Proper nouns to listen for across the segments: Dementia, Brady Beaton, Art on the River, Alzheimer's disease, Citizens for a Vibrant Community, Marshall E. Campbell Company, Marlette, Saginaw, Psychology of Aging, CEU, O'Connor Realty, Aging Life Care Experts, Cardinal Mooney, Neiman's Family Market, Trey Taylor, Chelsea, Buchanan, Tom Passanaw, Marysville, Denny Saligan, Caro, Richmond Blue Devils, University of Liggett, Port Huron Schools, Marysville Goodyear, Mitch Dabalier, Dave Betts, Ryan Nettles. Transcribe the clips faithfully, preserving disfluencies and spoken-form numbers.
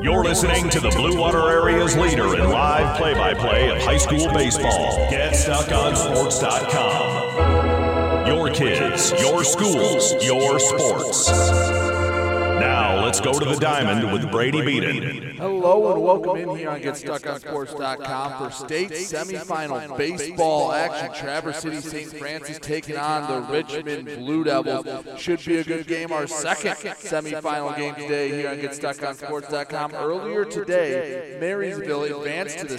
You're listening to the Blue Water Area's leader in live play-by-play of high school baseball. Get Stuck On Sports dot com. Your kids, your schools, your sports. Now let's go to the diamond with Brady Beaton. Hello and welcome in here on Get Stuck On Sports dot com for state semifinal baseball action. Traverse City Saint Francis taking on the Richmond Blue Devils. Should be a good game. Our second semifinal game today here on Get Stuck On Sports dot com. Earlier today, Marysville advanced to the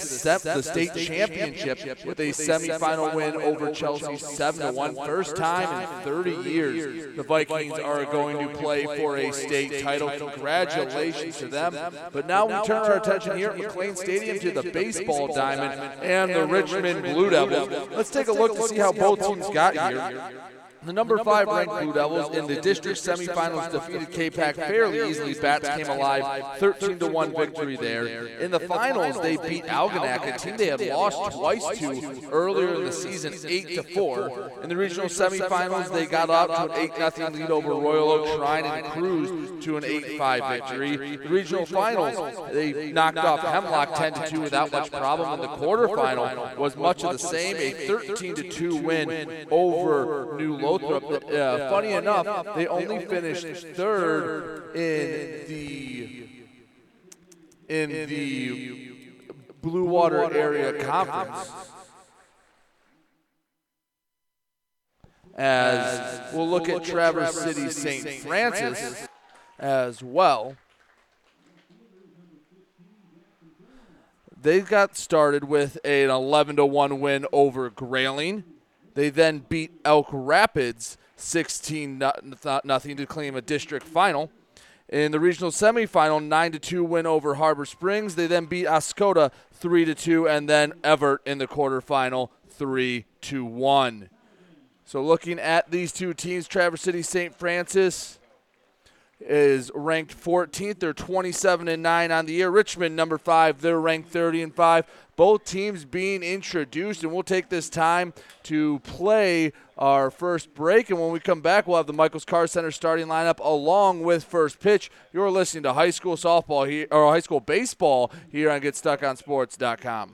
state championship with a semifinal win over Chelsea seven to one. First time in thirty years the Vikings are going to play for a state title. Congratulations to them. But now we turn our attention here at McLean Stadium to the baseball diamond and the Richmond Blue Devils. Let's take a look to see how both teams got here. The number five ranked Blue Devils in the district semifinals defeated K PAC fairly easily. Bats came alive, thirteen to one victory there. In the finals, they beat Algonac, a team they had lost twice to earlier in the season, eight to four. In the regional semifinals, they got out to an eight nothing lead over Royal Oak Shrine and cruised to an eight five victory. The regional finals, they knocked off Hemlock ten to two without much problem. And the quarterfinal was much of the same, a thirteen to two win over New London. Lothrop. Uh, yeah. Funny enough, enough they, only they only finished, finished third in the in, in the, the Blue Water, Water Area, Area Conference. Conference. As, As we'll look we'll at look Traverse, Traverse City Saint Francis, Francis as well. They got started with an eleven to one win over Grayling. They then beat Elk Rapids sixteen nothing to claim a district final. In the regional semifinal, nine to two win over Harbor Springs. They then beat Oscoda three to two and then Everett in the quarterfinal three to one. So looking at these two teams, Traverse City Saint Francis is ranked fourteenth. They're twenty-seven and nine on the year. Richmond, number five, they're ranked thirty and five. Both teams being introduced, and we'll take this time to play our first break. And when we come back, we'll have the Michaels Car Center starting lineup along with first pitch. You're listening to high school softball here, or high school baseball here on Get Stuck On Sports dot com.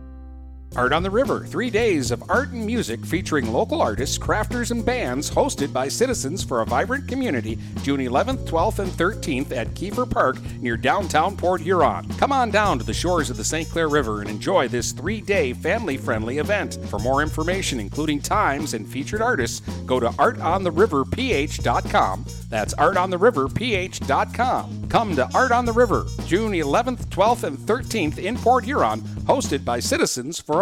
Art on the River, three days of art and music featuring local artists, crafters, and bands hosted by Citizens for a Vibrant Community, June eleventh, twelfth, and thirteenth at Kiefer Park near downtown Port Huron. Come on down to the shores of the Saint Clair River and enjoy this three-day family-friendly event. For more information, including times and featured artists, go to art on the river p h dot com. That's art on the river p h dot com. Come to Art on the River, June eleventh, twelfth, and thirteenth in Port Huron, hosted by Citizens for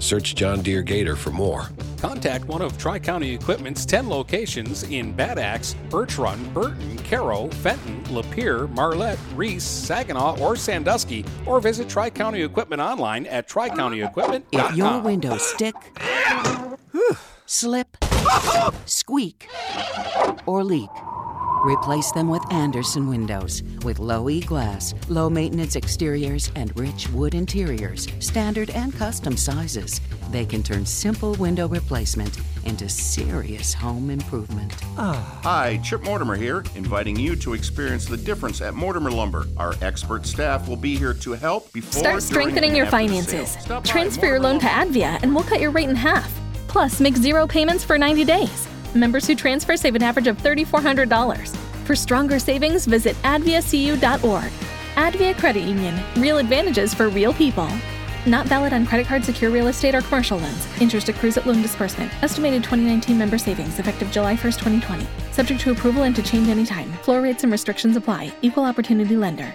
Search John Deere Gator for more. Contact one of Tri-County Equipment's ten locations in Bad Axe, Birch Run, Burton, Caro, Fenton, Lapeer, Marlette, Reese, Saginaw, or Sandusky, or visit Tri-County Equipment online at tri county equipment dot com. If your windows stick, slip, squeak, or leak, replace them with Anderson windows. With low-E glass, low-maintenance exteriors, and rich wood interiors, standard and custom sizes, they can turn simple window replacement into serious home improvement. Ah. Hi, Chip Mortimer here, inviting you to experience the difference at Mortimer Lumber. Our expert staff will be here to help before... Start strengthening your finances. Transfer your loan to Advia, and we'll cut your rate in half. Plus, make zero payments for ninety days. Members who transfer save an average of three thousand four hundred dollars. For stronger savings, visit advia c u dot org. Advia Credit Union. Real advantages for real people. Not valid on credit card, secure real estate, or commercial loans. Interest accrues at loan disbursement. Estimated twenty nineteen member savings effective July first, twenty twenty. Subject to approval and to change anytime. Floor rates and restrictions apply. Equal opportunity lender.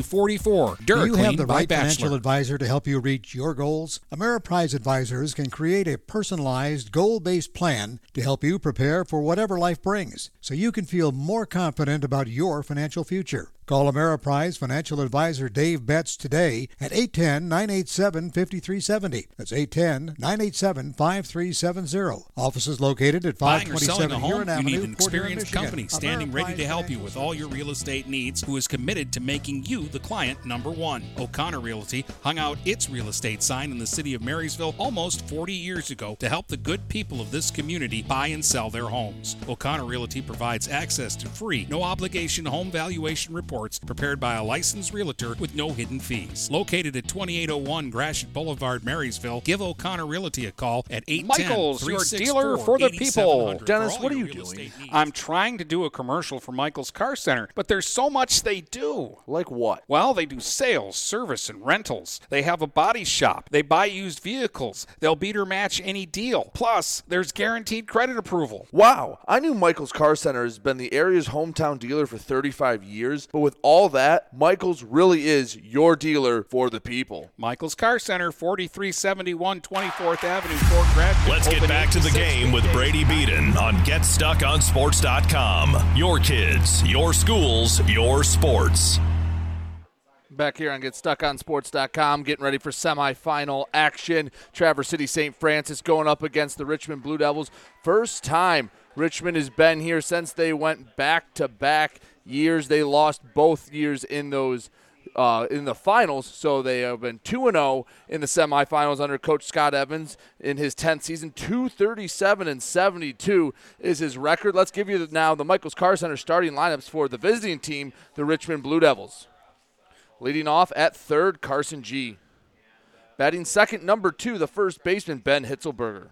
four four. Do you have the right financial advisor to help you reach your goals? Ameriprise Advisors can create a personalized, goal-based plan to help you prepare for whatever life brings, so you can feel more confident about your financial future. Call Ameriprise Financial Advisor Dave Betts today at eight one zero, nine eight seven, five three seven zero. That's eight one zero, nine eight seven, five three seven zero. Office is located at five twenty-seven Huron Avenue. You need an experienced company standing ready to help you with all your real estate needs, who is committed to making you the client number one. O'Connor Realty hung out its real estate sign in the city of Marysville almost forty years ago to help the good people of this community buy and sell their homes. O'Connor Realty provides access to free, no-obligation home valuation reports prepared by a licensed realtor with no hidden fees. Located at twenty-eight oh one Gratiot Boulevard, Marysville, give O'Connor Realty a call at eight one zero, three six four, eight seven zero zero. Michaels, your dealer for the people. Dennis, what are you doing? I'm trying to do a commercial for Michaels Car Center, but there's so much they do. Like what? Well, they do sales, service, and rentals. They have a body shop. They buy used vehicles. They'll beat or match any deal. Plus, there's guaranteed credit approval. Wow, I knew Michaels Car Center has been the area's hometown dealer for thirty-five years, but with With all that, Michaels really is your dealer for the people. Michaels Car Center, forty-three seventy-one twenty-fourth Avenue, Fort Gratiot. Let's get back to the game with Brady Beaton on Get Stuck On Sports dot com. Your kids, your schools, your sports. Back here on Get Stuck On Sports dot com, getting ready for semifinal action. Traverse City Saint Francis going up against the Richmond Blue Devils. First time Richmond has been here since they went back-to-back years. They lost both years in those uh, in the finals, so they have been two and oh in the semifinals under Coach Scott Evans in his tenth season. two thirty-seven and seventy-two is his record. Let's give you now the Michaels Car Center starting lineups for the visiting team, the Richmond Blue Devils. Leading off at third, Carson G. Batting second, number two, the first baseman, Ben Hitzelberger.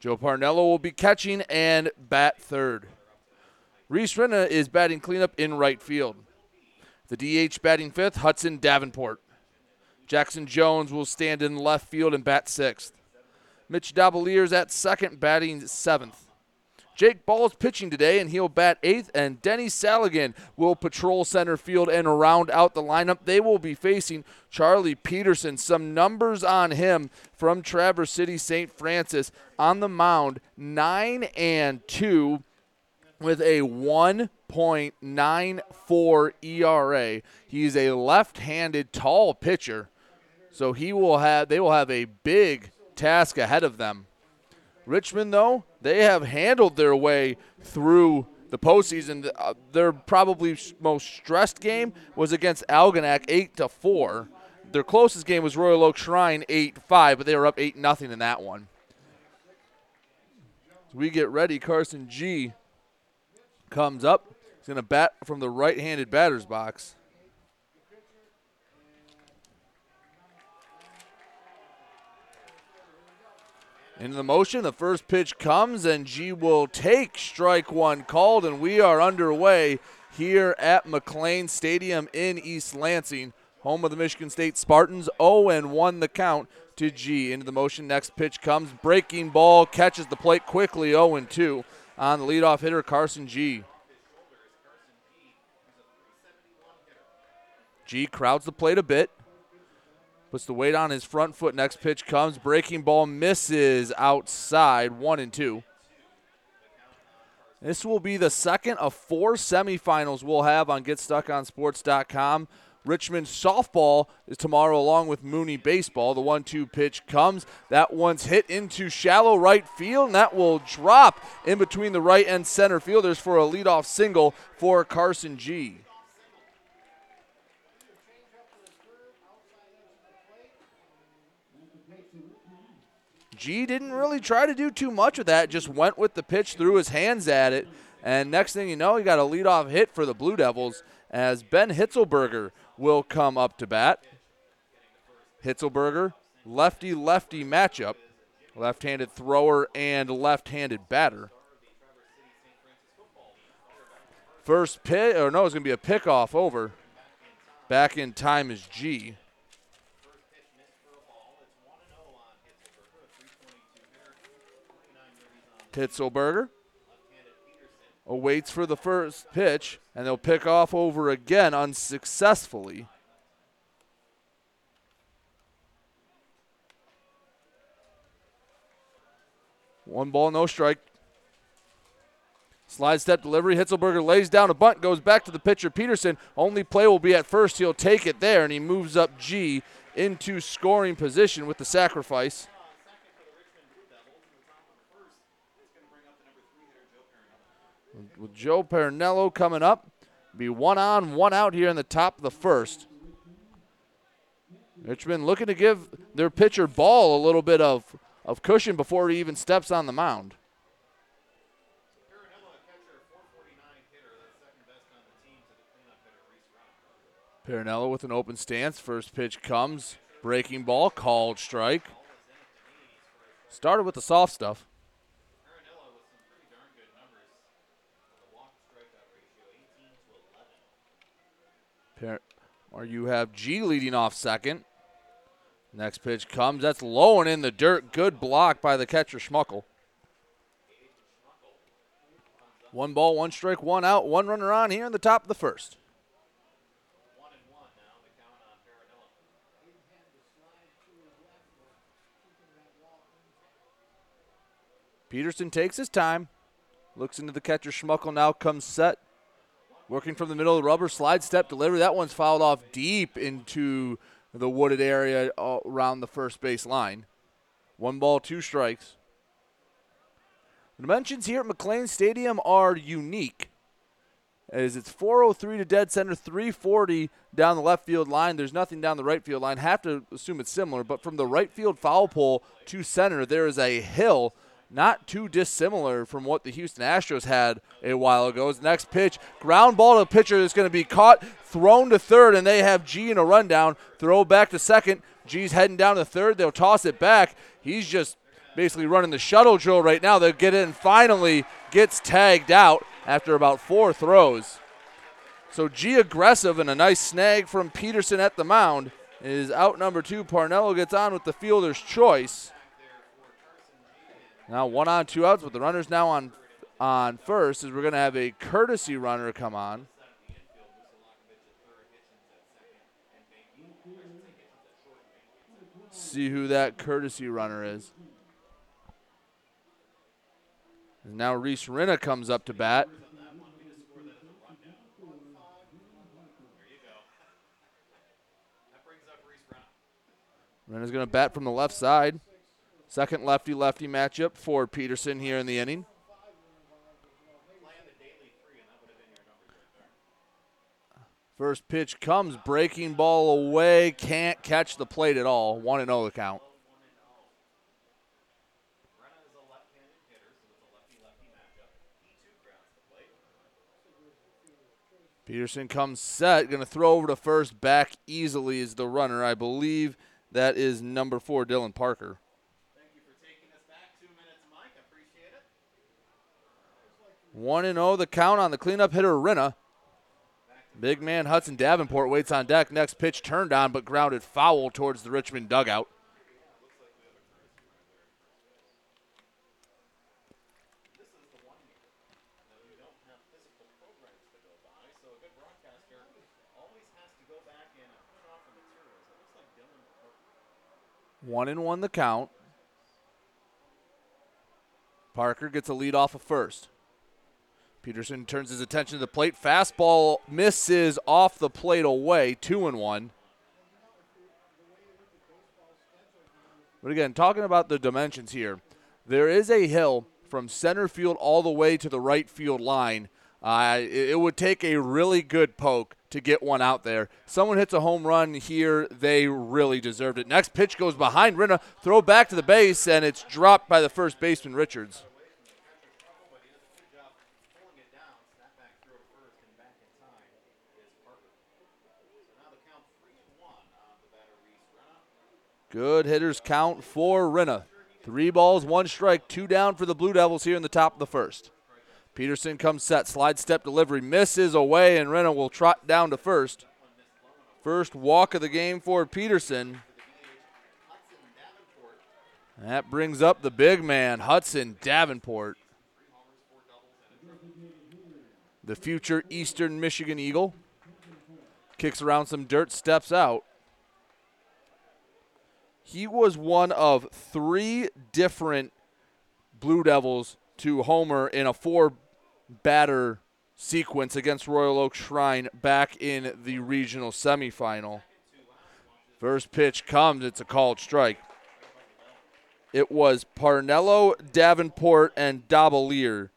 Joe Parnello will be catching and bat third. Reese Renna is batting cleanup in right field. The D H batting fifth, Hudson Davenport. Jackson Jones will stand in left field and bat sixth. Mitch Dabaliers at second, batting seventh. Jake Ball is pitching today, and he'll bat eighth, and Denny Saligan will patrol center field and round out the lineup. They will be facing Charlie Peterson. Some numbers on him from Traverse City Saint Francis on the mound, nine and two with a one point nine four E R A. He's a left-handed tall pitcher, so he will have they will have a big task ahead of them. Richmond, though, they have handled their way through the postseason. Uh, their probably most stressed game was against Algonac, eight to four. Their closest game was Royal Oak Shrine, eight to five, but they were up eight nothing in that one. So we get ready. Carson G comes up. He's going to bat from the right-handed batter's box. Into the motion, the first pitch comes, and G will take strike one called, and we are underway here at McLean Stadium in East Lansing, home of the Michigan State Spartans. oh and one the count to G. Into the motion, next pitch comes, breaking ball, catches the plate quickly, oh and two on the leadoff hitter, Carson G. G crowds the plate a bit. Puts the weight on his front foot. Next pitch comes. Breaking ball misses outside. One and two. This will be the second of four semifinals we'll have on Get Stuck On Sports dot com. Richmond softball is tomorrow along with Mooney baseball. The one two pitch comes. That one's hit into shallow right field, and that will drop in between the right and center fielders for a leadoff single for Carson G. G didn't really try to do too much with that, just went with the pitch, threw his hands at it, And next thing you know, you got a leadoff hit for the Blue Devils as Ben Hitzelberger will come up to bat. Hitzelberger, lefty-lefty matchup, left-handed thrower and left-handed batter. First pitch, or no, it's going to be a pickoff over. Back in time is G. Hitzelberger awaits for the first pitch, and they'll pick off over again unsuccessfully. One ball, no strike. Slide step delivery. Hitzelberger lays down a bunt, goes back to the pitcher, Peterson. Only play will be at first. He'll take it there, and he moves up G into scoring position with the sacrifice. With Joe Pernello coming up. Be one on, one out here in the top of the first. Richmond looking to give their pitcher Ball a little bit of, of cushion before he even steps on the mound. Pernello with an open stance. First pitch comes. Breaking ball, called strike. Started with the soft stuff. Or you have G leading off second. Next pitch comes. That's low and in the dirt. Good block by the catcher, Schmuckel. One ball, one strike, one out, one runner on here in the top of the first. Peterson takes his time. Looks into the catcher, Schmuckel now comes set. Working from the middle of the rubber, slide step delivery. That one's fouled off deep into the wooded area around the first base line. One ball, two strikes. The dimensions here at McLean Stadium are unique, as it's four oh three to dead center, three forty down the left field line. There's nothing down the right field line. Have to assume it's similar, but from the right field foul pole to center, there is a hill. Not too dissimilar from what the Houston Astros had a while ago. His next pitch, ground ball to the pitcher that's going to be caught, thrown to third, and they have G in a rundown. Throw back to second. G's heading down to third. They'll toss it back. He's just basically running the shuttle drill right now. They'll get in. Finally gets tagged out after about four throws. So G aggressive and a nice snag from Peterson at the mound. It is out number two. Pernello gets on with the fielder's choice. Now one on, two outs, but the runner's now on on first, as we're going to have a courtesy runner come on. See who that courtesy runner is. And now Reese Rinna comes up to bat. Rinna's going to bat from the left side. Second lefty-lefty matchup for Peterson here in the inning. First pitch comes, breaking ball away, can't catch the plate at all. one and oh the count. Peterson comes set, going to throw over to first, back easily is the runner. I believe that is number four, Dylan Parker. one and oh the count on the cleanup hitter, Rinna. Big man Hudson Davenport waits on deck. Next pitch turned on but grounded foul towards the Richmond dugout. One and one the count. Parker gets a lead off of first. Peterson turns his attention to the plate. Fastball misses off the plate away, two and one. But again, talking about the dimensions here, there is a hill from center field all the way to the right field line. Uh, it, it would take a really good poke to get one out there. Someone hits a home run here, they really deserved it. Next pitch goes behind Rinna, throw back to the base, and it's dropped by the first baseman, Richards. Good hitters count for Rinna. Three balls, one strike, two down for the Blue Devils here in the top of the first. Peterson comes set, slide step delivery, misses away, and Rinna will trot down to first. First walk of the game for Peterson. That brings up the big man, Hudson Davenport, the future Eastern Michigan Eagle. Kicks around some dirt, steps out. He was one of three different Blue Devils to homer in a four-batter sequence against Royal Oak Shrine back in the regional semifinal. First pitch comes. It's a called strike. It was Parnello, Davenport, and Dabalier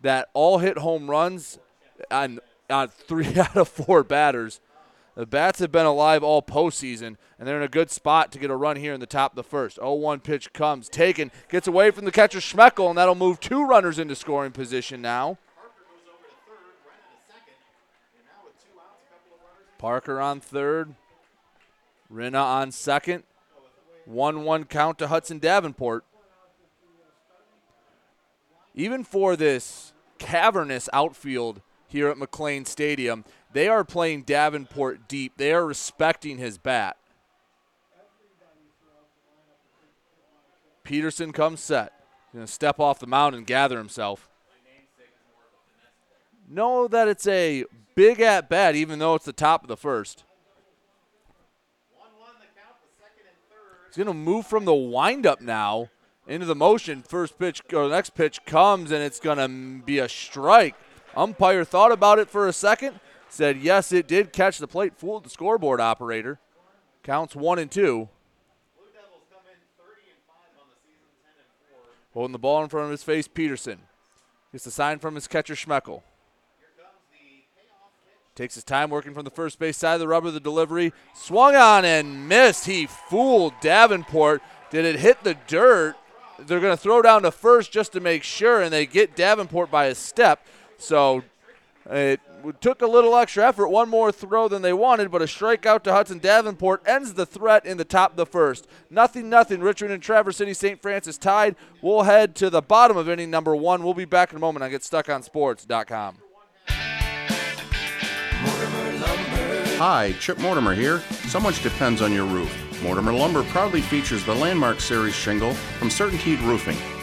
that all hit home runs on, on three out of four batters. The Bats have been alive all postseason, and they're in a good spot to get a run here in the top of the first. oh one pitch comes, taken, gets away from the catcher Schmeckel, and that'll move two runners into scoring position now. Parker on third, Rinna on second. one one count to Hudson Davenport. Even for this cavernous outfield here at McLean Stadium, they are playing Davenport deep. They are respecting his bat. Peterson comes set. He's going to step off the mound and gather himself. Know that it's a big at-bat, even though it's the top of the first. He's going to move from the windup now into the motion. First pitch, or the next pitch comes, and it's going to be a strike. Umpire thought about it for a second, said yes, it did catch the plate, fooled the scoreboard operator. Counts one and two. Blue Devils come in thirty and five on the season, ten and four. Holding the ball in front of his face, Peterson. Gets a sign from his catcher, Schmeckel. Takes his time working from the first base side of the rubber, the delivery. Swung on and missed. He fooled Davenport. Did it hit the dirt? They're going to throw down to first just to make sure, and they get Davenport by a step. So it took a little extra effort, one more throw than they wanted, but a strikeout to Hudson Davenport ends the threat in the top of the first. Nothing, nothing. Richmond and Traverse City Saint Francis tied. We'll head to the bottom of inning number one. We'll be back in a moment on Get Stuck On Sports dot com. Mortimer Lumber. Hi, Chip Mortimer here. So much depends on your roof. Mortimer Lumber proudly features the Landmark Series shingle from CertainTeed Roofing.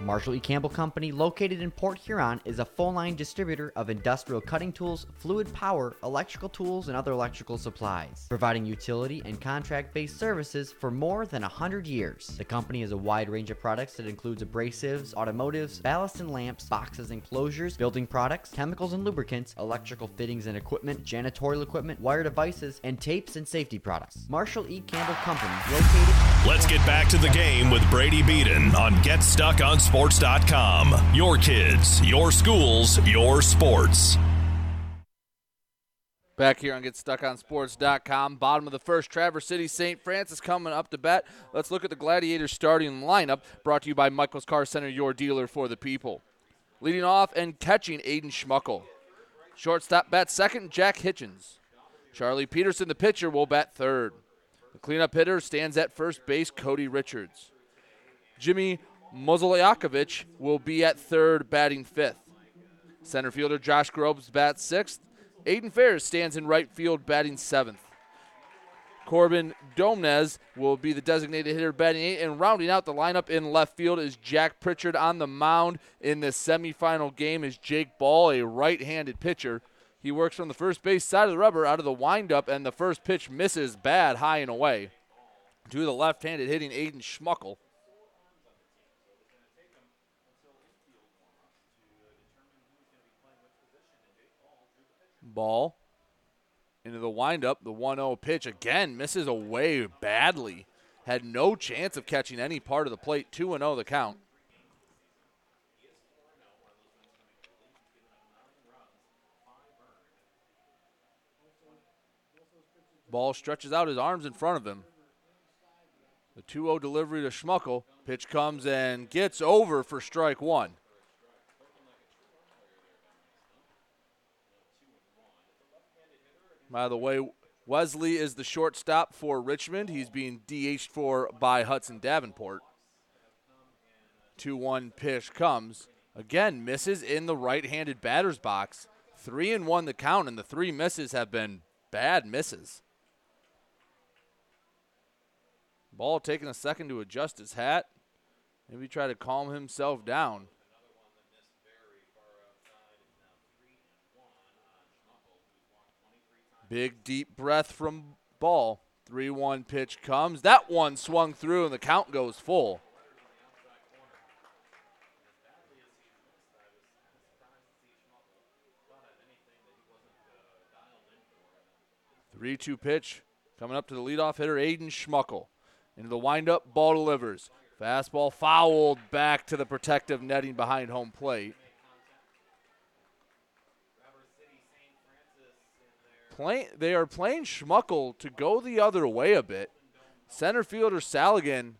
Marshall E. Campbell Company, located in Port Huron, is a full-line distributor of industrial cutting tools, fluid power, electrical tools, and other electrical supplies, providing utility and contract-based services for more than one hundred years. The company has a wide range of products that includes abrasives, automotives, ballast and lamps, boxes and closures, building products, chemicals and lubricants, electrical fittings and equipment, janitorial equipment, wire devices, and tapes and safety products. Marshall E. Campbell Company, located... Let's get back to the game with Brady Beaton on Get Stuck On Sports dot com. Your kids, your schools, your sports. Back here on Get Stuck On Sports dot com. Bottom of the first, Traverse City Saint Francis coming up to bat. Let's look at the Gladiators starting lineup, brought to you by Michaels Car Center, your dealer for the people. Leading off and catching, Aiden Schmuckel. Shortstop bat second, Jack Hitchens. Charlie Peterson, the pitcher, will bat third. The cleanup hitter stands at first base, Cody Richards. Jimmy Mozeliakovic will be at third, batting fifth. Center fielder Josh Grobes bats sixth. Aiden Ferris stands in right field, batting seventh. Corbin Domnez will be the designated hitter, batting eight. And rounding out the lineup in left field is Jack Pritchard. On the mound in this semifinal game is Jake Ball, a right-handed pitcher. He works from the first base side of the rubber out of the windup, and the first pitch misses bad, high and away. To the left-handed hitting Aiden Schmuckel. Ball into the windup, the one oh pitch again misses away badly. Had no chance of catching any part of the plate. two and oh the count. Ball stretches out his arms in front of him. The two oh delivery to Schmuckel. Pitch comes and gets over for strike one. By the way, Wesley is the shortstop for Richmond. He's being D H'd for by Hudson Davenport. two one pitch comes. Again, misses in the right-handed batter's box. Three and one the count, and the three misses have been bad misses. Ball taking a second to adjust his hat. Maybe try to calm himself down. Big deep breath from Ball. three one pitch comes. That one swung through, and the count goes full. three two pitch coming up to the leadoff hitter, Aiden Schmuckel. Into the windup, Ball delivers. Fastball fouled back to the protective netting behind home plate. Play, they are playing Schmuckel to go the other way a bit. Center fielder Saligan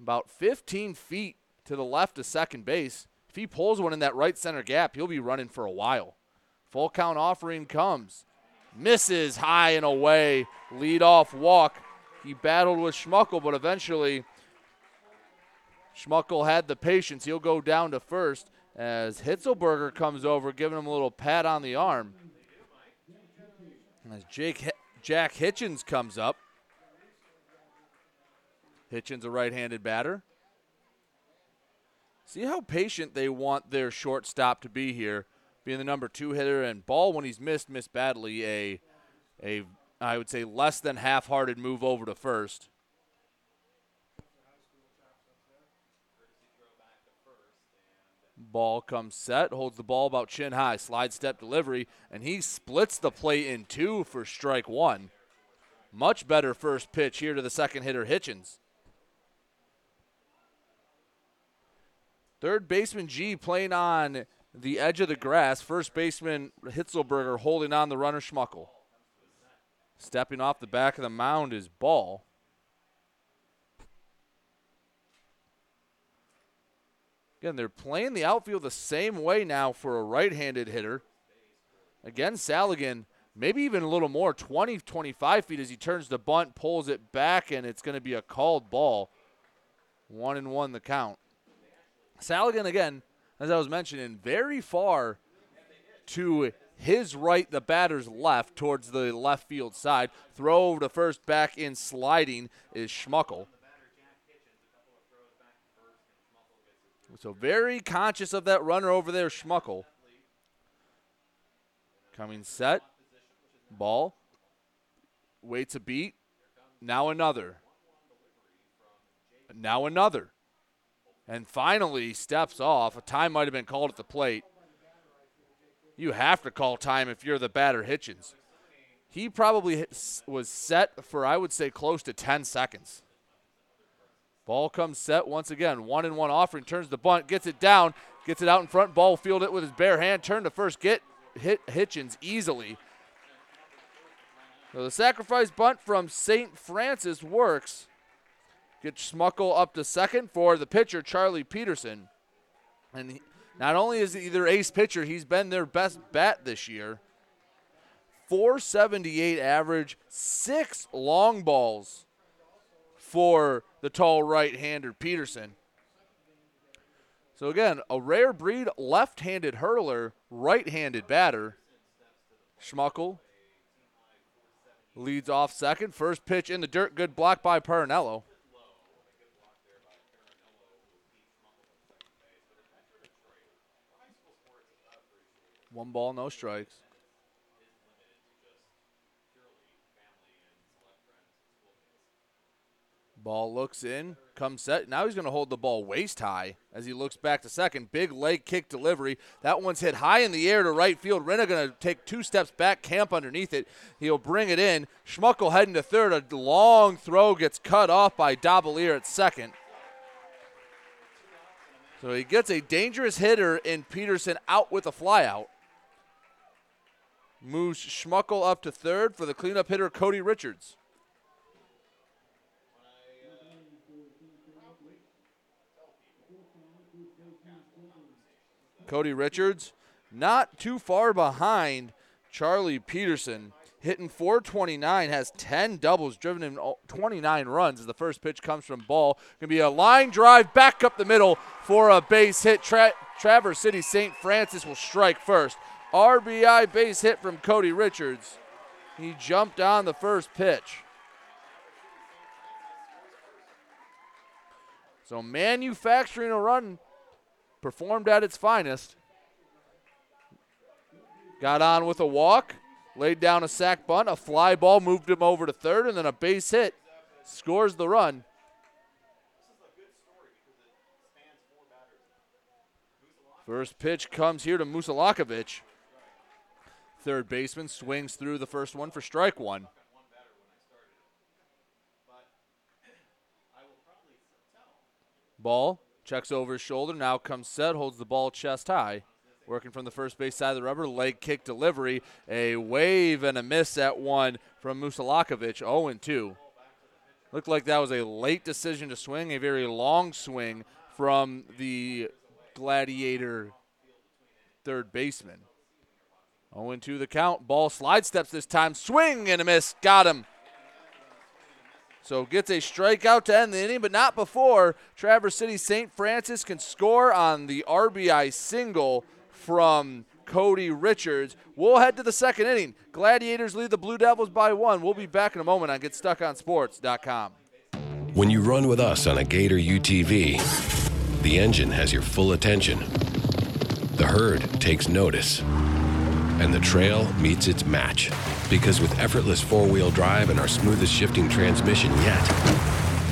about fifteen feet to the left of second base. If he pulls one in that right center gap, he'll be running for a while. Full count offering comes. Misses high and away. Leadoff walk. He battled with Schmuckel, but eventually Schmuckel had the patience. He'll go down to first as Hitzelberger comes over, giving him a little pat on the arm. As Jake, Jack Hitchens comes up. Hitchens, a right-handed batter. See how patient they want their shortstop to be here, being the number two hitter, and Ball, when he's missed, missed badly. A, a I would say, less than half-hearted move over to first. Ball comes set, holds the ball about chin high, slide step delivery, and he splits the plate in two for strike one. Much better first pitch here to the second hitter, Hitchens. Third baseman G playing on the edge of the grass. First baseman Hitzelberger holding on the runner, Schmuckel. Stepping off the back of the mound is Ball. Again, they're playing the outfield the same way now for a right-handed hitter. Again, Saligan, maybe even a little more, twenty, twenty-five feet as he turns the bunt, pulls it back, and it's going to be a called ball. One and one the count. Saligan, again, as I was mentioning, very far to his right, the batter's left, towards the left field side. Throw over to first, back in sliding is Schmuckel. So very conscious of that runner over there, Schmuckel. Coming set. Ball. Waits a beat. Now another. Now another. And finally steps off. A time might have been called at the plate. You have to call time if you're the batter, Hitchens. He probably was set for, I would say, close to ten seconds. Ball comes set once again. One and one offering, turns the bunt, gets it down, gets it out in front. Ball field it with his bare hand, turn to first, get hit Hitchens easily. So the sacrifice bunt from Saint Francis works. Gets Schmuckel up to second for the pitcher, Charlie Peterson. And he, not only is he their ace pitcher, he's been their best bat this year. four seventy-eight average, six long balls for the tall right-hander Peterson. So again, a rare breed, left-handed hurler, right-handed batter. Schmuckel leads off second. First pitch in the dirt, good block by Parinello. One ball, no strikes. Ball looks in, comes set. Now he's going to hold the ball waist high as he looks back to second. Big leg kick delivery. That one's hit high in the air to right field. Renna going to take two steps back, camp underneath it. He'll bring it in. Schmuckel heading to third. A long throw gets cut off by Dabalier at second. So he gets a dangerous hitter in Peterson out with a flyout. moves Schmuckel up to third for the cleanup hitter, Cody Richards. Cody Richards not too far behind Charlie Peterson, hitting four twenty-nine, has ten doubles, driven in twenty-nine runs as the first pitch comes from Ball. Going to be a line drive back up the middle for a base hit. Tra- Traverse City Saint Francis will strike first. R B I base hit from Cody Richards. He jumped on the first pitch. So manufacturing a run performed at its finest. Got on with a walk. Laid down a sack bunt, a fly ball moved him over to third, and then a base hit scores the run. First pitch comes here to Musalakovic. Third baseman swings through the first one for strike one. Ball checks over his shoulder, now comes set, holds the ball chest high. Working from the first base side of the rubber, leg kick delivery, a wave and a miss at one from Musalakovic, oh and two. Looked like that was a late decision to swing, a very long swing from the Gladiator third baseman. oh and two the count, ball slide steps this time, swing and a miss, got him. So gets a strikeout to end the inning, but not before Traverse City Saint Francis can score on the R B I single from Cody Richards. We'll head to the second inning. Gladiators lead the Blue Devils by one. We'll be back in a moment on Get Stuck On Sports dot com. When you run with us on a Gator U T V, the engine has your full attention, the herd takes notice, and the trail meets its match. Because with effortless four-wheel drive and our smoothest shifting transmission yet,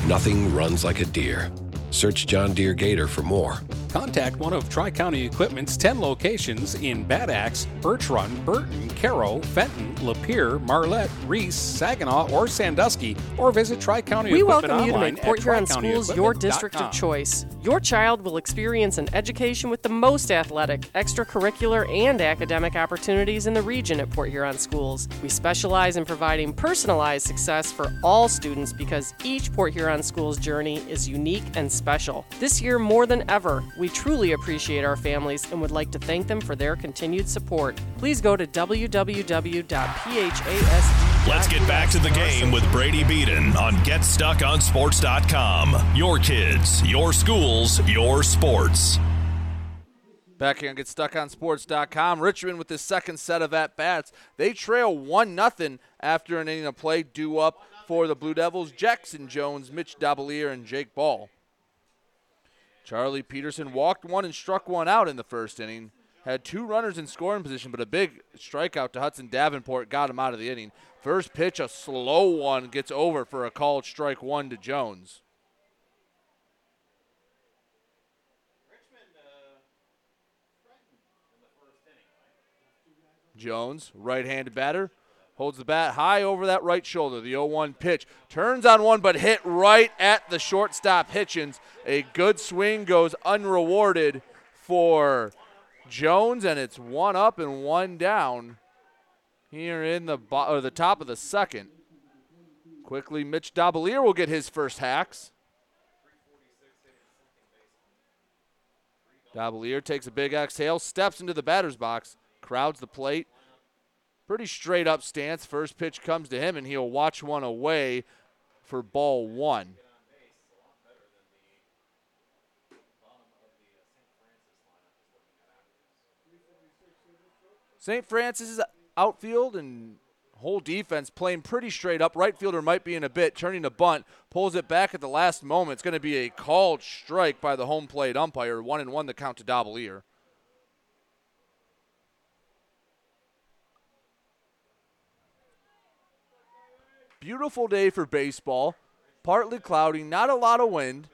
nothing runs like a deer. Search John Deere Gator for more. Contact one of Tri-County Equipment's ten locations in Bad Axe, Birch Run, Burton, Caro, Fenton, Lapeer, Marlette, Reese, Saginaw, or Sandusky, or visit Tri-County we Equipment online. We welcome you to make Port Huron Schools your district of choice. Your child will experience an education with the most athletic, extracurricular, and academic opportunities in the region at Port Huron Schools. We specialize in providing personalized success for all students because each Port Huron Schools journey is unique and special. This year, more than ever, we We truly appreciate our families and would like to thank them for their continued support. Please go to w w w dot p h a s d dot com. Let's get back to the game with Brady Beaton on Get Stuck On Sports dot com. Your kids, your schools, your sports. Back here on Get Stuck On Sports dot com. Richmond with his second set of at-bats. They trail one nothing after an inning of play. Due up for the Blue Devils, Jackson Jones, Mitch Dabalier, and Jake Ball. Charlie Peterson walked one and struck one out in the first inning. Had two runners in scoring position, but a big strikeout to Hudson Davenport got him out of the inning. First pitch, a slow one, gets over for a called strike one to Jones. Richmond, uh, in the first inning, right? Jones, right-handed batter, holds the bat high over that right shoulder. The oh one pitch turns on one, but hit right at the shortstop Hitchens. A good swing goes unrewarded for Jones, and it's one up and one down here in the bo- or the top of the second. Quickly, Mitch Dabalier will get his first hacks. Dabalier takes a big exhale, steps into the batter's box, crowds the plate. Pretty straight up stance. First pitch comes to him, and he'll watch one away for ball one. Saint Francis' outfield and whole defense playing pretty straight up. Right fielder might be in a bit, turning to bunt. Pulls it back at the last moment. It's going to be a called strike by the home plate umpire. One and one the count to Dabalier. Beautiful day for baseball, partly cloudy, not a lot of wind.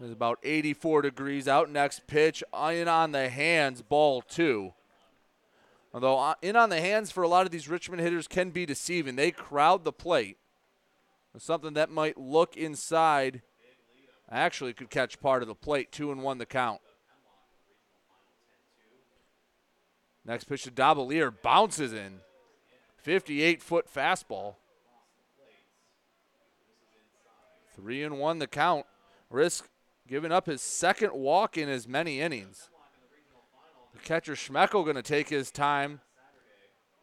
It's about eighty-four degrees out. Next pitch, in on the hands, ball two. Although in on the hands for a lot of these Richmond hitters can be deceiving. They crowd the plate. Something that might look inside actually could catch part of the plate. Two and one the count. Next pitch to Dabalier, bounces in. fifty-eight foot fastball. Three and one the count. Risk giving up his second walk in as many innings. The catcher Schmeckel going to take his time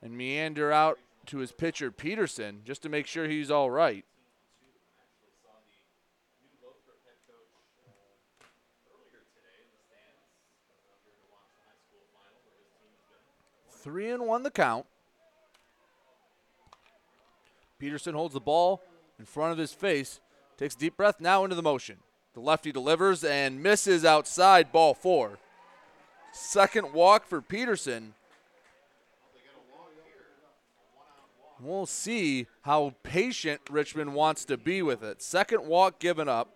and meander out to his pitcher Peterson just to make sure he's all right. Three and one the count. Peterson holds the ball in front of his face, takes a deep breath, now into the motion. The lefty delivers and misses outside, ball four. Second walk for Peterson. We'll see how patient Richmond wants to be with it. Second walk given up.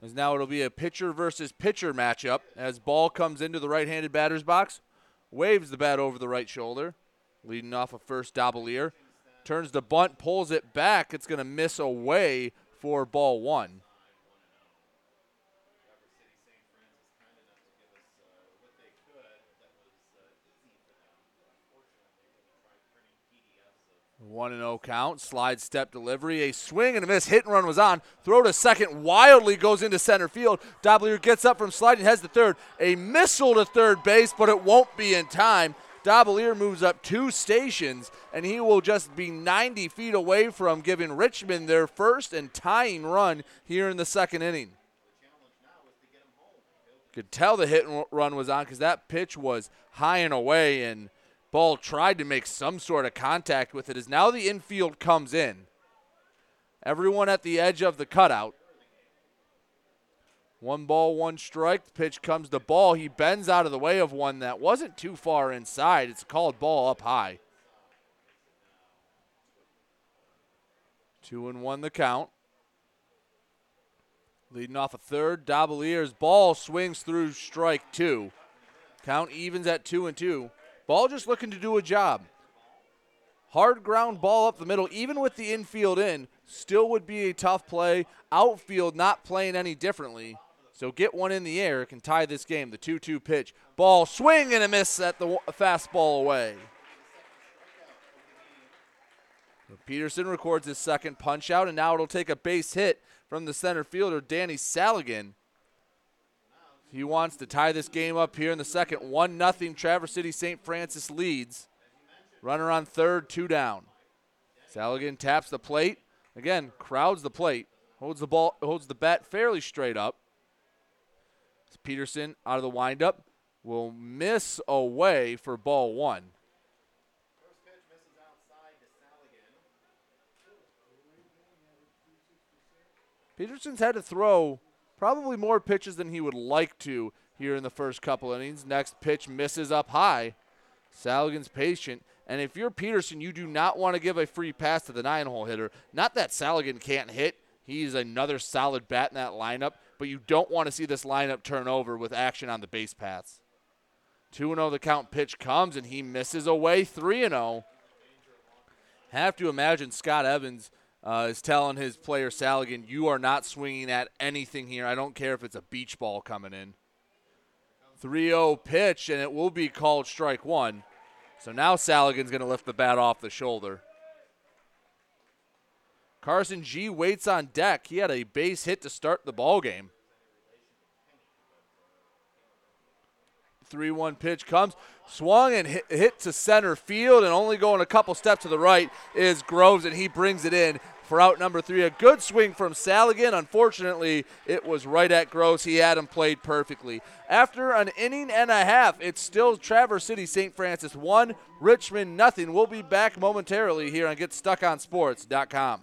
As now it'll be a pitcher versus pitcher matchup as ball comes into the right-handed batter's box, waves the bat over the right shoulder, leading off a first Dabalier. Turns the bunt, pulls it back. It's going to miss away for ball one. one and oh count, slide step delivery, a swing and a miss, hit and run was on, throw to second, wildly goes into center field. Dabalier gets up from sliding, heads to third, a missile to third base, but it won't be in time. Dabalier moves up two stations, and he will just be ninety feet away from giving Richmond their first and tying run here in the second inning. Could tell the hit and run was on because that pitch was high and away, and Ball tried to make some sort of contact with it as now the infield comes in. Everyone at the edge of the cutout. One ball, one strike. The pitch comes to Ball. He bends out of the way of one that wasn't too far inside. It's called ball up high. Two and one the count. Leading off a third, Dabalier's ball swings through strike two. Count evens at two and two. Ball just looking to do a job. Hard ground ball up the middle, even with the infield in, still would be a tough play. Outfield not playing any differently. So get one in the air, can tie this game. The two two pitch. Ball swing and a miss at the fastball away. Peterson records his second punch out, and now it'll take a base hit from the center fielder, Danny Saligan. He wants to tie this game up here in the second. one nothing Traverse City Saint Francis leads. Runner on third, two down. Saligan taps the plate. Again, crowds the plate. Holds the ball, holds the bat fairly straight up. Peterson out of the windup will miss away for ball one. First pitch misses outside to Saligan. Peterson's had to throw probably more pitches than he would like to here in the first couple innings. Next pitch misses up high. Saligan's patient. And if you're Peterson, you do not want to give a free pass to the nine-hole hitter. Not that Saligan can't hit. He's another solid bat in that lineup. But you don't want to see this lineup turn over with action on the base paths. two and oh the count, pitch comes, and he misses away. three and oh. Have to imagine Scott Evans Uh, is telling his player Saligan, you are not swinging at anything here. I don't care if it's a beach ball coming in. three oh pitch, and it will be called strike one. So now Saligan's going to lift the bat off the shoulder. Carson G waits on deck. He had a base hit to start the ball game. three one pitch comes, swung and hit, hit to center field, and only going a couple steps to the right is Groves, and he brings it in for out number three. A good swing from Saligan. Unfortunately, it was right at Groves. He had him played perfectly. After an inning and a half, it's still Traverse City Saint Francis one, Richmond nothing. We'll be back momentarily here on Get Stuck On Sports dot com.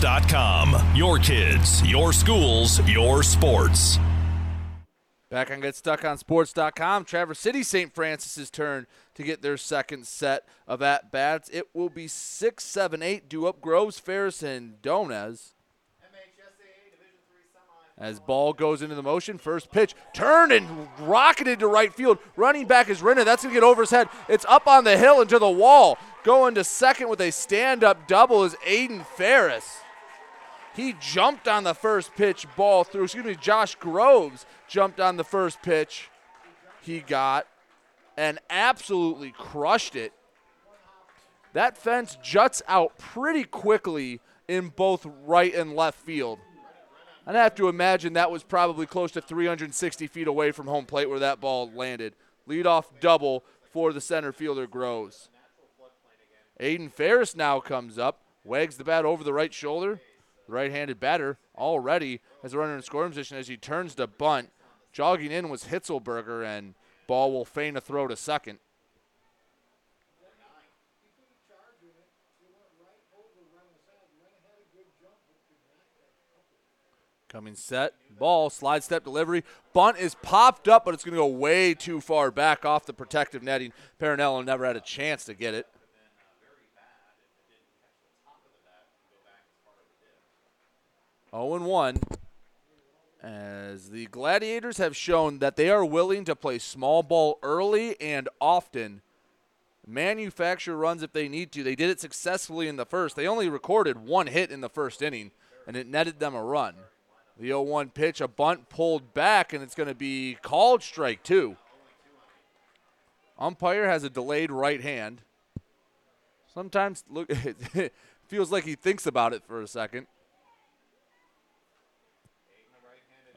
dot com. Your kids, your schools, your sports. Back on Get Stuck On Sports dot com, Traverse City Saint Francis's turn to get their second set of at-bats. It will be six seven eight due up Groves, Ferris, and Donez. As ball goes into the motion, first pitch, turned and rocketed to right field. Running back is Renner. That's going to get over his head. It's up on the hill and to the wall. Going to second with a stand-up double is Aiden Ferris. He jumped on the first pitch ball through. Excuse me, Josh Groves jumped on the first pitch he got and absolutely crushed it. That fence juts out pretty quickly in both right and left field. I'd have to imagine that was probably close to three hundred sixty feet away from home plate where that ball landed. Leadoff double for the center fielder, Groves. Aiden Ferris now comes up, wags the bat over the right shoulder. The right-handed batter already has a runner in scoring position as he turns to bunt. Jogging in was Hitzelberger, and ball will feign a throw to second. Coming set, ball, slide step delivery. Bunt is popped up, but it's going to go way too far back off the protective netting. Perinello never had a chance to get it. oh and one, as the Gladiators have shown that they are willing to play small ball early and often. Manufacture runs if they need to. They did it successfully in the first. They only recorded one hit in the first inning, and it netted them a run. The oh one pitch, a bunt pulled back, and it's going to be called strike two. Umpire has a delayed right hand. Sometimes look, it feels like he thinks about it for a second.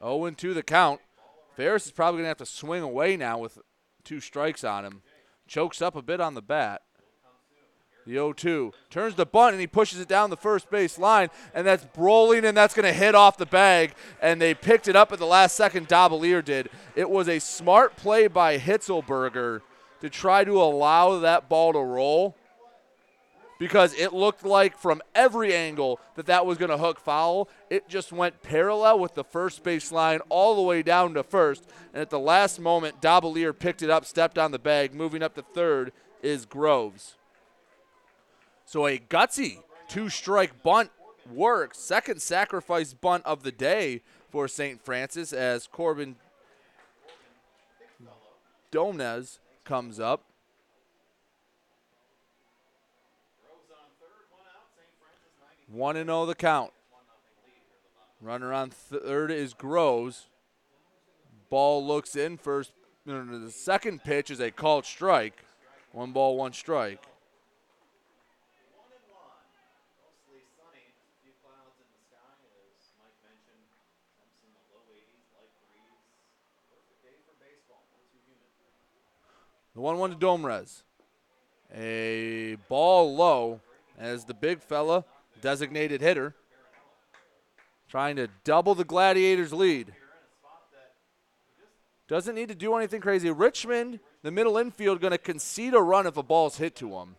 oh and two the count. Ferris is probably going to have to swing away now with two strikes on him. Chokes up a bit on the bat. The oh two turns the bunt, and he pushes it down the first base line, and that's Brolin, and that's going to hit off the bag, and they picked it up at the last second. Dobelier did. It was a smart play by Hitzelberger to try to allow that ball to roll because it looked like from every angle that that was going to hook foul. It just went parallel with the first base line all the way down to first, and at the last moment, Dobelier picked it up, stepped on the bag. Moving up to third is Groves. So a gutsy two-strike bunt works. Second sacrifice bunt of the day for Saint Francis as Corbin Donez comes up. one and oh the count. Runner on third is Groves. Ball looks in first. The second pitch is a called strike. One ball, one strike. The one one to Domrez. A ball low as the big fella, designated hitter, trying to double the Gladiators' lead. Doesn't need to do anything crazy. Richmond, the middle infield, going to concede a run if a ball's hit to him.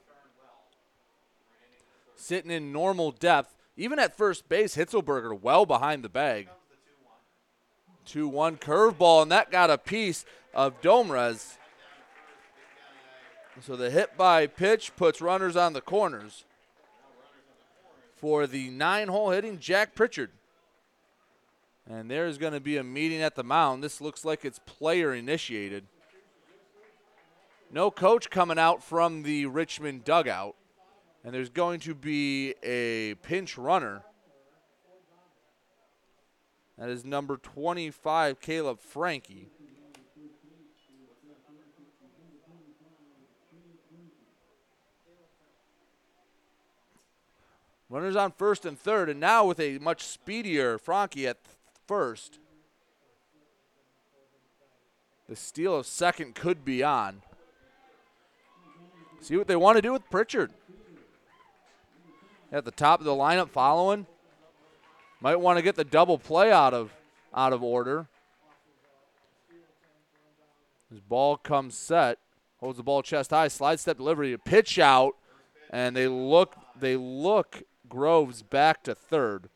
Sitting in normal depth. Even at first base, Hitzelberger well behind the bag. two one curveball, and that got a piece of Domrez. So the hit by pitch puts runners on the corners for the nine-hole hitting Jack Pritchard. And there's going to be a meeting at the mound. This looks like it's player-initiated. No coach coming out from the Richmond dugout. And there's going to be a pinch runner. That is number twenty-five, Caleb Frankie. Runners on first and third, and now with a much speedier Franke at first. The steal of second could be on. See what they want to do with Pritchard. At the top of the lineup following. Might want to get the double play out of out of order. His ball comes set, holds the ball chest high, slide step delivery, pitch out, and they look they look Groves back to third.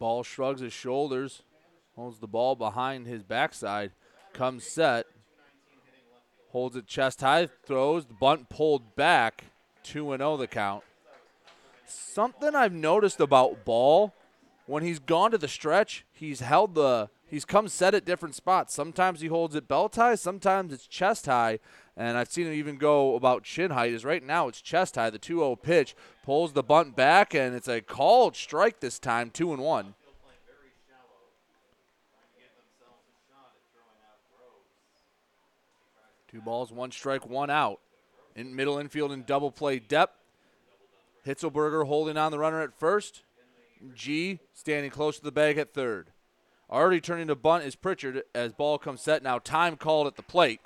Ball shrugs his shoulders, holds the ball behind his backside, comes set, holds it chest high, throws, the bunt pulled back, two and oh the count. Something I've noticed about Ball, when he's gone to the stretch, he's held the, he's come set at different spots. Sometimes he holds it belt high, sometimes it's chest high, and I've seen him even go about shin height, is right now it's chest high. The two oh pitch pulls the bunt back, and it's a called strike this time, two and one. And one. Two balls, one strike, one out. In middle infield in double play depth. Hitzelberger holding on the runner at first. G standing close to the bag at third. Already turning to bunt is Pritchard as ball comes set. Now time called at the plate.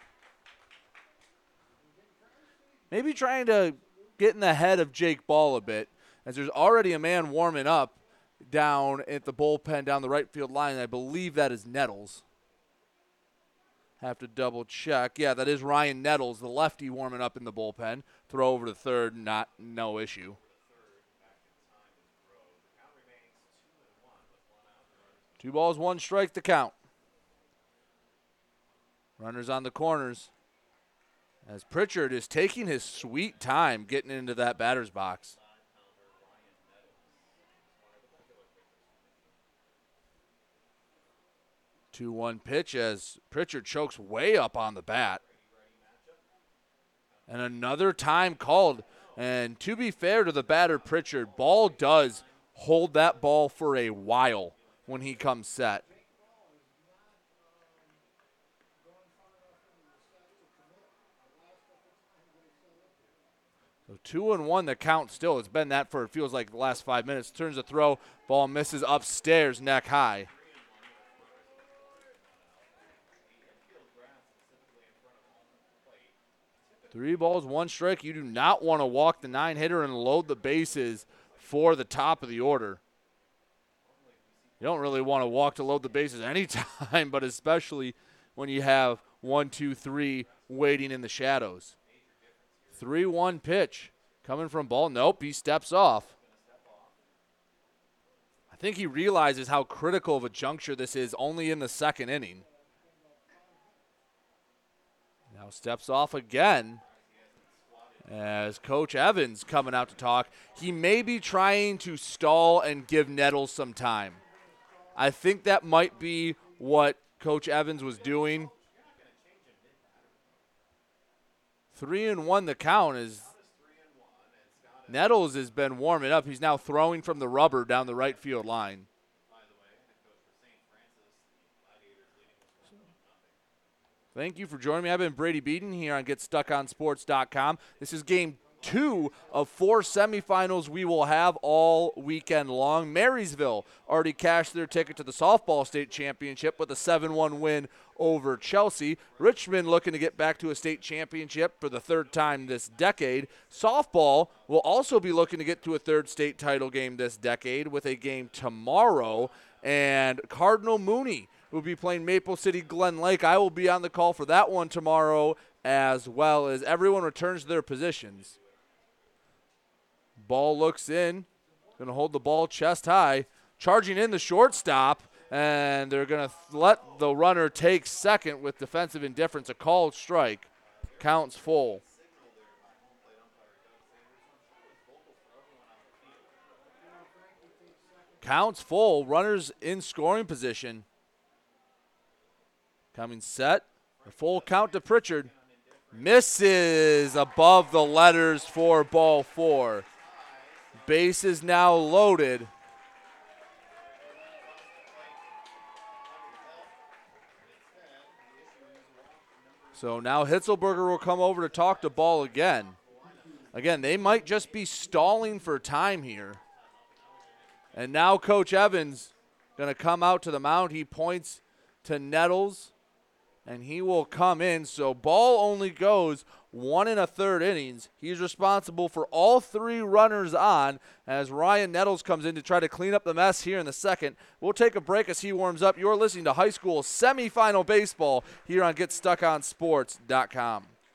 Maybe trying to get in the head of Jake Ball a bit, as there's already a man warming up down at the bullpen down the right field line. I believe that is Nettles. Have to double check. Yeah, that is Ryan Nettles, the lefty warming up in the bullpen. Throw over to third, not no issue. Two balls, one strike to count. Runners on the corners. As Pritchard is taking his sweet time getting into that batter's box. two one pitch as Pritchard chokes way up on the bat. And another time called. And to be fair to the batter Pritchard, Ball does hold that ball for a while when he comes set. So two and one, the count still. It's been that for, it feels like, the last five minutes. Turns the throw, ball misses upstairs, neck high. Three balls, one strike. You do not want to walk the nine-hitter and load the bases for the top of the order. You don't really want to walk to load the bases anytime, but especially when you have one, two, three waiting in the shadows. three one pitch coming from Ball. Nope, he steps off. I think he realizes how critical of a juncture this is only in the second inning. Now steps off again as Coach Evans coming out to talk. He may be trying to stall and give Nettles some time. I think that might be what Coach Evans was doing. Three and one the count is Nettles has been warming up. He's now throwing from the rubber down the right field line. Thank you for joining me. I've been Brady Beaton here on Get Stuck On Sports dot com. This is game two of four semifinals we will have all weekend long. Marysville already cashed their ticket to the softball state championship with a seven one win over Chelsea. Richmond looking to get back to a state championship for the third time this decade. Softball will also be looking to get to a third state title game this decade with a game tomorrow. And Cardinal Mooney will be playing Maple City Glen Lake. I will be on the call for that one tomorrow, as well as everyone returns to their positions. Ball looks in, going to hold the ball chest high, charging in the shortstop, and they're going to th- let the runner take second with defensive indifference. A called strike, counts full. Counts full, runners in scoring position. Coming set, a full count to Pritchard. Misses above the letters for ball four. Base is now loaded. So now Hitzelberger will come over to talk to Ball again. Again, they might just be stalling for time here. And now Coach Evans going to come out to the mound. He points to Nettles, and he will come in. So Ball only goes one and a third innings. He's responsible for all three runners on as Ryan Nettles comes in to try to clean up the mess here in the second. We'll take a break as he warms up. You're listening to high school semifinal baseball here on Get Stuck On Sports dot com.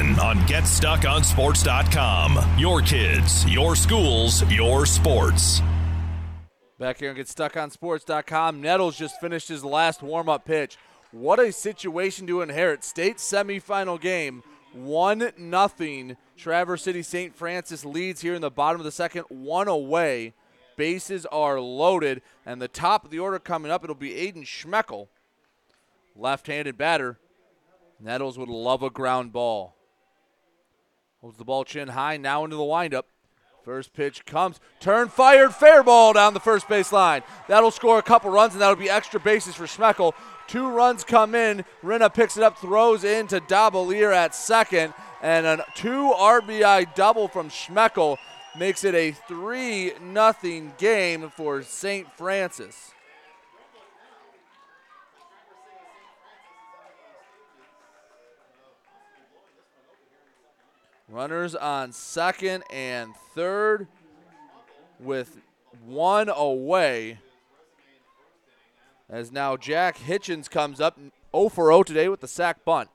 on Get Stuck On Sports dot com. Your kids, your schools, your sports. Back here on Get Stuck On Sports dot com, Nettles just finished his last warm-up pitch. What a situation to inherit. State semifinal game, one nothing. Traverse City Saint Francis leads here in the bottom of the second, one away. Bases are loaded, and the top of the order coming up, it'll be Aiden Schmeckel, left-handed batter. Nettles would love a ground ball. Holds the ball chin high, now into the windup. First pitch comes, turn, fired, fair ball down the first baseline. That'll score a couple runs, and that'll be extra bases for Schmeckel. Two runs come in. Rinna picks it up, throws into Dabalier at second, and a two R B I double from Schmeckel makes it a three nothing game for Saint Francis. Runners on second and third with one away. As now Jack Hitchens comes up oh for oh today with the sack bunt.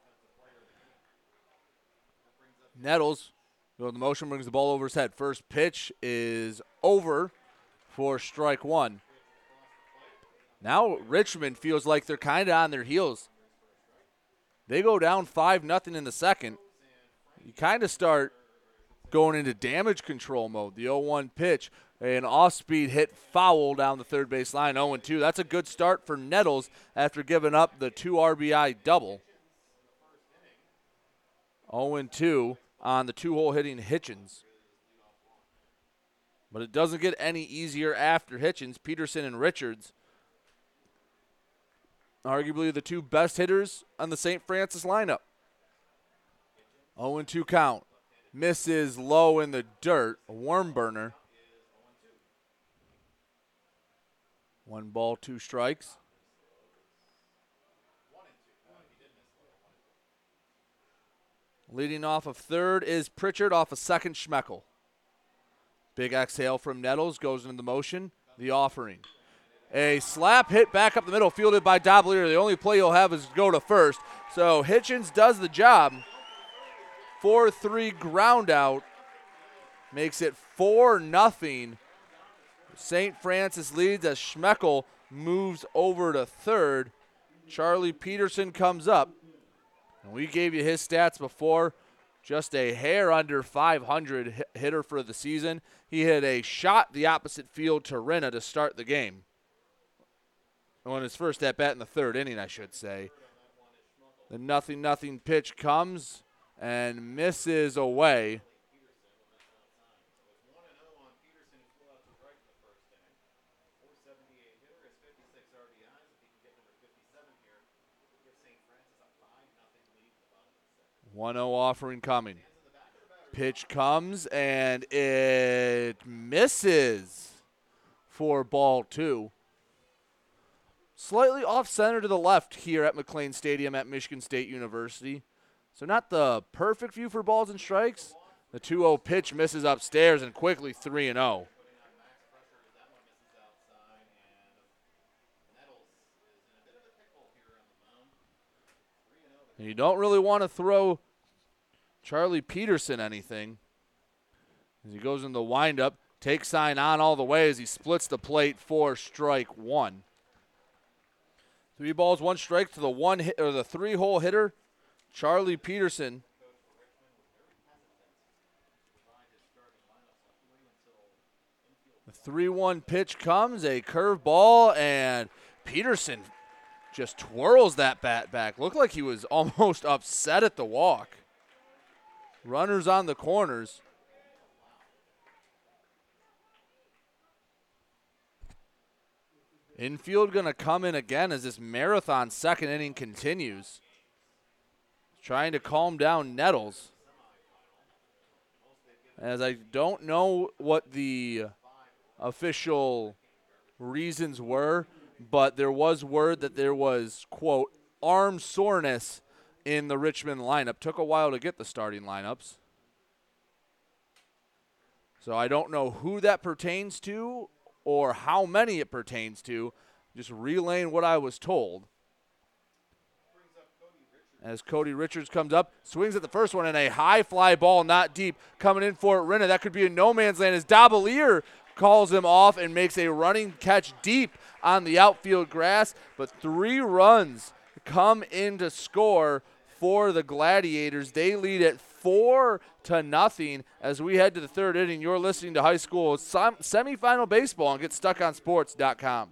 Nettles, the motion brings the ball over his head. First pitch is over for strike one. Now Richmond feels like they're kind of on their heels. They go down five nothing in the second. You kind of start going into damage control mode. The oh one pitch, an off-speed hit foul down the third baseline, oh and two. That's a good start for Nettles after giving up the two R B I double. oh and two on the two-hole hitting Hitchens. But it doesn't get any easier after Hitchens. Peterson and Richards, arguably the two best hitters on the Saint Francis lineup. oh and two count. Misses low in the dirt. A worm burner. One ball, two strikes. Leading off of third is Pritchard, off of second Schmeckel. Big exhale from Nettles, goes into the motion. The offering. A slap hit back up the middle, fielded by Dabalier. The only play he'll have is go to first. So Hitchens does the job. four three ground out makes it four nothing. Saint Francis leads as Schmeckel moves over to third. Charlie Peterson comes up. And we gave you his stats before. Just a hair under five hundred hitter for the season. He hit a shot the opposite field to Rinna to start the game. On his first at-bat in the third inning, I should say. The nothing nothing pitch comes and misses away. one oh offering coming. Pitch comes and it misses for ball two. Slightly off center to the left here at McLean Stadium at Michigan State University. So not the perfect view for balls and strikes. The two oh pitch misses upstairs and quickly three and oh. And you don't really want to throw Charlie Peterson anything. As he goes in the windup, takes sign on all the way as he splits the plate for strike one. Three balls, one strike to the one hit, or the three-hole hitter, Charlie Peterson. The three one pitch comes, a curveball, and Peterson just twirls that bat back. Looked like he was almost upset at the walk. Runners on the corners. Infield going to come in again as this marathon second inning continues. Trying to calm down Nettles. As I don't know what the official reasons were, but there was word that there was, quote, arm soreness in the Richmond lineup. Took a while to get the starting lineups. So I don't know who that pertains to or how many it pertains to, just relaying what I was told. As Cody Richards comes up, swings at the first one, and a high fly ball, not deep, coming in for Renna. That could be in no man's land as Dabalier calls him off and makes a running catch deep on the outfield grass, but three runs come in to score for the Gladiators. They lead at four to nothing as we head to the third inning. You're listening to High School sem- Semifinal Baseball on Get Stuck On Sports dot com.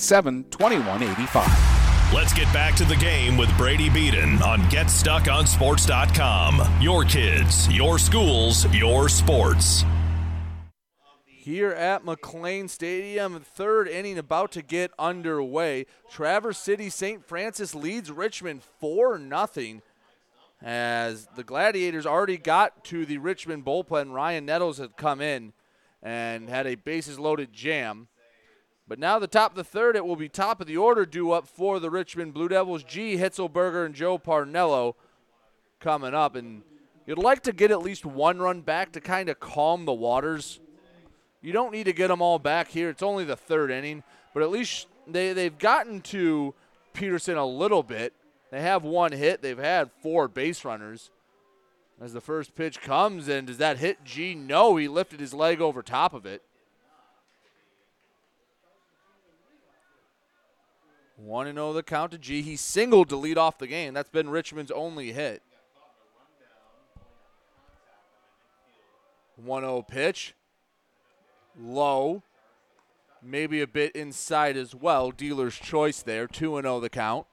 seven two one eight five. Let's get back to the game with Brady Beaton on Get Stuck On Sports dot com. Your kids, your schools, your sports. Here at McLean Stadium, third inning about to get underway. Traverse City Saint Francis leads Richmond four nothing as the Gladiators already got to the Richmond bullpen. Ryan Nettles had come in and had a bases-loaded jam. But now the top of the third, it will be top of the order due up for the Richmond Blue Devils. G. Hitzelberger and Joe Parnello coming up. And you'd like to get at least one run back to kind of calm the waters. You don't need to get them all back here. It's only the third inning. But at least they, they've gotten to Peterson a little bit. They have one hit. They've had four base runners. As the first pitch comes, and does that hit G? No, he lifted his leg over top of it. one and oh the count to G. He singled to lead off the game. That's been Richmond's only hit. one oh pitch. Low. Maybe a bit inside as well. Dealer's choice there. two and oh the count.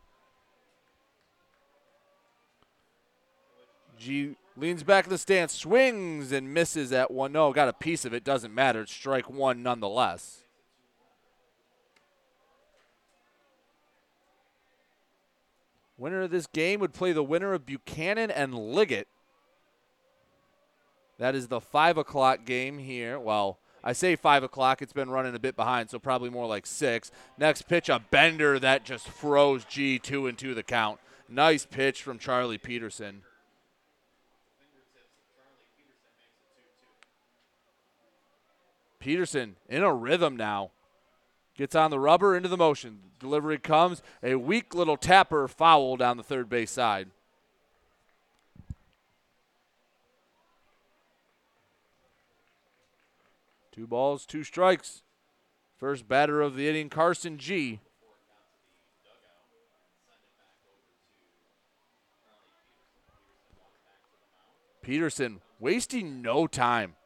G leans back in the stance, swings and misses at one oh. Got a piece of it. Doesn't matter. It's strike one nonetheless. Winner of this game would play the winner of Buchanan and Liggett. That is the five o'clock game here. Well, I say five o'clock. It's been running a bit behind, so probably more like six. Next pitch, a bender that just froze G. two and two the count. Nice pitch from Charlie Peterson. Peterson in a rhythm now. Gets on the rubber, into the motion. Delivery comes. A weak little tapper foul down the third base side. Two balls, two strikes. First batter of the inning, Carson G. Peterson wasting no time.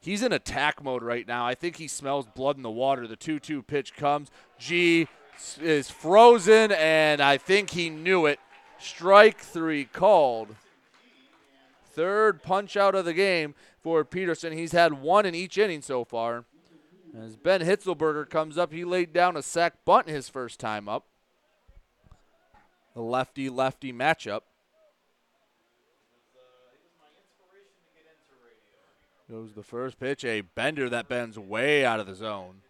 He's in attack mode right now. I think he smells blood in the water. The two two pitch comes. G is frozen, and I think he knew it. Strike three called. Third punch out of the game for Peterson. He's had one in each inning so far. As Ben Hitzelberger comes up, he laid down a sack bunt his first time up. The lefty-lefty matchup. Goes the first pitch, a bender that bends way out of the zone.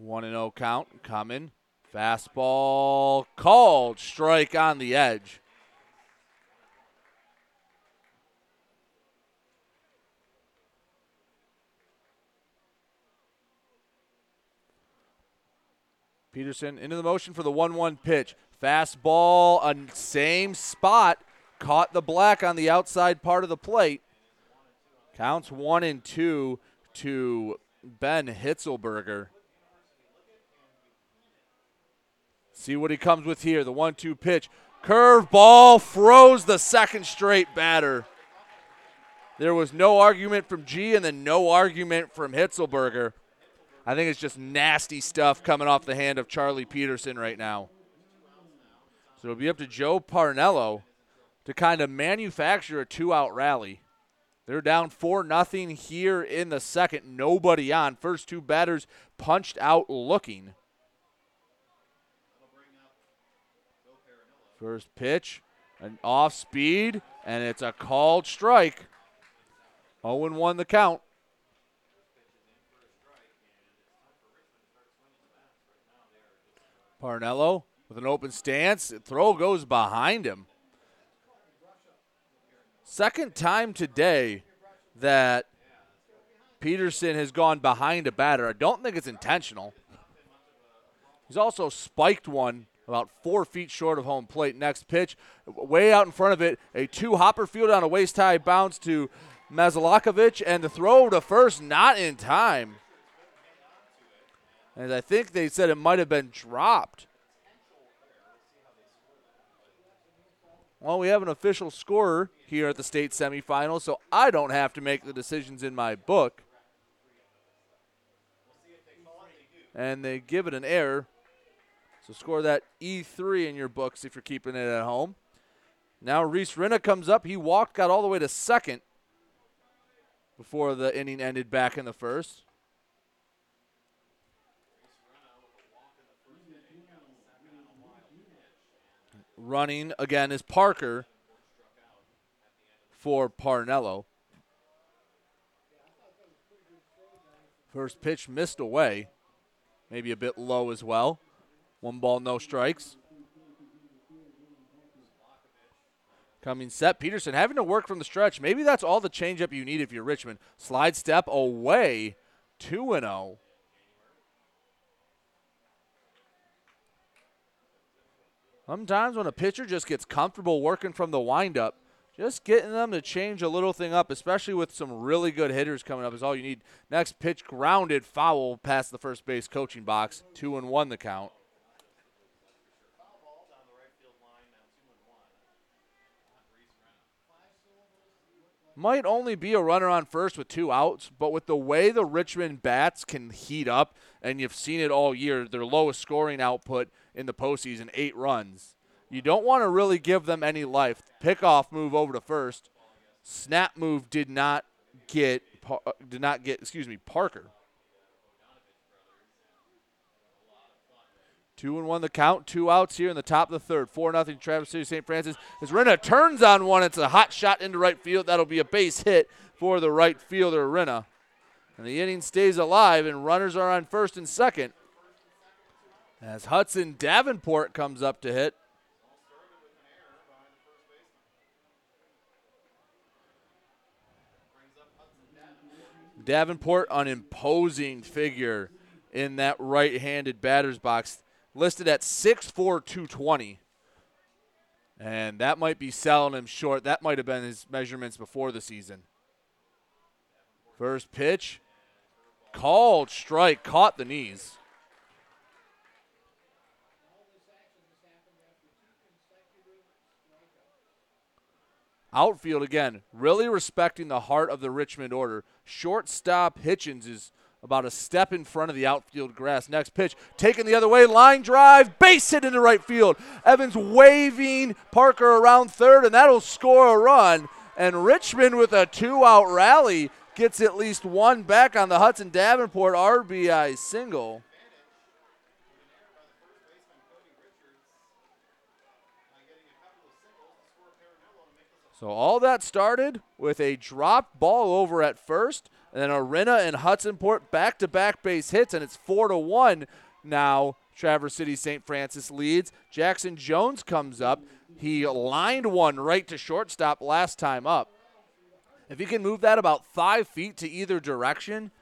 one and oh count coming. Fastball called. Strike on the edge. Peterson into the motion for the one one pitch. Fastball, on same spot. Caught the black on the outside part of the plate. Counts one and two to Ben Hitzelberger. See what he comes with here. The one two pitch. Curveball froze the second straight batter. There was no argument from G and then no argument from Hitzelberger. I think it's just nasty stuff coming off the hand of Charlie Peterson right now. So it'll be up to Joe Parnello to kind of manufacture a two-out rally. They're down four nothing here in the second. Nobody on. First two batters punched out looking. First pitch, an off speed, and it's a called strike. oh and one the count. Parnello with an open stance. The throw goes behind him. Second time today that Peterson has gone behind a batter. I don't think it's intentional. He's also spiked one about four feet short of home plate. Next pitch, way out in front of it, a two-hopper field on a waist-high bounce to Mazalakovic, and the throw to first, not in time. And I think they said it might have been dropped. Well, we have an official scorer here at the state semifinals, so I don't have to make the decisions in my book. And they give it an error. So score that E three in your books if you're keeping it at home. Now Reese Rinna comes up. He walked, got all the way to second before the inning ended back in the first. Running, again, is Parker for Parnello. First pitch missed away. Maybe a bit low as well. One ball, no strikes. Coming set, Peterson having to work from the stretch. Maybe that's all the changeup you need if you're Richmond. Slide step away, two and oh. Sometimes when a pitcher just gets comfortable working from the windup, just getting them to change a little thing up, especially with some really good hitters coming up, is all you need. Next pitch grounded, foul past the first base coaching box. Two and one the count. Might only be a runner on first with two outs, but with the way the Richmond bats can heat up, and you've seen it all year, their lowest scoring output in the postseason, eight runs. You don't want to really give them any life. Pickoff move over to first. Snap move did not get did not get excuse me Parker. Two and one the count. Two outs here in the top of the third. Four nothing Traverse City Saint Francis. As Rinna turns on one, it's a hot shot into right field. That'll be a base hit for the right fielder Rinna, and the inning stays alive. And runners are on first and second. As Hudson Davenport comes up to hit. Davenport, an imposing figure in that right-handed batter's box. listed at six foot four, two twenty. And that might be selling him short. That might have been his measurements before the season. First pitch. Called strike. Caught the knees. Outfield again. Really respecting the heart of the Richmond order. Shortstop Hitchens is about a step in front of the outfield grass. Next pitch, taken the other way, line drive, base hit into right field. Evans waving Parker around third, and that'll score a run. And Richmond with a two-out rally gets at least one back on the Hudson Davenport R B I single. So all that started with a drop ball over at first, and then Arena and Hudsonport back-to-back base hits, and it's four to one now. Traverse City Saint Francis leads. Jackson Jones comes up. He lined one right to shortstop last time up. If he can move that about five feet to either direction,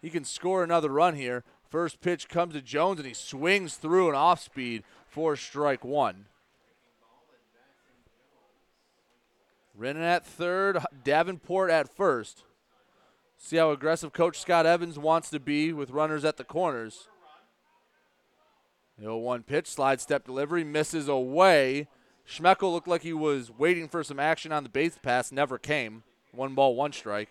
he can score another run here. First pitch comes to Jones, and he swings through an off-speed for strike one. Rennan at third, Davenport at first. See how aggressive Coach Scott Evans wants to be with runners at the corners. The oh one pitch, slide step delivery, misses away. Schmeckel looked like he was waiting for some action on the base pass, never came. One ball, one strike.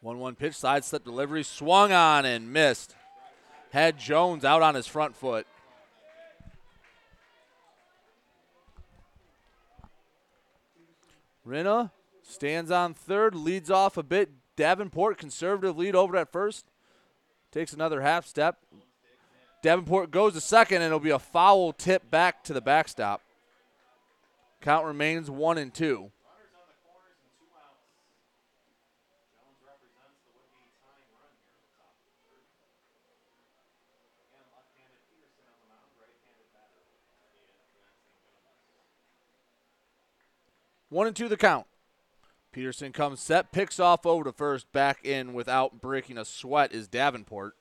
one one pitch, slide step delivery, swung on and missed. Had Jones out on his front foot. Rinna stands on third, leads off a bit. Davenport, conservative lead over at first. Takes another half step. Davenport goes to second, and it'll be a foul tip back to the backstop. Count remains one and two. One and two the count. Peterson comes set, picks off over to first, back in without breaking a sweat is Davenport.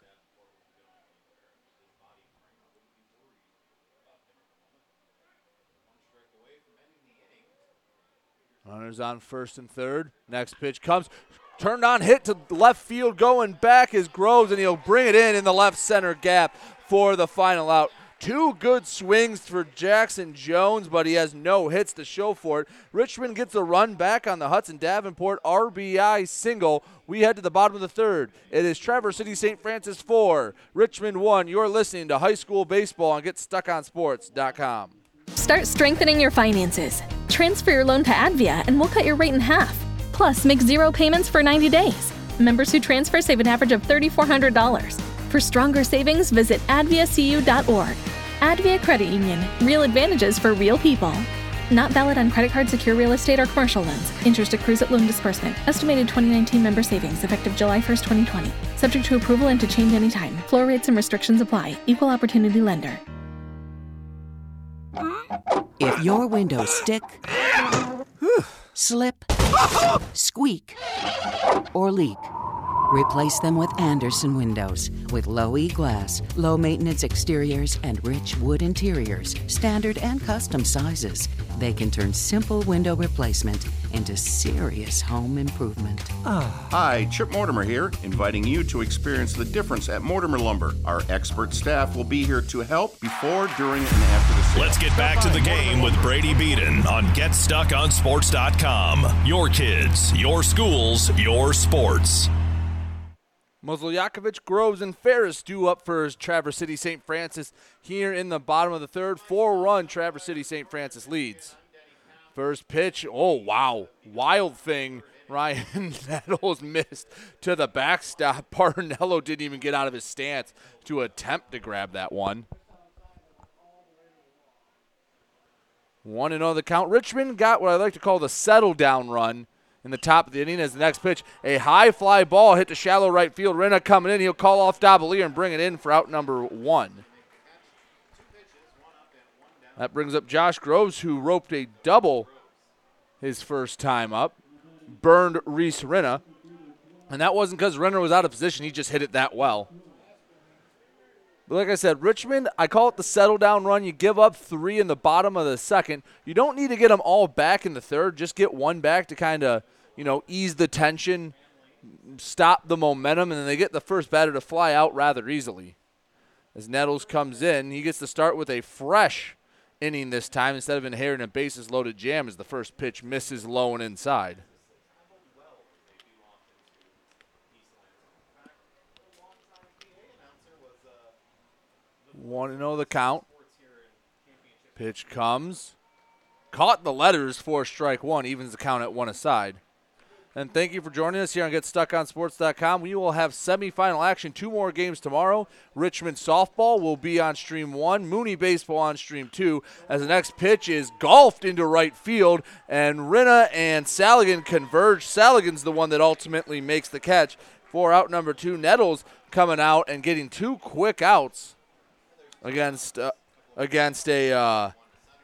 Runners on first and third. Next pitch comes, turned on, hit to left field, going back is Groves, and he'll bring it in in the left center gap for the final out. Two good swings for Jackson Jones, but he has no hits to show for it. Richmond gets a run back on the Hudson Davenport R B I single. We head to the bottom of the third. It is Traverse City Saint Francis four, Richmond one. You're listening to High School Baseball on Get Stuck On Sports dot com. Start strengthening your finances. Transfer your loan to Advia, and we'll cut your rate in half. Plus, make zero payments for ninety days. Members who transfer save an average of three thousand four hundred dollars. For stronger savings, visit advia c u dot org. Advia Credit Union, real advantages for real people. Not valid on credit card, secure real estate, or commercial loans. Interest accrues at loan disbursement. Estimated twenty nineteen member savings effective July first, twenty twenty. Subject to approval and to change any time. Floor rates and restrictions apply. Equal opportunity lender. If your windows stick, slip, squeak, or leak, replace them with Anderson Windows. With low-E glass, low-maintenance exteriors, and rich wood interiors, standard and custom sizes, they can turn simple window replacement into serious home improvement. Ah. Hi, Chip Mortimer here, inviting you to experience the difference at Mortimer Lumber. Our expert staff will be here to help before, during, and after the sale. Let's get back to the game with Brady Beaton on Get Stuck On Sports dot com. Your kids, your schools, your sports. Mozliakovic, Groves, and Ferris do up for Traverse City Saint Francis here in the bottom of the third. Four-run Traverse City Saint Francis leads. First pitch, oh, wow, wild thing. Ryan Nettles missed to the backstop. Parnello didn't even get out of his stance to attempt to grab that one. One and oh the count. Richmond got what I like to call the settle-down run in the top of the inning as the next pitch. A high fly ball hit to shallow right field. Rena coming in. He'll call off Dabalier and bring it in for out number one. That brings up Josh Groves, who roped a double his first time up. burned Reese Rinna. And that wasn't because Renner was out of position. He just hit it that well. But like I said, Richmond, I call it the settle-down run. You give up three in the bottom of the second. You don't need to get them all back in the third. Just get one back to kind of, you know, ease the tension, stop the momentum, and then they get the first batter to fly out rather easily. As Nettles comes in, he gets to start with a fresh inning this time instead of inheriting a bases-loaded jam as the first pitch misses low and inside. one and oh the count. Pitch comes. Caught the letters for strike one. Evens the count at one aside. And thank you for joining us here on Get Stuck On Sports dot com. We will have semifinal action, two more games tomorrow. Richmond softball will be on stream one. Mooney baseball on stream two. As the next pitch is golfed into right field. And Rinna and Saligan converge. Saligan's the one that ultimately makes the catch. For out number two, Nettles coming out and getting two quick outs. Against uh, against a uh,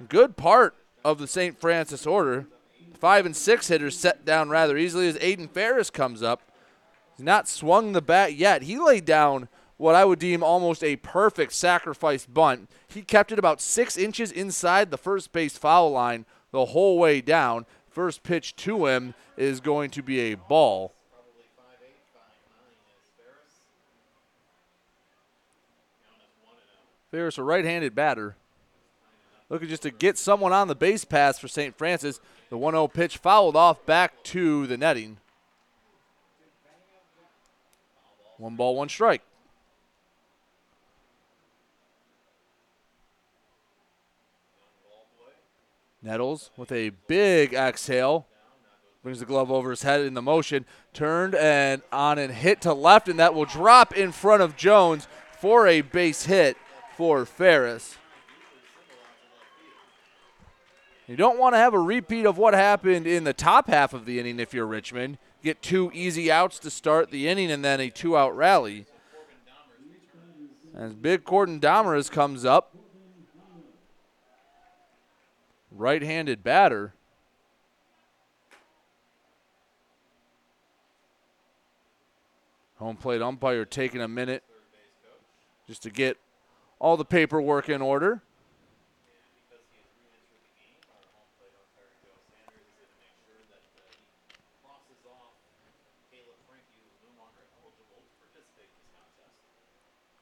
good part of the Saint Francis order. Five and six hitters set down rather easily as Aiden Ferris comes up. He's not swung the bat yet. He laid down what I would deem almost a perfect sacrifice bunt. He kept it about six inches inside the first base foul line the whole way down. First pitch to him is going to be a ball. Ferris, a right-handed batter, looking just to get someone on the base pass for Saint Francis. The one oh pitch fouled off back to the netting. One ball, one strike. Nettles with a big exhale. Brings the glove over his head in the motion. Turned and on and hit to left, and that will drop in front of Jones for a base hit. For Ferris. You don't want to have a repeat of what happened in the top half of the inning if you're Richmond. Get two easy outs to start the inning and then a two-out rally. As big Cordon Domeres comes up. Right-handed batter. Home plate umpire taking a minute just to get all the paperwork in order.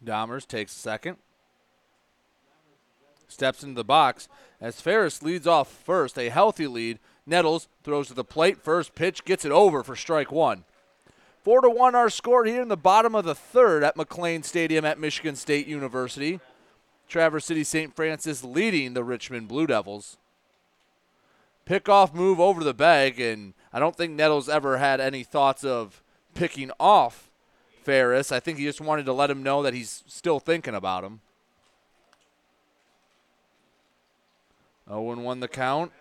Domeres takes a second. Steps into the box as Ferris leads off first, a healthy lead. Nettles throws to the plate. First pitch gets it over for strike one. Four to one our score here in the bottom of the third at McLean Stadium at Michigan State University. Traverse City Saint Francis leading the Richmond Blue Devils. Pickoff move over the bag, and I don't think Nettles ever had any thoughts of picking off Ferris. I think he just wanted to let him know that he's still thinking about him. oh one the count.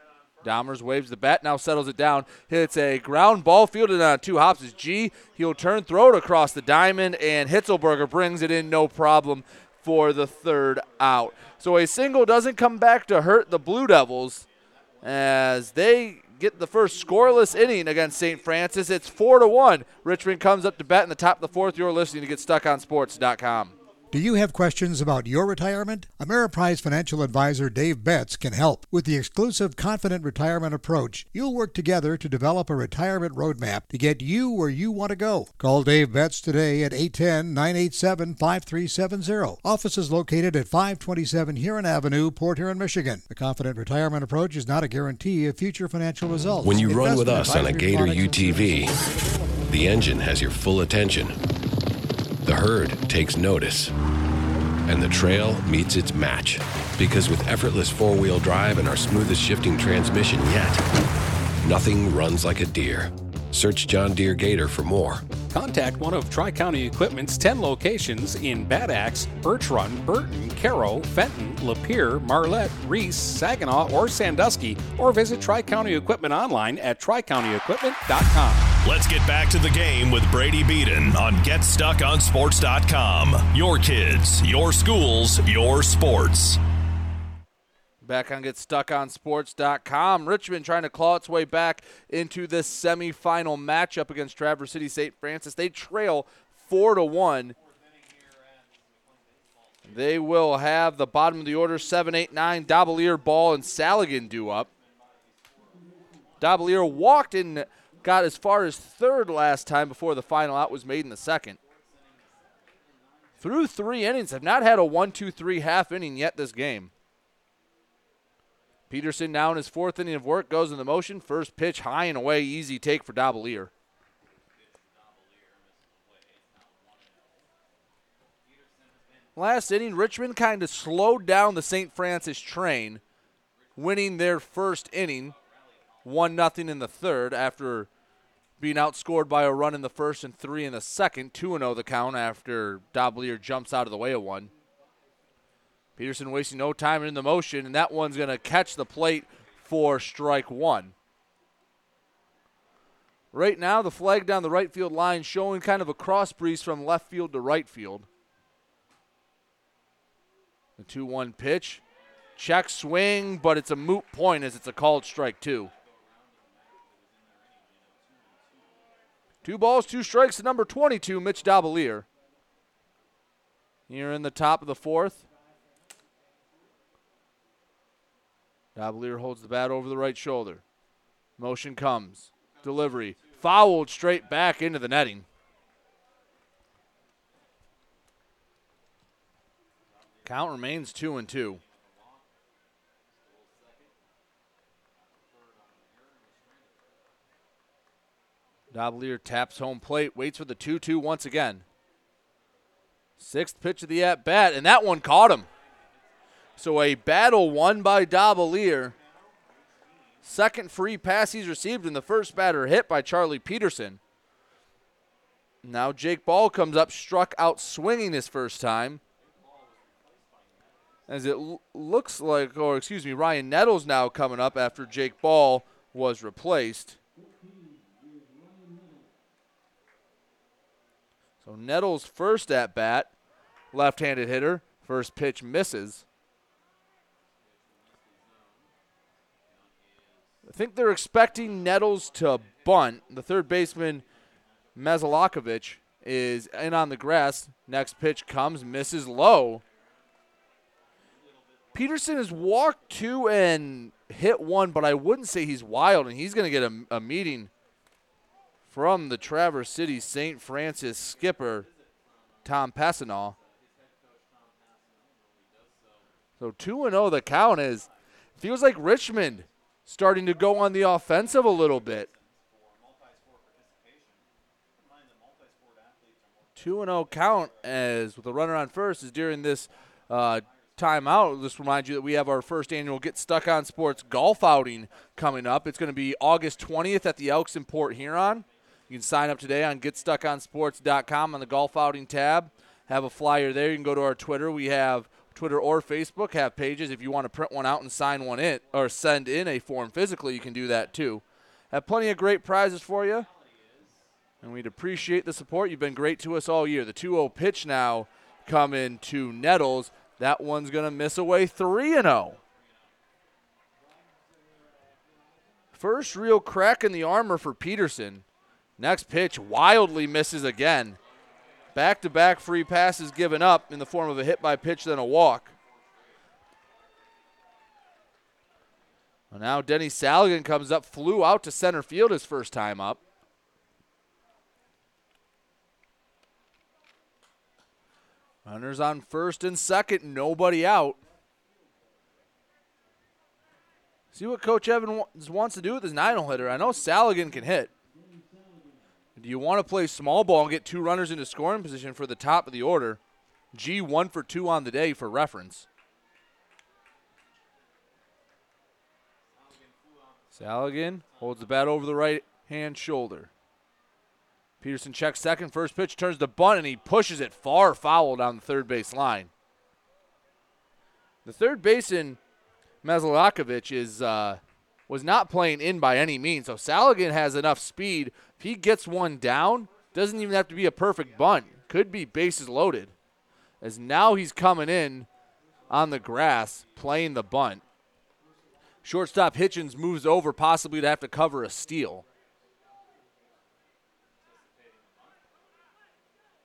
Domeres waves the bat, now settles it down. Hits a ground ball fielded on two hops. Is G. He'll turn, throw it across the diamond, and Hitzelberger brings it in no problem for the third out. So a single doesn't come back to hurt the Blue Devils as they get the first scoreless inning against Saint Francis. It's four to one. Richmond comes up to bat in the top of the fourth. You're listening to Get Stuck On Sports dot com. Do you have questions about your retirement? Ameriprise financial advisor Dave Betts can help. With the exclusive Confident Retirement Approach, you'll work together to develop a retirement roadmap to get you where you want to go. Call Dave Betts today at eight one zero, nine eight seven, five three seven zero. Office is located at five twenty-seven Huron Avenue, Port Huron, Michigan. The Confident Retirement Approach is not a guarantee of future financial results. When you Investment run with us on a Gator U T V, the engine has your full attention. The herd takes notice, and the trail meets its match. Because with effortless four-wheel drive and our smoothest shifting transmission yet, nothing runs like a deer. Search John Deere Gator for more. Contact one of Tri-County Equipment's ten locations in Bad Axe, Birch Run, Burton, Caro, Fenton, Lapeer, Marlette, Reese, Saginaw, or Sandusky, or visit Tri-County Equipment online at tri county equipment dot com. Let's get back to the game with Brady Beaton on Get Stuck On Sports dot com. Your kids, your schools, your sports. Back on Get Stuck On Sports dot com, Richmond trying to claw its way back into this semifinal matchup against Traverse City Saint Francis. They trail four to one. They will have the bottom of the order, seven eight nine, Dobelier, Ball, and Saligan due up. Dobelier walked in, got as far as third last time before the final out was made in the second. Through three innings, have not had a one two three half inning yet this game. Peterson now in his fourth inning of work goes in the motion. First pitch high and away, easy take for Dobelier. Last inning, Richmond kind of slowed down the Saint Francis train, winning their first inning, one nothing in the third after being outscored by a run in the first and three in the second, two and oh the count after Dobelier jumps out of the way of one. Peterson wasting no time in the motion, and that one's going to catch the plate for strike one. Right now, the flag down the right field line showing kind of a cross breeze from left field to right field. The two one pitch. Check swing, but it's a moot point as it's a called strike two. Two balls, two strikes to number twenty-two, Mitch Dobelier. Here in the top of the fourth. Dobelier holds the bat over the right shoulder. Motion comes. Delivery. Fouled straight back into the netting. Count remains two and two. Dobelier taps home plate, waits for the two two once again. Sixth pitch of the at-bat, and that one caught him. So a battle won by Dobelier. Second free pass he's received, and the first batter hit by Charlie Peterson. Now Jake Ball comes up, struck out swinging his first time. As it l- looks like, or excuse me, Ryan Nettles now coming up after Jake Ball was replaced. So Nettles first at bat, left-handed hitter, first pitch misses. I think they're expecting Nettles to bunt. The third baseman, Mazalakovic, is in on the grass. Next pitch comes, misses low. Peterson has walked two and hit one, but I wouldn't say he's wild, and he's going to get a, a meeting from the Traverse City Saint Francis skipper, Tom Passanaw. So two and oh the count is. Feels like Richmond starting to go on the offensive a little bit. two and oh count as with a runner on first is during this uh, timeout. Just remind you that we have our first annual Get Stuck on Sports golf outing coming up. It's going to be August twentieth at the Elks in Port Huron. You can sign up today on Get Stuck On Sports dot com on the golf outing tab. Have a flyer there. You can go to our Twitter. We have Twitter or Facebook have pages. If you want to print one out and sign one in or send in a form physically, you can do that too. Have plenty of great prizes for you, and we'd appreciate the support. You've been great to us all year. The two oh pitch now coming to Nettles. That one's going to miss away, three and oh. First real crack in the armor for Peterson. Next pitch wildly misses again. Back-to-back free passes given up in the form of a hit by pitch, then a walk. Well, now Denny Saligan comes up, flew out to center field his first time up. Runners on first and second, nobody out. See what Coach Evans wants to do with his nine-hole hitter. I know Saligan can hit. Do you want to play small ball and get two runners into scoring position for the top of the order? G one for two on the day for reference. Saligan holds the bat over the right hand shoulder. Peterson checks second. First pitch turns to bunt, and he pushes it far foul down the third base line. The third baseman, Mazalakovic, is uh, was not playing in by any means, so Saligan has enough speed. He gets one down, doesn't even have to be a perfect bunt. Could be bases loaded. As now he's coming in on the grass, playing the bunt. Shortstop Hitchens moves over, possibly to have to cover a steal.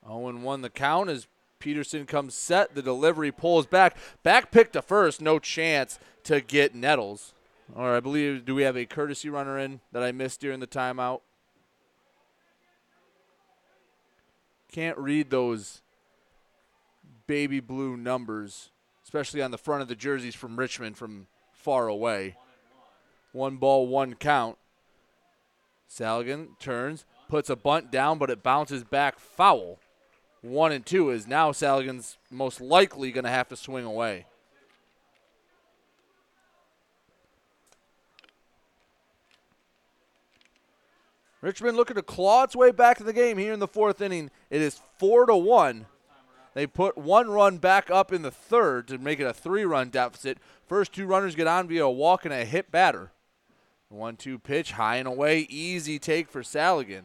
oh one the count as Peterson comes set. The delivery pulls back. Back pick to first. No chance to get Nettles. Or I believe, do we have a courtesy runner in that I missed during the timeout? Can't read those baby blue numbers, especially on the front of the jerseys from Richmond from far away. One ball, one count. Saligan turns, puts a bunt down, but it bounces back foul. One and two is now Saligan's most likely going to have to swing away. Richmond looking to claw its way back in the game here in the fourth inning. It is four to one. They put one run back up in the third to make it a three-run deficit. First two runners get on via a walk and a hit batter. one two pitch, high and away, easy take for Saligan.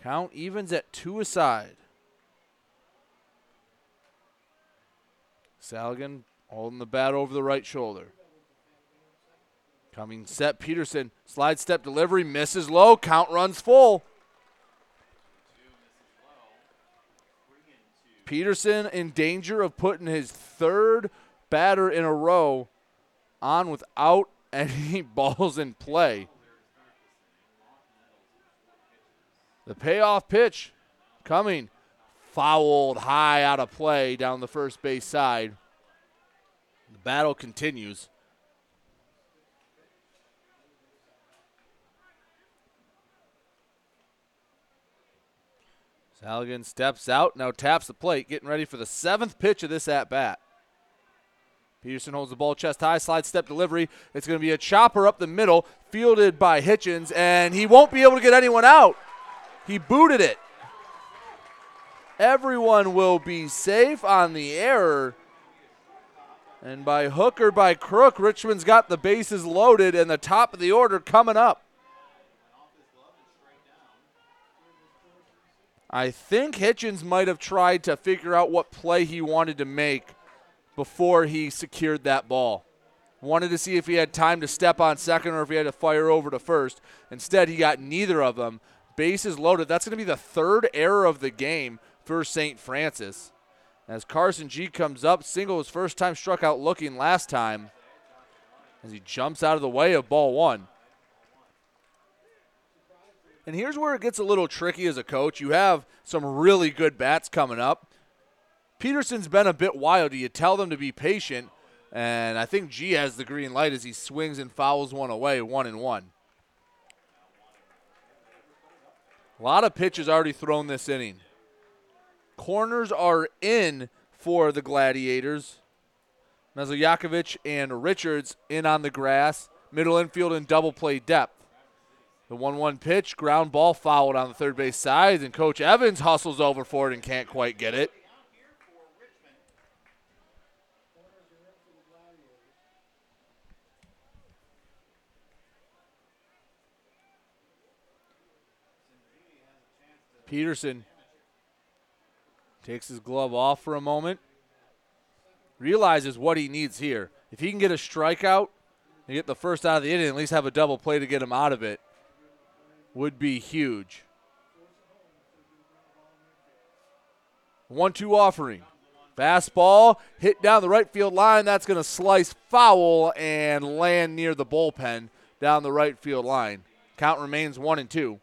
Count evens at two aside. Saligan holding the bat over the right shoulder. Coming set, Peterson, slide step delivery, misses low, count runs full. Peterson in danger of putting his third batter in a row on without any balls in play. The payoff pitch coming, fouled high out of play down the first base side. The battle continues. Saligan steps out, now taps the plate, getting ready for the seventh pitch of this at-bat. Peterson holds the ball chest high, slide step delivery. It's going to be a chopper up the middle, fielded by Hitchens, and he won't be able to get anyone out. He booted it. Everyone will be safe on the error. And by hook or by crook, Richmond's got the bases loaded and the top of the order coming up. I think Hitchens might have tried to figure out what play he wanted to make before he secured that ball. Wanted to see if he had time to step on second or if he had to fire over to first. Instead, he got neither of them. Bases loaded. That's going to be the third error of the game for Saint Francis. As Carson G comes up, single his first time, struck out looking last time. As he jumps out of the way of ball one. And here's where it gets a little tricky as a coach. You have some really good bats coming up. Peterson's been a bit wild. You tell them to be patient, and I think G has the green light as he swings and fouls one away, one and one. A lot of pitches already thrown this inning. Corners are in for the Gladiators. Mesoljakovic and Richards in on the grass. Middle infield and double play depth. The one one pitch, ground ball fouled on the third base side, and Coach Evans hustles over for it and can't quite get it. Peterson takes his glove off for a moment, realizes what he needs here. If he can get a strikeout and get the first out of the inning, at least have a double play to get him out of it, would be huge. one two offering. Fastball, hit down the right field line. That's going to slice foul and land near the bullpen down the right field line. Count remains one and two.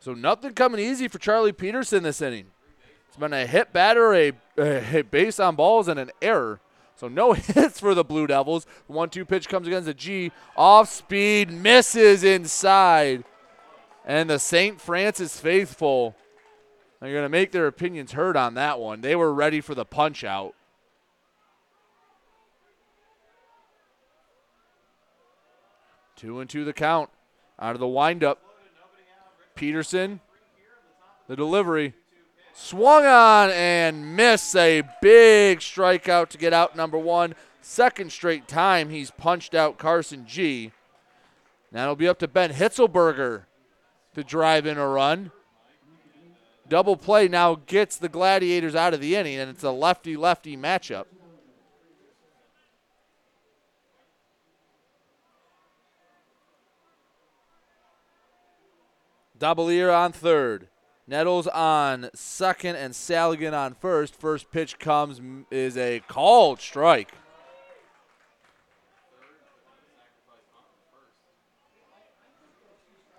So nothing coming easy for Charlie Peterson this inning. It's been a hit batter, a, a base on balls, and an error. So no hits for the Blue Devils. one two pitch comes against a G. Off speed, misses inside. And the Saint Francis faithful are going to make their opinions heard on that one. They were ready for the punch out. Two and two the count. Out of the windup. Peterson, the delivery, Swung on and missed. A big strikeout to get out number one. Second straight time he's punched out Carson G. Now it'll be up to Ben Hitzelberger to drive in a run. Double play now gets the Gladiators out of the inning, and it's a lefty-lefty matchup. Dabalier on third. Nettles on second and Saligan on first. First pitch comes is a called strike.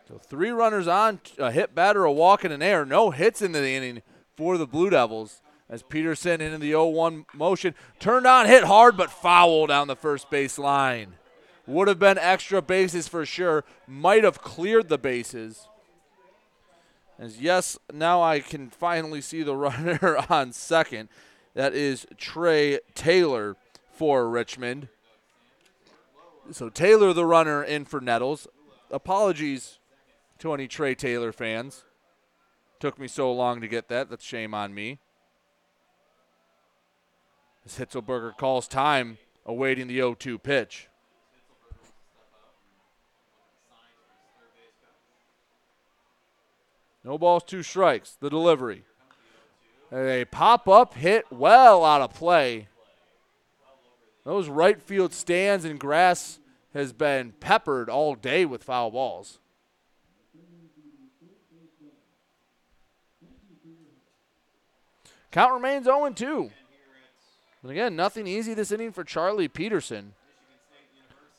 So three runners on, a hit batter, a walk, and an error. No hits into the inning for the Blue Devils as Peterson into the oh one motion. Turned on, hit hard, but foul down the first base line. Would have been extra bases for sure. Might have cleared the bases. As yes, now I can finally see the runner on second. That is Trey Taylor for Richmond. So Taylor the runner in for Nettles. Apologies to any Trey Taylor fans. Took me so long to get that. That's shame on me. As Hitzelberger calls time, awaiting the oh two pitch. No balls, two strikes. The delivery. A pop-up hit well out of play. Those right field stands and grass has been peppered all day with foul balls. Count remains oh two. And again, nothing easy this inning for Charlie Peterson.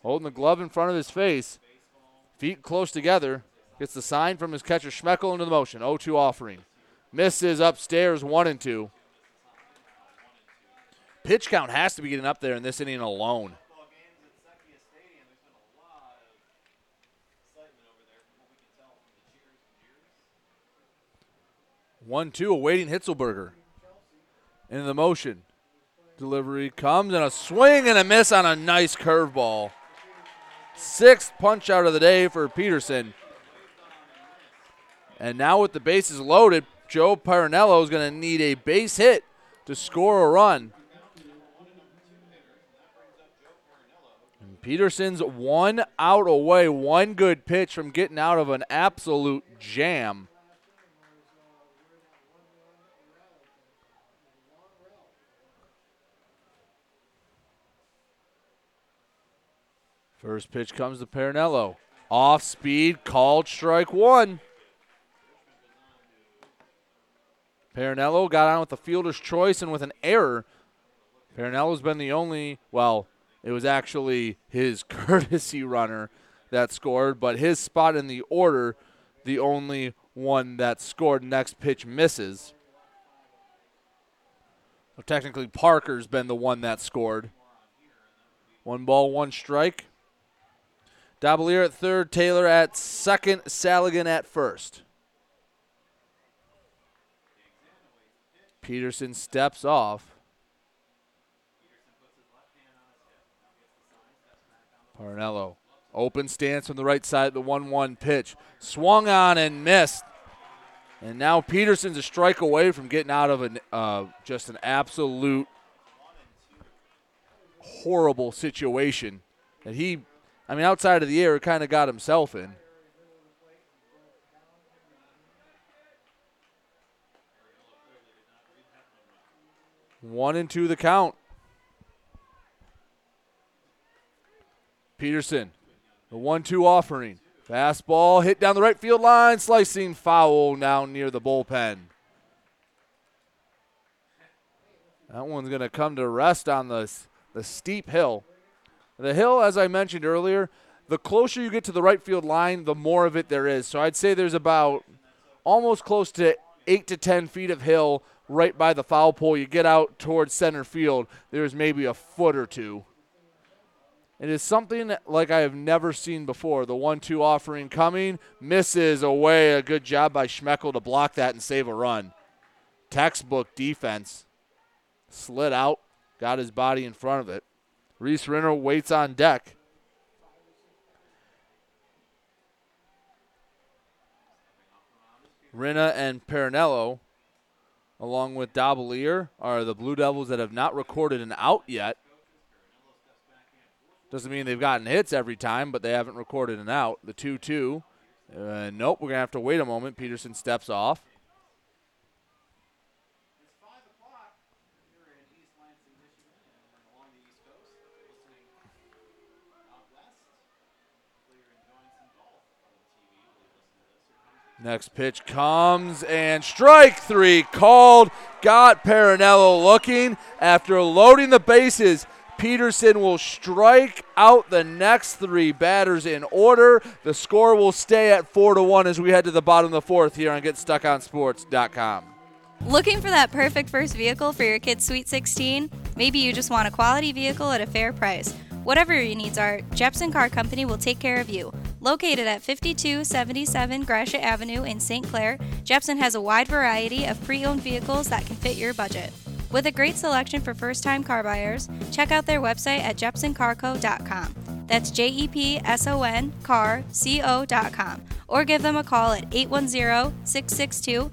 Holding the glove in front of his face. Feet close together. Gets the sign from his catcher, Schmeckel, into the motion. oh two offering. Misses upstairs, one and two. Pitch count has to be getting up there in this inning alone. one two awaiting Hitzelberger. Into the motion. Delivery comes and a swing and a miss on a nice curveball. Sixth punch out of the day for Peterson. And now with the bases loaded, Joe Parinello is going to need a base hit to score a run. And Peterson's one out away, one good pitch from getting out of an absolute jam. First pitch comes to Parinello. Off speed, called strike one. Parinello got on with the fielder's choice and with an error. Parinello's been the only, well, it was actually his courtesy runner that scored, but his spot in the order, the only one that scored. Next pitch misses. So technically Parker's been the one that scored. One ball, one strike. Dabalier at third, Taylor at second, Saligan at first. Peterson steps off. Parinello, open stance from the right side, the one one pitch. Swung on and missed. And now Peterson's a strike away from getting out of an uh, just an absolute horrible situation that he, I mean, outside of the air, kind of got himself in. One and two the count. Peterson, the one two offering. Fastball hit down the right field line, slicing foul down near the bullpen. That one's going to come to rest on the, the steep hill. The hill, as I mentioned earlier, the closer you get to the right field line, the more of it there is. So I'd say there's about almost close to eight to ten feet of hill right by the foul pole. You get out towards center field, there's maybe a foot or two. It is something like I have never seen before. The one two offering coming, misses away. A good job by Schmeckel to block that and save a run. Textbook defense. Slid out, got his body in front of it. Reese Renner waits on deck. Rinna and Parinello along with Dabalier, are the Blue Devils that have not recorded an out yet. Doesn't mean they've gotten hits every time, but they haven't recorded an out. The two two. Uh, nope, we're going to have to wait a moment. Peterson steps off. Next pitch comes and strike three called. Got Parinello looking. After loading the bases, Peterson will strike out the next three batters in order. The score will stay at four to one as we head to the bottom of the fourth here on Get Stuck On Sports dot com. Looking for that perfect first vehicle for your kid's Sweet sixteen? Maybe you just want a quality vehicle at a fair price. Whatever your needs are, Jepson Car Company will take care of you. Located at fifty-two seventy-seven Gratiot Avenue in Saint Clair, Jepson has a wide variety of pre-owned vehicles that can fit your budget. With a great selection for first-time car buyers, check out their website at jepson car co dot com. That's J E P S O N car, C O dot com. Or give them a call at eight one zero, six six two,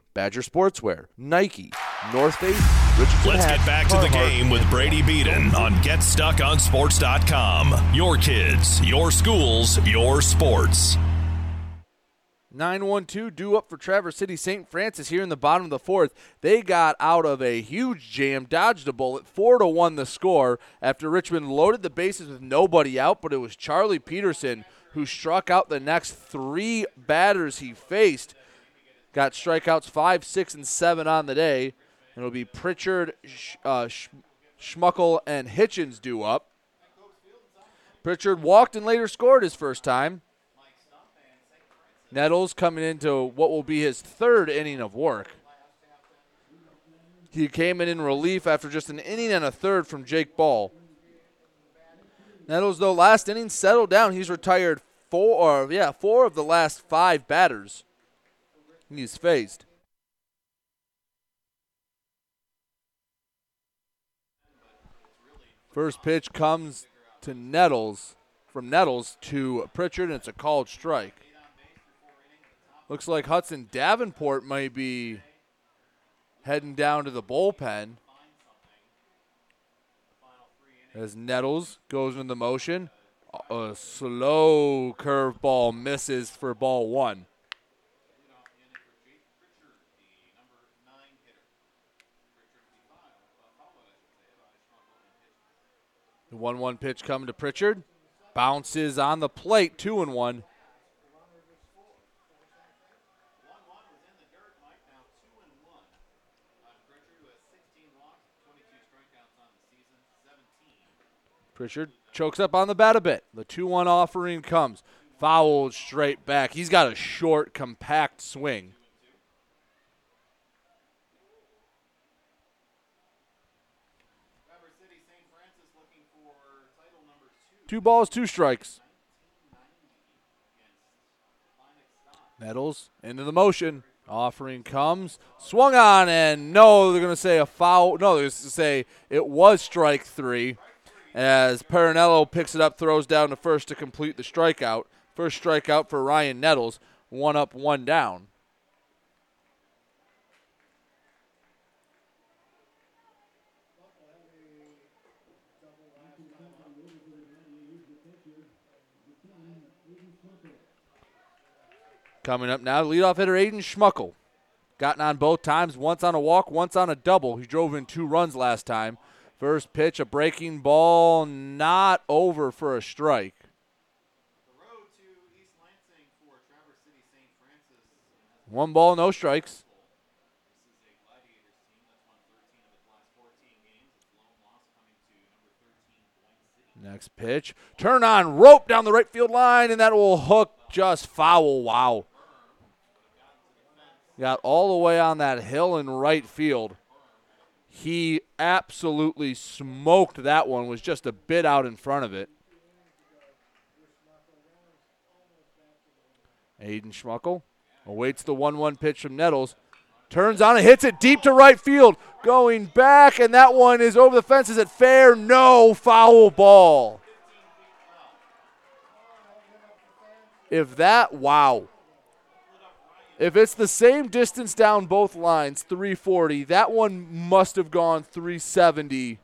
Badger Sportswear, Nike, North Face, Richardson. Let's Hatch, get back Carhartt, to the game with Brady Beaton on Get Stuck On Sports dot com. Your kids, your schools, your sports. nine one two due up for Traverse City Saint Francis here in the bottom of the fourth. They got out of a huge jam, dodged a bullet, four to one the score after Richmond loaded the bases with nobody out, but it was Charlie Peterson who struck out the next three batters he faced. Got strikeouts five, six, and seven on the day. And it'll be Pritchard, uh, Schmuckel, and Hitchens due up. Pritchard walked and later scored his first time. Nettles coming into what will be his third inning of work. He came in in relief after just an inning and a third from Jake Ball. Nettles, though, last inning settled down. He's retired four, or, yeah, four of the last five batters he's faced. First pitch comes to Nettles, from Nettles to Pritchard, and it's a called strike. Looks like Hudson Davenport might be heading down to the bullpen as Nettles goes into motion. A slow curveball misses for ball one. The one one pitch coming to Pritchard. Bounces on the plate, two and one. Pritchard chokes up on the bat a bit. The two one offering comes. Fouled straight back. He's got a short, compact swing. Two balls, two strikes. Nettles into the motion. Offering comes. Swung on and no, they're going to say a foul. No, they're going to say it was strike three as Parinello picks it up, throws down to first to complete the strikeout. First strikeout for Ryan Nettles. One up, one down. Coming up now, leadoff hitter Aiden Schmuckel. Gotten on both times, once on a walk, once on a double. He drove in two runs last time. First pitch, a breaking ball, not over for a strike. One ball, no strikes. Next pitch, turn on, rope down the right field line, and that will hook just foul. Wow. Got all the way on that hill in right field. He absolutely smoked that one, was just a bit out in front of it. Aiden Schmuckel awaits the one one pitch from Nettles. Turns on and hits it deep to right field. Going back, and that one is over the fence. Is it fair? No, foul ball. If that, wow. If it's the same distance down both lines, three forty, that one must have gone three seventy.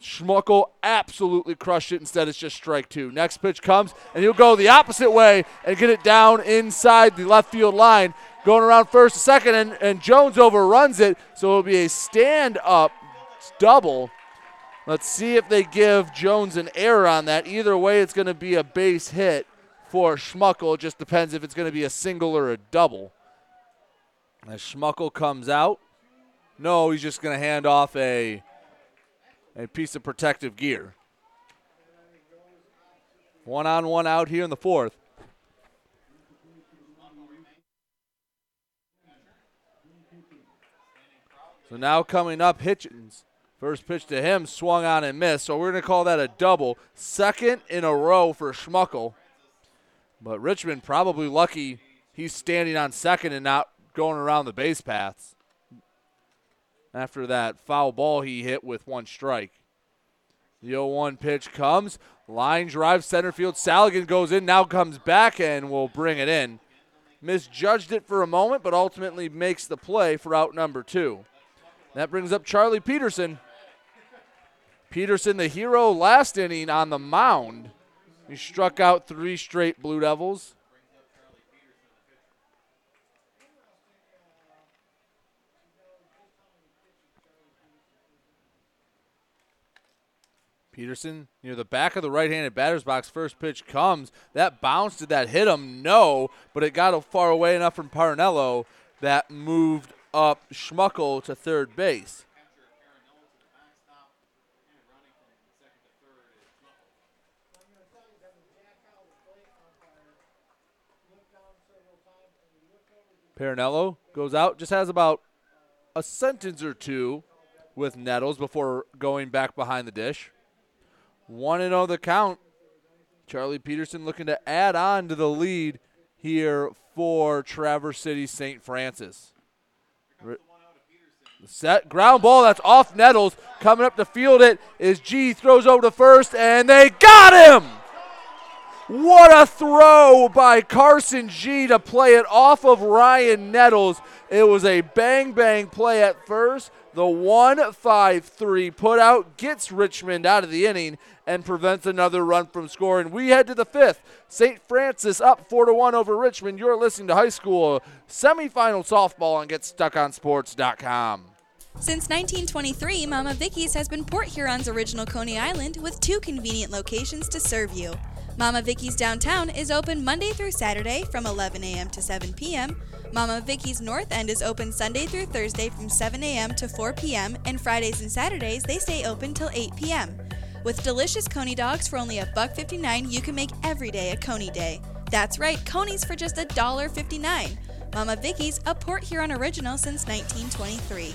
Schmuckel absolutely crushed it. Instead, it's just strike two. Next pitch comes, and he'll go the opposite way and get it down inside the left field line. Going around first to second, and, and Jones overruns it, so it'll be a stand-up double. Let's see if they give Jones an error on that. Either way, it's going to be a base hit for Schmuckel. It just depends if it's going to be a single or a double. As Schmuckel comes out, no, he's just going to hand off a... a piece of protective gear. One on one out here in the fourth. So now coming up, Hitchens. First pitch to him, swung on and missed. So we're going to call that a double. Second in a row for Schmuckel. But Richmond probably lucky he's standing on second and not going around the base paths. After that foul ball he hit with one strike. The oh one pitch comes. Line drive center field. Saligan goes in, now comes back and will bring it in. Misjudged it for a moment, but ultimately makes the play for out number two. That brings up Charlie Peterson. Peterson, the hero last inning on the mound. He struck out three straight Blue Devils. Peterson near the back of the right-handed batter's box. First pitch comes. That bounce, did that hit him? No, but it got far away enough from Parnello that moved up Schmuckel to third base. Parnello goes out, just has about a sentence or two with Nettles before going back behind the dish. one and oh the count. Charlie Peterson looking to add on to the lead here for Traverse City Saint Francis. Set ground ball that's off Nettles. Coming up to field it is G. Throws over to first, and they got him! What a throw by Carson G to play it off of Ryan Nettles. It was a bang-bang play at first. The one five three put out gets Richmond out of the inning and prevents another run from scoring. We head to the fifth. Saint Francis up four to one over Richmond. You're listening to high school semifinal softball on Get Stuck On Sports dot com. Since nineteen twenty-three, Mama Vicky's has been Port Huron's original Coney Island with two convenient locations to serve you. Mama Vicky's Downtown is open Monday through Saturday from eleven a.m. to seven p.m. Mama Vicky's North End is open Sunday through Thursday from seven a.m. to four p.m. and Fridays and Saturdays they stay open till eight p.m. With delicious Coney dogs for only a buck fifty-nine, you can make every day a Coney day. That's right, Coneys for just a dollar fifty-nine. Mama Vicky's, a Port Huron original since nineteen twenty-three.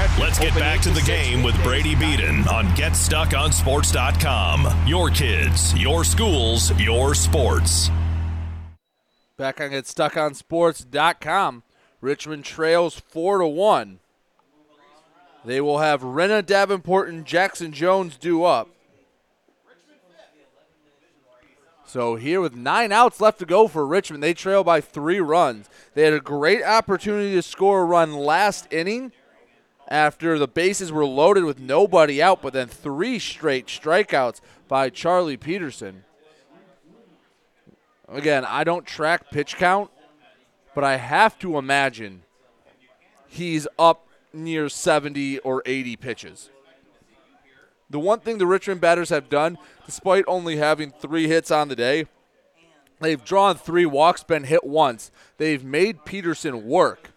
Let's get back to the game with Brady Beaton on Get Stuck On Sports dot com. Your kids, your schools, your sports. Back on Get Stuck On Sports dot com, Richmond trails four to one. They will have Renna Davenport and Jackson Jones due up. So here with nine outs left to go for Richmond, they trail by three runs. They had a great opportunity to score a run last inning, after the bases were loaded with nobody out, but then three straight strikeouts by Charlie Peterson. Again, I don't track pitch count, but I have to imagine he's up near seventy or eighty pitches. The one thing the Richmond batters have done, despite only having three hits on the day, They've drawn three walks, been hit once. They've made Peterson work.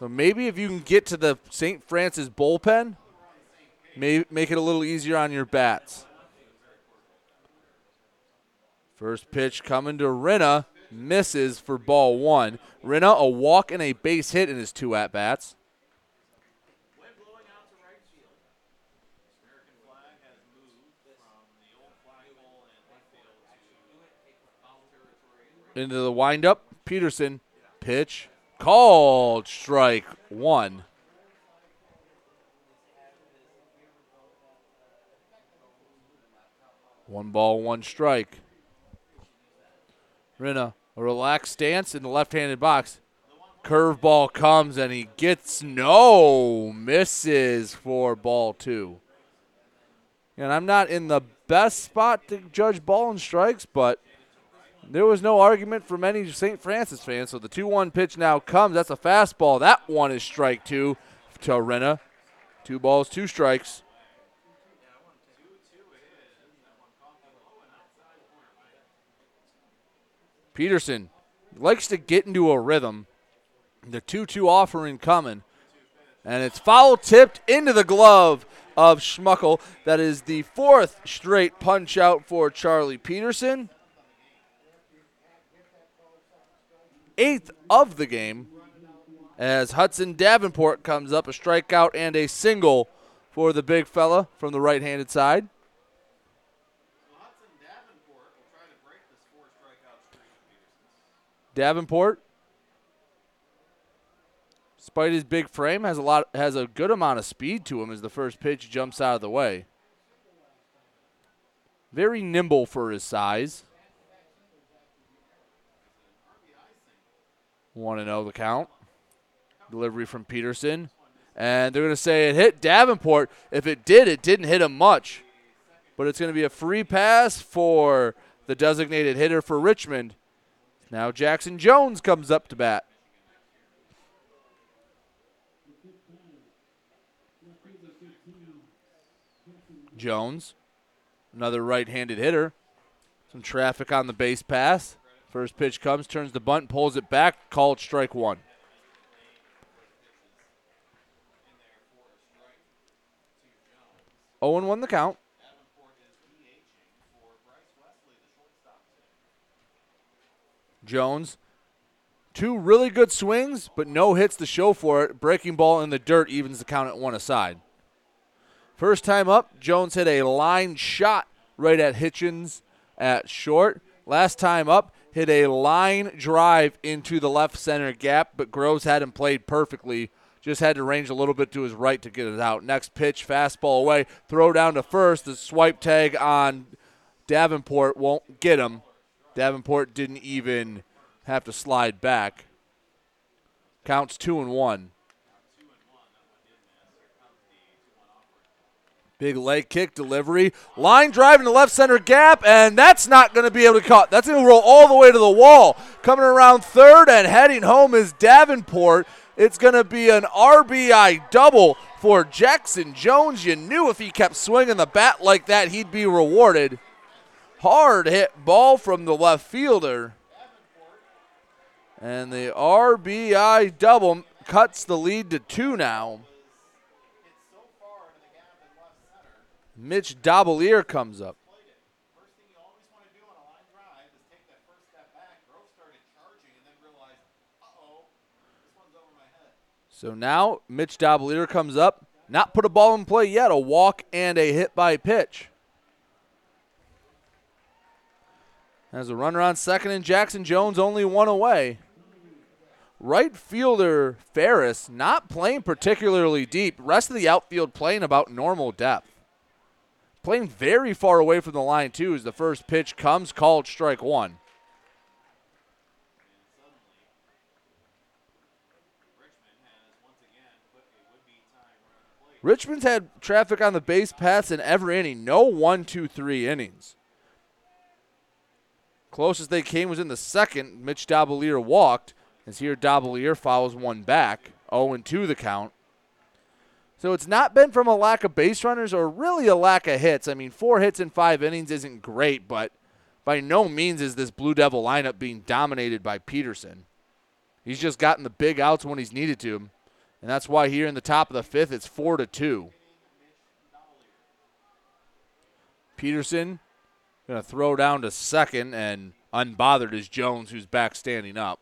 So maybe if you can get to the Saint Francis bullpen, may make it a little easier on your bats. First pitch coming to Rinna, misses for ball one. Rinna, a walk and a base hit in his two at-bats. Into the windup, Peterson, pitch, called, strike one. One ball, one strike. Rinna, a relaxed stance in the left-handed box. Curveball comes and he gets no, misses for ball two. And I'm not in the best spot to judge ball and strikes, but there was no argument for many Saint Francis fans, so the two one pitch now comes. That's a fastball. That one is strike two to Rinna. Two balls, two strikes. Peterson likes to get into a rhythm. The two two offering coming. And it's foul tipped into the glove of Schmuckel. That is the fourth straight punch out for Charlie Peterson. Eighth of the game as Hudson Davenport comes up. A strikeout and a single for the big fella from the right-handed side. Davenport, despite his big frame, has a lot has a good amount of speed to him as the first pitch jumps out of the way. Very nimble for his size. one and oh the count. Delivery from Peterson. And they're going to say it hit Davenport. If it did, it didn't hit him much. But it's going to be a free pass for the designated hitter for Richmond. Now Jackson Jones comes up to bat. Jones, another right-handed hitter. Some traffic on the base pass. First pitch comes, turns the bunt, pulls it back, called strike one. oh and one the count. Jones, two really good swings, but no hits to show for it. Breaking ball in the dirt evens the count at one aside. First time up, Jones hit a line shot right at Hitchens at short. Last time up, hit a line drive into the left center gap, but Groves had him played perfectly. Just had to range a little bit to his right to get it out. Next pitch, fastball away, throw down to first. The swipe tag on Davenport won't get him. Davenport didn't even have to slide back. Counts two and one. Big leg kick delivery. Line drive in the left center gap, and that's not going to be able to cut. That's going to roll all the way to the wall. Coming around third and heading home is Davenport. It's going to be an R B I double for Jackson Jones. You knew if he kept swinging the bat like that, he'd be rewarded. Hard hit ball from the left fielder. And the R B I double cuts the lead to two now. Mitch Dabalier comes up. First thing you always want to do on a line drive is take that first step back. Grove started charging and then realized, uh-oh, this one's over my head. So now Mitch Dabalier comes up. Not put a ball in play yet. A walk and a hit by pitch. As a runner on second and Jackson Jones only one away. Right fielder Ferris not playing particularly deep. Rest of the outfield playing about normal depth. Playing very far away from the line, too, as the first pitch comes, called strike one. Richmond's had traffic on the base paths in every inning. No one, two, three innings. Closest they came was in the second. Mitch Dabalier walked. As here, Dabalier fouls one back. oh and two the count. So it's not been from a lack of base runners or really a lack of hits. I mean, four hits in five innings isn't great, but by no means is this Blue Devil lineup being dominated by Peterson. He's just gotten the big outs when he's needed to, and that's why here in the top of the fifth, it's four to two. Peterson going to throw down to second, and unbothered is Jones, who's back standing up.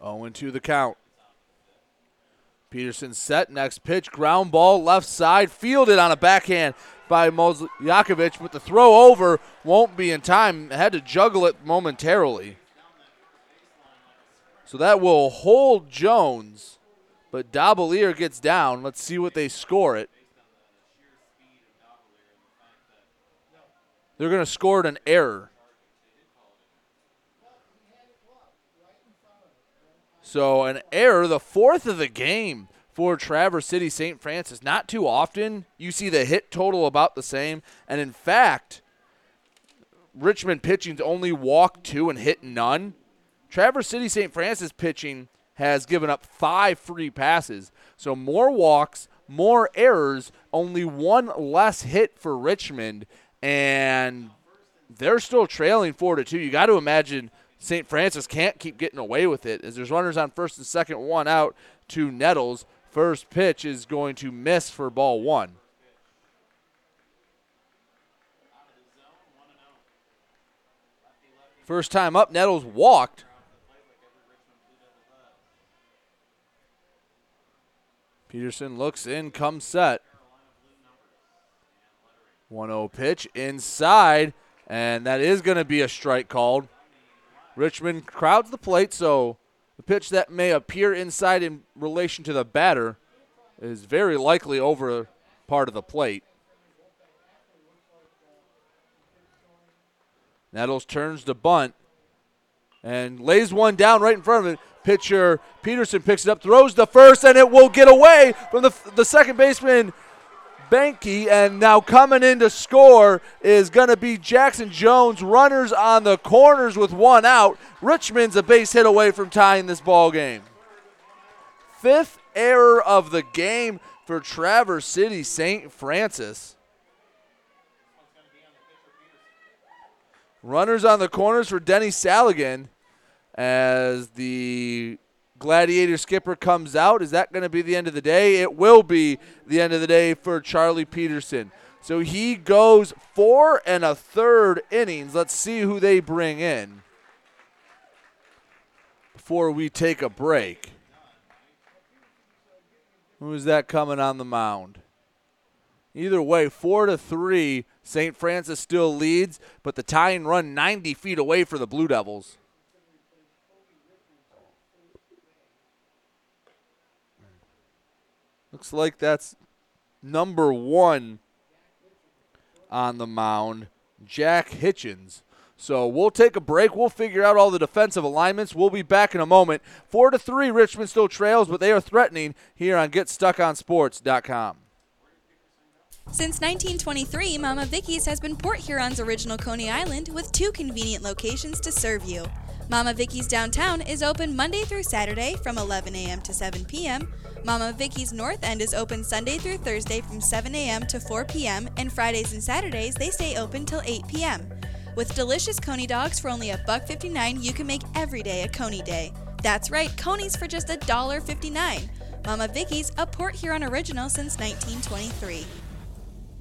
oh and two the count. Peterson set, next pitch, ground ball, left side, fielded on a backhand by Mozakovic, but the throw over won't be in time. Had to juggle it momentarily. So that will hold Jones, but Dabalier gets down. Let's see what they score it. They're going to score it an error. So an error, the fourth of the game for Traverse City Saint Francis. Not too often you see the hit total about the same. And, in fact, Richmond pitching's only walked two and hit none. Traverse City Saint Francis pitching has given up five free passes. So more walks, more errors, only one less hit for Richmond. And they're still trailing four to two. You got to imagine – Saint Francis can't keep getting away with it as there's runners on first and second, one out to Nettles. First pitch is going to miss for ball one. First time up, Nettles walked. Peterson looks in, comes set. one oh pitch inside, and that is going to be a strike called. Richmond crowds the plate, so the pitch that may appear inside in relation to the batter is very likely over part of the plate. Nettles turns to bunt and lays one down right in front of it. Pitcher Peterson picks it up, throws to first, and it will get away from the, the second baseman, Benke, and now coming in to score is going to be Jackson Jones. Runners on the corners with one out. Richmond's a base hit away from tying this ball game. Fifth error of the game for Traverse City Saint Francis. Runners on the corners for Denny Saligan as the Gladiator skipper comes out. Is that going to be the end of the day? It will be the end of the day for Charlie Peterson. So he goes four and a third innings. Let's see who they bring in before we take a break. Who is that coming on the mound? Either way, four to three. Saint Francis still leads, but the tying run ninety feet away for the Blue Devils. Looks like that's number one on the mound, Jack Hitchens. So we'll take a break. We'll figure out all the defensive alignments. We'll be back in a moment. Four to three, Richmond still trails, but they are threatening here on Get Stuck On Sports dot com. Since nineteen twenty-three, Mama Vicky's has been Port Huron's original Coney Island with two convenient locations to serve you. Mama Vicky's Downtown is open Monday through Saturday from eleven a.m. to seven p.m. Mama Vicky's North End is open Sunday through Thursday from seven a.m. to four p.m. and Fridays and Saturdays they stay open till eight p.m. With delicious Coney dogs for only a buck fifty-nine, you can make every day a Coney day. That's right, Coney's for just a dollar fifty-nine. Mama Vicky's, a Port Huron original since nineteen twenty-three.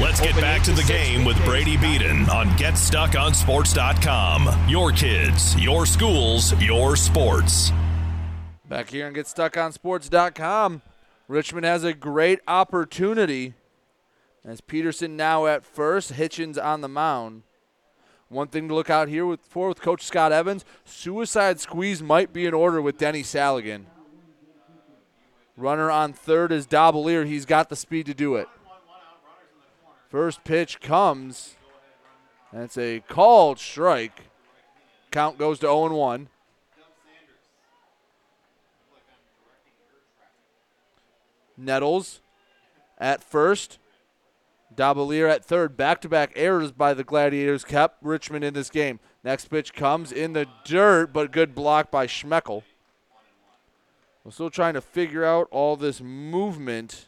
Let's get back to the game with Brady Beaton on Get Stuck On Sports dot com. Your kids, your schools, your sports. Back here on Get Stuck On Sports dot com, Richmond has a great opportunity as Peterson now at first, Hitchens on the mound. One thing to look out here with, for with Coach Scott Evans, suicide squeeze might be in order with Denny Saligan. Runner on third is Dobelier. He's got the speed to do it. First pitch comes. That's a called strike. Count goes to oh and one. Nettles at first. Dobelier at third. Back-to-back errors by the Gladiators kept Richmond in this game. Next pitch comes in the dirt, but good block by Schmeckel. We're still trying to figure out all this movement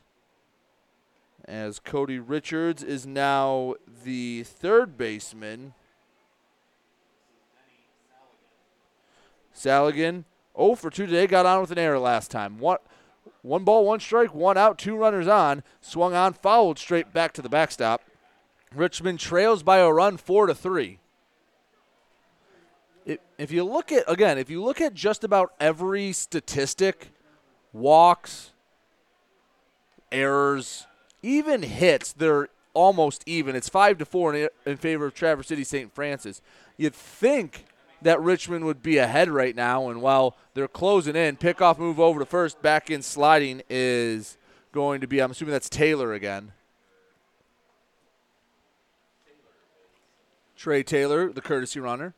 as Cody Richards is now the third baseman. Saligan, oh for two today, got on with an error last time. What? One ball, one strike, one out, two runners on. Swung on, fouled straight back to the backstop. Richmond trails by a run, four to three. It, if you look at, again, if you look at just about every statistic, walks, errors, even hits, they're almost even. It's five to four in, in favor of Traverse City Saint Francis. You'd think that Richmond would be ahead right now, and while they're closing in, pickoff move over to first, back in sliding is going to be, I'm assuming that's Taylor again. Trey Taylor, the courtesy runner.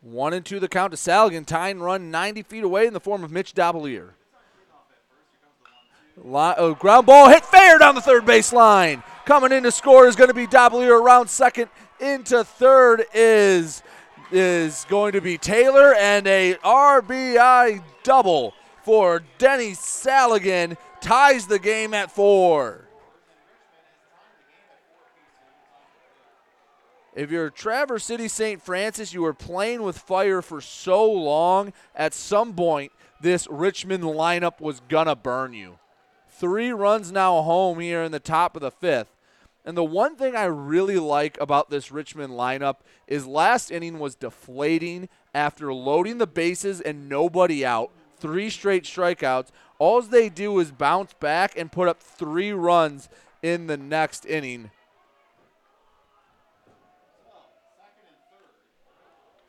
One and two the count to Saligan, tying run ninety feet away in the form of Mitch Dobelier. Lot, oh, ground ball hit fair down the third baseline. Coming in to score is going to be Dobelier. Around second into third is is going to be Taylor, and a R B I double for Denny Saligan ties the game at four. If you're Traverse City Saint Francis, you were playing with fire for so long, at some point this Richmond lineup was gonna burn you. Three runs now home here in the top of the fifth. And the one thing I really like about this Richmond lineup is last inning was deflating after loading the bases and nobody out. Three straight strikeouts. All they do is bounce back and put up three runs in the next inning.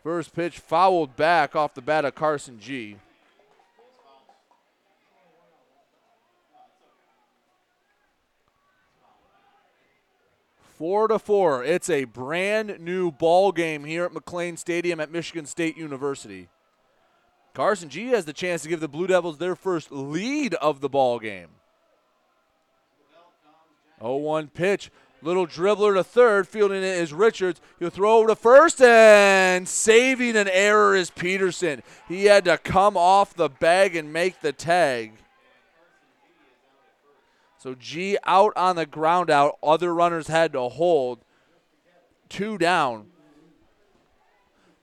First pitch fouled back off the bat of Carson G. Four to four. It's a brand new ball game here at McLean Stadium at Michigan State University. Carson G has the chance to give the Blue Devils their first lead of the ball game. oh one pitch. Little dribbler to third. Fielding it is Richards. He'll throw over to first, and saving an error is Peterson. He had to come off the bag and make the tag. So G out on the ground out. Other runners had to hold. Two down.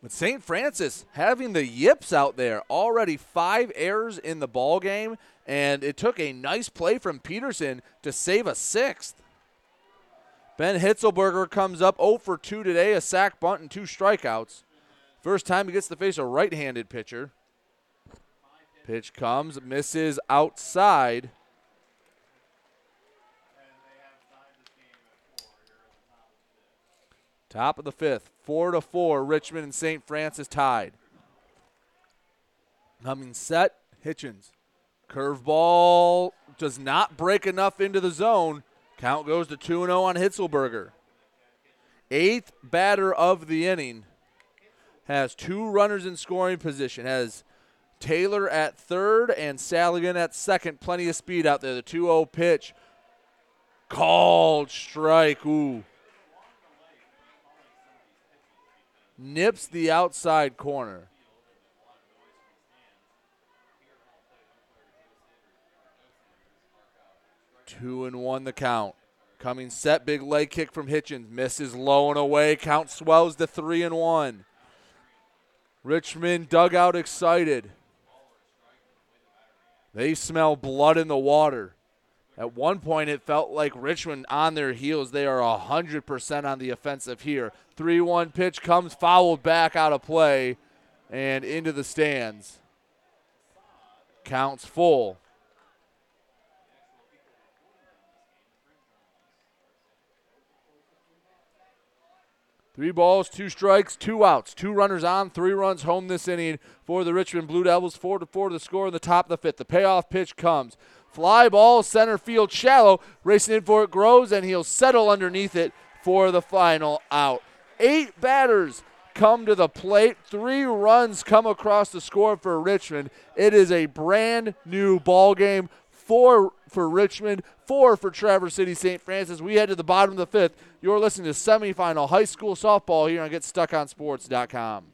But Saint Francis having the yips out there. Already five errors in the ball game, and it took a nice play from Peterson to save a sixth. Ben Hitzelberger comes up oh for two today. A sack, bunt, and two strikeouts. First time he gets to face a right-handed pitcher. Pitch comes, misses outside. Top of the fifth, four to four, Richmond and Saint Francis tied. Coming set, Hitchens. Curveball does not break enough into the zone. Count goes to two and oh on Hitzelberger. Eighth batter of the inning. Has two runners in scoring position. Has Taylor at third and Saligan at second. Plenty of speed out there. The two oh pitch. Called strike. Ooh. Nips the outside corner. Two and one the count. Coming set, big leg kick from Hitchens. Misses low and away. Count swells to three and one. Richmond dugout excited. They smell blood in the water. At one point, it felt like Richmond on their heels. They are one hundred percent on the offensive here. three one pitch comes, fouled back out of play and into the stands. Counts full. Three balls, two strikes, two outs. Two runners on, three runs home this inning for the Richmond Blue Devils. Four to four to the score in the top of the fifth. The payoff pitch comes. Fly ball, center field, shallow. Racing in for it, Groves, and he'll settle underneath it for the final out. Eight batters come to the plate. Three runs come across the score for Richmond. It is a brand new ball game. Four for Richmond, four for Traverse City Saint Francis. We head to the bottom of the fifth. You're listening to semifinal high school softball here on Get Stuck On Sports dot com.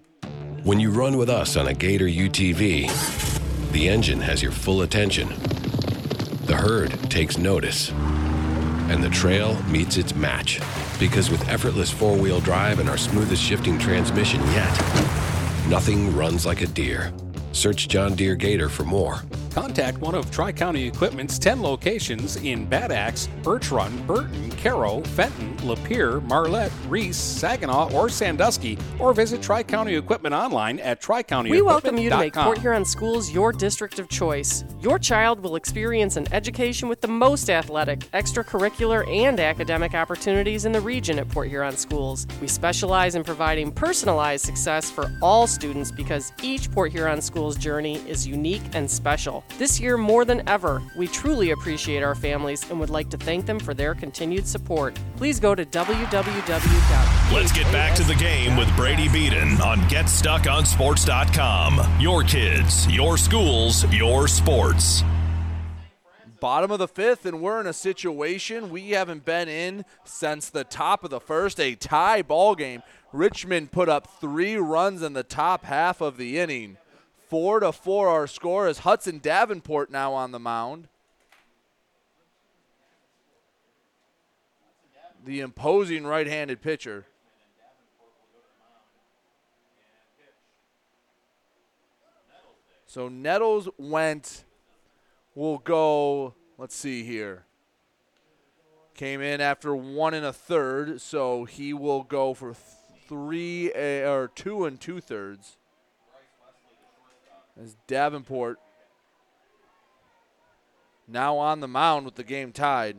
When you run with us on a Gator U T V, the engine has your full attention, the herd takes notice, and the trail meets its match. Because with effortless four-wheel drive and our smoothest shifting transmission yet, nothing runs like a deer. Search John Deere Gator for more. Contact one of Tri-County Equipment's ten locations in Bad Axe, Birch Run, Burton, Caro, Fenton, Lapeer, Marlette, Reese, Saginaw, or Sandusky, or visit Tri-County Equipment online at tri county equipment dot com. We welcome you to make Port Huron Schools your district of choice. Your child will experience an education with the most athletic, extracurricular, and academic opportunities in the region at Port Huron Schools. We specialize in providing personalized success for all students because each Port Huron Schools journey is unique and special. This year, more than ever, we truly appreciate our families and would like to thank them for their continued support. Please go to w w w dot h a s dot com. Let's get back to the game with Brady Beaton on Get Stuck On Sports dot com. Your kids, your schools, your sports. Bottom of the fifth, and we're in a situation we haven't been in since the top of the first, a tie ball game. Richmond put up three runs in the top half of the inning. Four to four our score is Hudson Davenport now on the mound. The imposing right-handed pitcher. So Nettles went, will go, let's see here. Came in after one and a third, so he will go for three or two and two-thirds. As Davenport now on the mound with the game tied.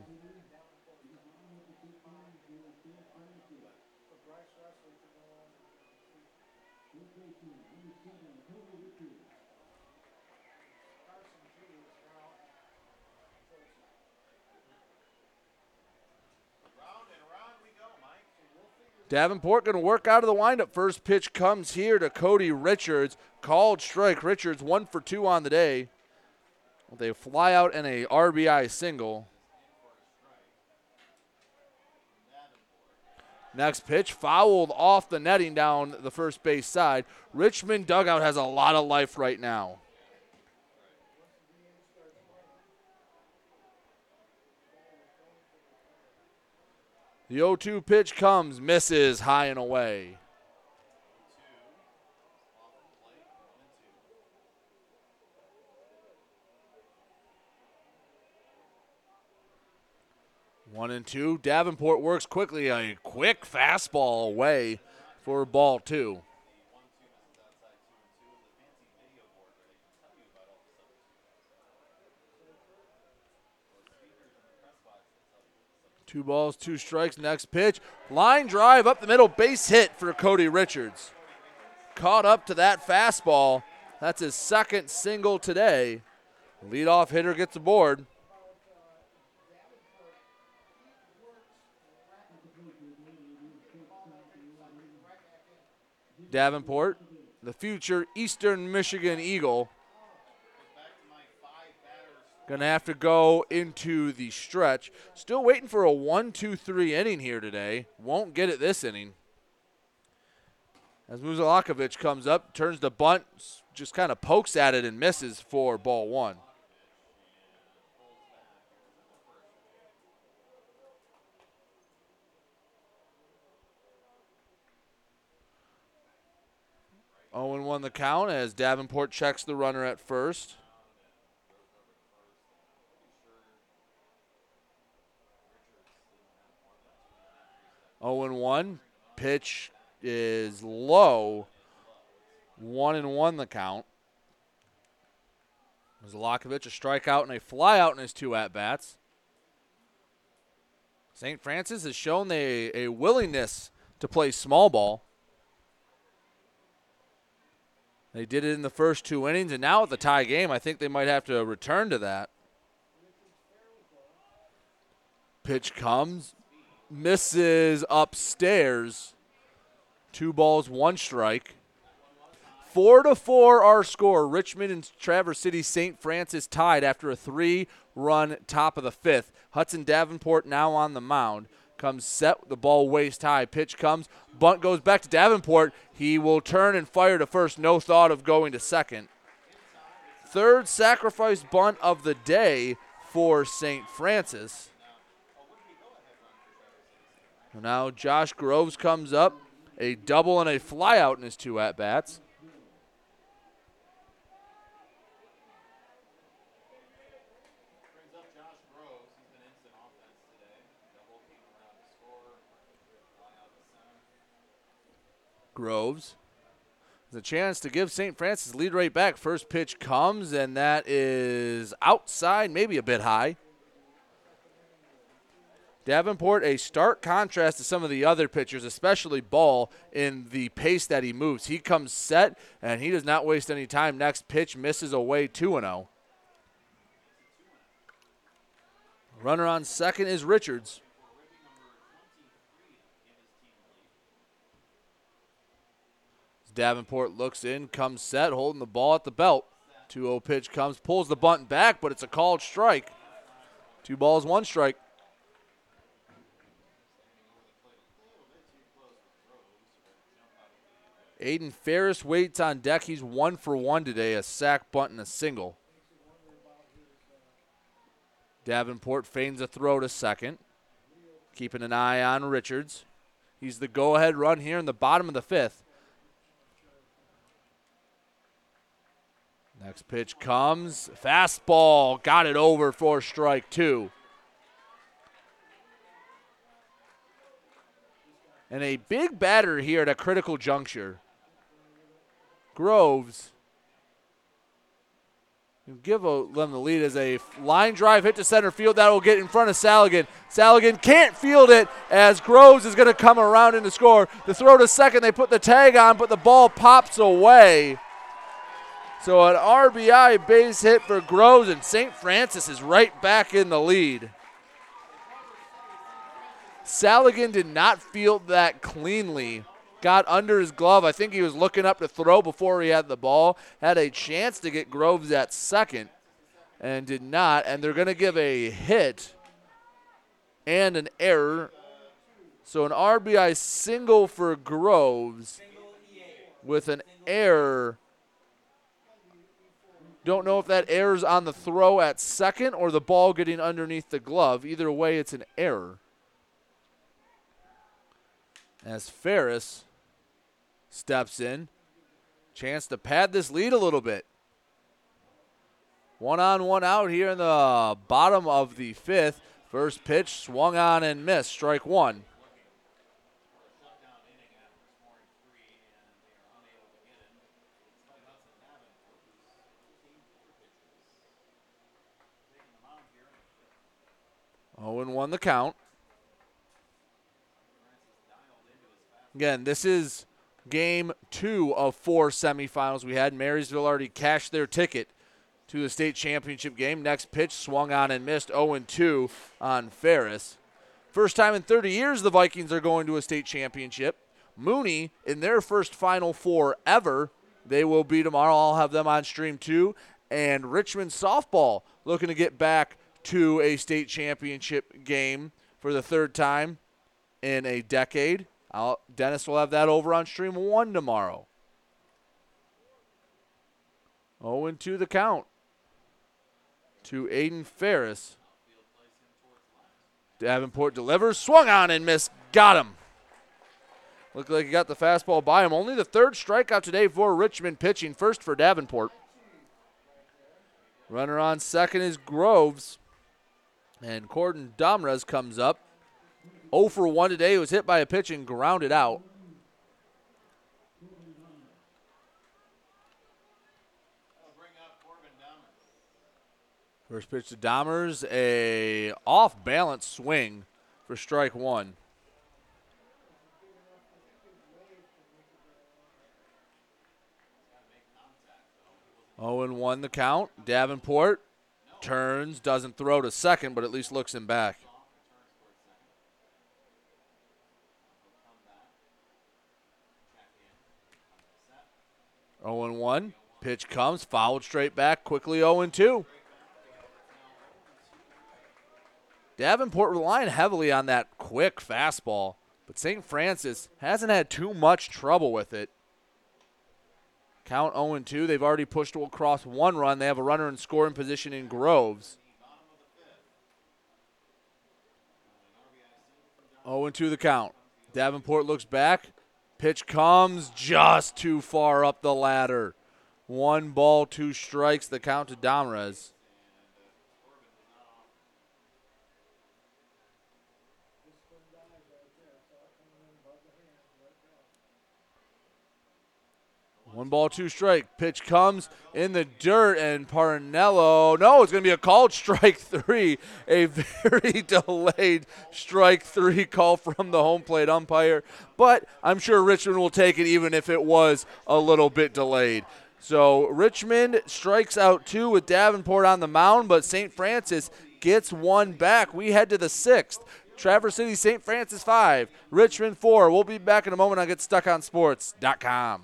Davenport going to work out of the windup. First pitch comes here to Cody Richards. Called strike. Richards one for two on the day. They fly out in a R B I single. Next pitch fouled off the netting down the first base side. Richmond dugout has a lot of life right now. The oh two pitch comes, misses high and away. One and two. Davenport works quickly. A quick fastball away for ball two. Two balls, two strikes, next pitch. Line drive up the middle, base hit for Cody Richards. Caught up to that fastball. That's his second single today. Leadoff hitter gets aboard. Davenport, the future Eastern Michigan Eagle. Gonna have to go into the stretch. Still waiting for a one two three inning here today. Won't get it this inning. As Muzalakovic comes up, turns the bunt, just kind of pokes at it and misses for ball one. oh one the count as Davenport checks the runner at first. oh one, pitch is low, one one the count. Zlakovic, a strikeout and a flyout in his two at-bats. Saint Francis has shown they, a willingness to play small ball. They did it in the first two innings, and now at the tie game, I think they might have to return to that. Pitch comes, misses upstairs. Two balls, one strike. Four to four our score. Richmond and Traverse City Saint Francis tied after a three-run top of the fifth. Hudson Davenport now on the mound. Comes set, the ball waist high. Pitch comes, bunt goes back to Davenport. He will turn and fire to first. No thought of going to second. Third sacrifice bunt of the day for Saint Francis. Now Josh Groves comes up. A double and a fly out in his two at-bats. Groves. There's a chance to give Saint Francis lead right back. First pitch comes, and that is outside, maybe a bit high. Davenport, a stark contrast to some of the other pitchers, especially Ball, in the pace that he moves. He comes set, and he does not waste any time. Next pitch misses away, two oh. Runner on second is Richards. Davenport looks in, comes set, holding the ball at the belt. two oh pitch comes, pulls the bunt back, but it's a called strike. Two balls, one strike. Aiden Ferris waits on deck. He's one for one today, a sack, bunt, and a single. Davenport feigns a throw to second, keeping an eye on Richards. He's the go-ahead run here in the bottom of the fifth. Next pitch comes, fastball, got it over for strike two. And a big batter here at a critical juncture. Groves. You give them the lead as a line drive hit to center field. That will get in front of Saligan. Saligan can't field it as Groves is going to come around and to score. The throw to second, they put the tag on, but the ball pops away. So an R B I base hit for Groves, and Saint Francis is right back in the lead. Saligan did not field that cleanly. Got under his glove. I think he was looking up to throw before he had the ball. Had a chance to get Groves at second and did not. And they're going to give a hit and an error. So an R B I single for Groves with an error. Don't know if that error's on the throw at second or the ball getting underneath the glove. Either way, it's an error. As Ferris steps in, chance to pad this lead a little bit. One on, one out here in the bottom of the fifth. First pitch swung on and missed, strike one. oh and one the count. Again, this is game two of four semifinals we had. Marysville already cashed their ticket to the state championship game. Next pitch swung on and missed, oh and two on Ferris. First time in thirty years the Vikings are going to a state championship. Mooney, in their first Final Four ever, they will be tomorrow. I'll have them on stream two. And Richmond softball looking to get back to a state championship game for the third time in a decade. I'll, Dennis will have that over on stream one tomorrow. oh and two the count to Aiden Ferris. Davenport delivers, swung on and missed, got him. Looked like he got the fastball by him. Only the third strikeout today for Richmond pitching, first for Davenport. Runner on second is Groves, and Cordon Domrez comes up. oh for one today. He was hit by a pitch and grounded out. First pitch to Domers, a off-balance swing for strike one. oh and one the count. Davenport turns, doesn't throw to second, but at least looks him back. oh and one. Pitch comes, fouled straight back, quickly oh and two. Davenport relying heavily on that quick fastball, but Saint Francis hasn't had too much trouble with it. Count oh and two. They've already pushed across one run. They have a runner in scoring position in Groves. oh and two the count. Davenport looks back. Pitch comes just too far up the ladder. One ball, two strikes, the count to Domrez. One ball, two strike. Pitch comes in the dirt, and Parnello. No, it's going to be a called strike three. A very delayed strike three call from the home plate umpire. But I'm sure Richmond will take it even if it was a little bit delayed. So Richmond strikes out two with Davenport on the mound, but Saint Francis gets one back. We head to the sixth. Traverse City, Saint Francis five, Richmond four. We'll be back in a moment on Get Stuck On Sports dot com.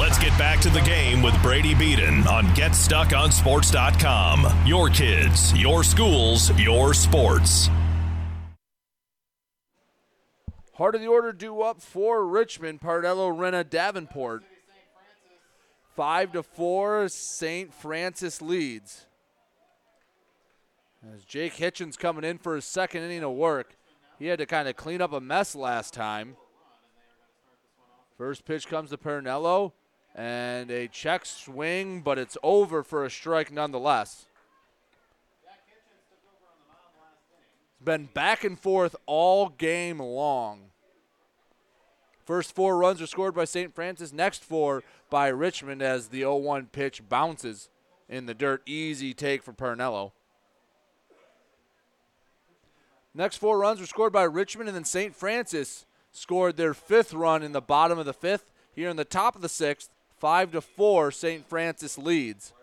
Let's get back to the game with Brady Beaton on Get Stuck On Sports dot com. Your kids, your schools, your sports. Heart of the order due up for Richmond. Pardello, Renna, Davenport. Five to four, Saint Francis leads. As Jake Hitchens coming in for his second inning of work. He had to kind of clean up a mess last time. First pitch comes to Parnello. And a check swing, but it's over for a strike nonetheless. It's been back and forth all game long. First four runs are scored by Saint Francis, next four by Richmond as the oh one pitch bounces in the dirt. Easy take for Parnello. Next four runs were scored by Richmond, and then Saint Francis scored their fifth run in the bottom of the fifth. Here in the top of the sixth, Five to four, Saint Francis leads.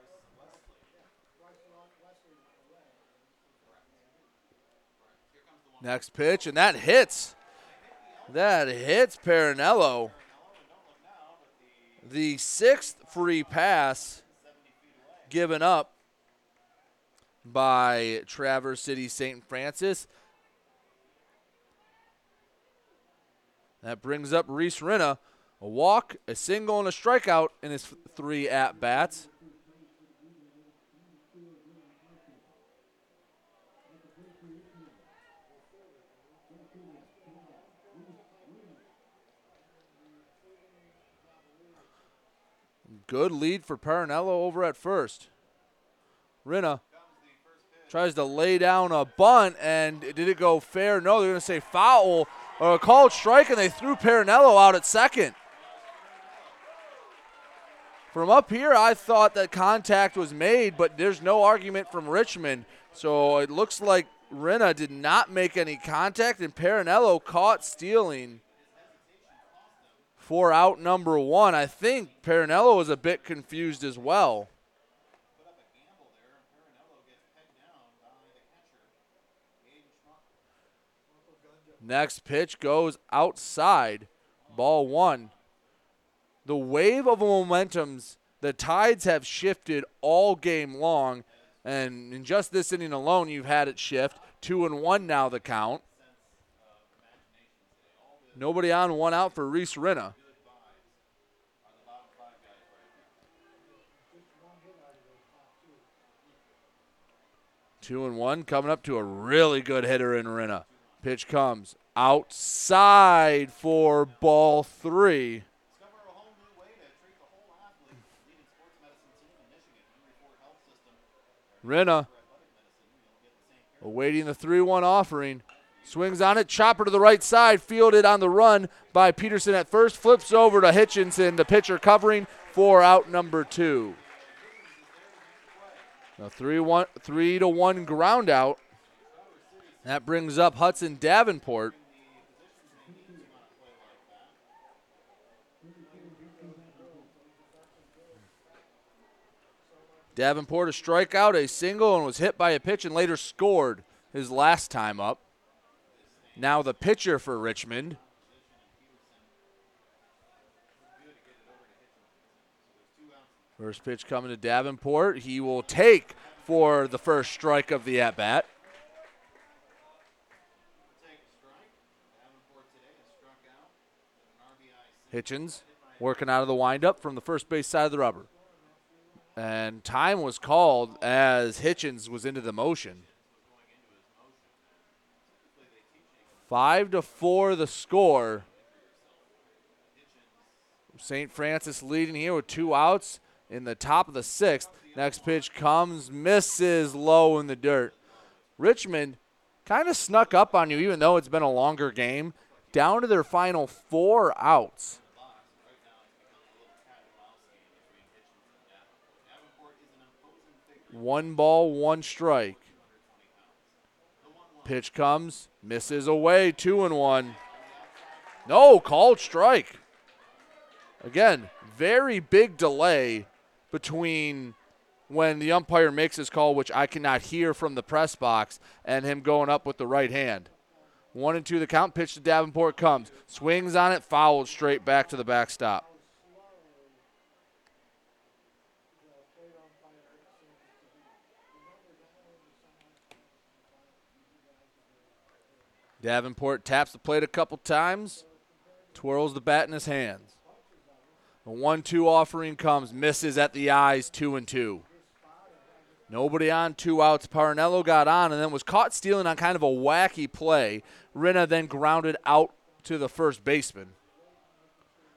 Next pitch, and that hits. That hits Parnello. The sixth free pass given up by Traverse City Saint Francis. That brings up Reese Renna. A walk, a single, and a strikeout in his three at-bats. Good lead for Parnello over at first. Renna tries to lay down a bunt, and did it go fair? No, they're going to say foul, or a called strike, and they threw Parnello out at second. From up here, I thought that contact was made, but there's no argument from Richmond. So it looks like Renna did not make any contact, and Parnello caught stealing for out number one. I think Parnello was a bit confused as well. Next pitch goes outside, ball one. The wave of momentum's The tides have shifted all game long, and in just this inning alone, you've had it shift. Two and one now the count. Nobody on, one out for Reese Rinna. Two and one, coming up to a really good hitter in Rinna. Pitch comes outside for ball three. Rinna awaiting the three one offering. Swings on it, chopper to the right side, fielded on the run by Peterson at first, flips over to Hutchinson, the pitcher covering for out number two. A three one, three to one ground out. That brings up Hudson Davenport. Davenport a strikeout, a single, and was hit by a pitch and later scored his last time up. Now the pitcher for Richmond. First pitch coming to Davenport. He will take for the first strike of the at-bat. Hitchens working out of the windup from the first base side of the rubber. And time was called as Hitchens was into the motion. Five to four the score. Saint Francis leading here with two outs in the top of the sixth. Next pitch comes, misses low in the dirt. Richmond kind of snuck up on you, even though it's been a longer game, down to their final four outs. One ball, one strike. Pitch comes, misses away, two and one. No, called strike. Again, very big delay between when the umpire makes his call, which I cannot hear from the press box, and him going up with the right hand. One and two, the count. Pitch to Davenport comes. Swings on it, fouled straight back to the backstop. Davenport taps the plate a couple times, twirls the bat in his hands. A one two offering comes, misses at the eyes, two and two. Nobody on, two outs. Parnello got on and then was caught stealing on kind of a wacky play. Rinna then grounded out to the first baseman.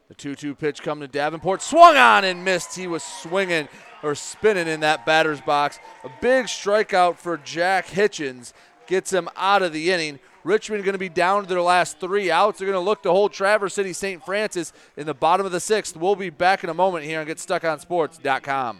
The two two pitch come to Davenport, swung on and missed. He was swinging or spinning in that batter's box. A big strikeout for Jack Hitchens gets him out of the inning. Richmond going to be down to their last three outs. They're going to look to hold Traverse City Saint Francis in the bottom of the sixth. We'll be back in a moment here on Get Stuck On Sports dot com.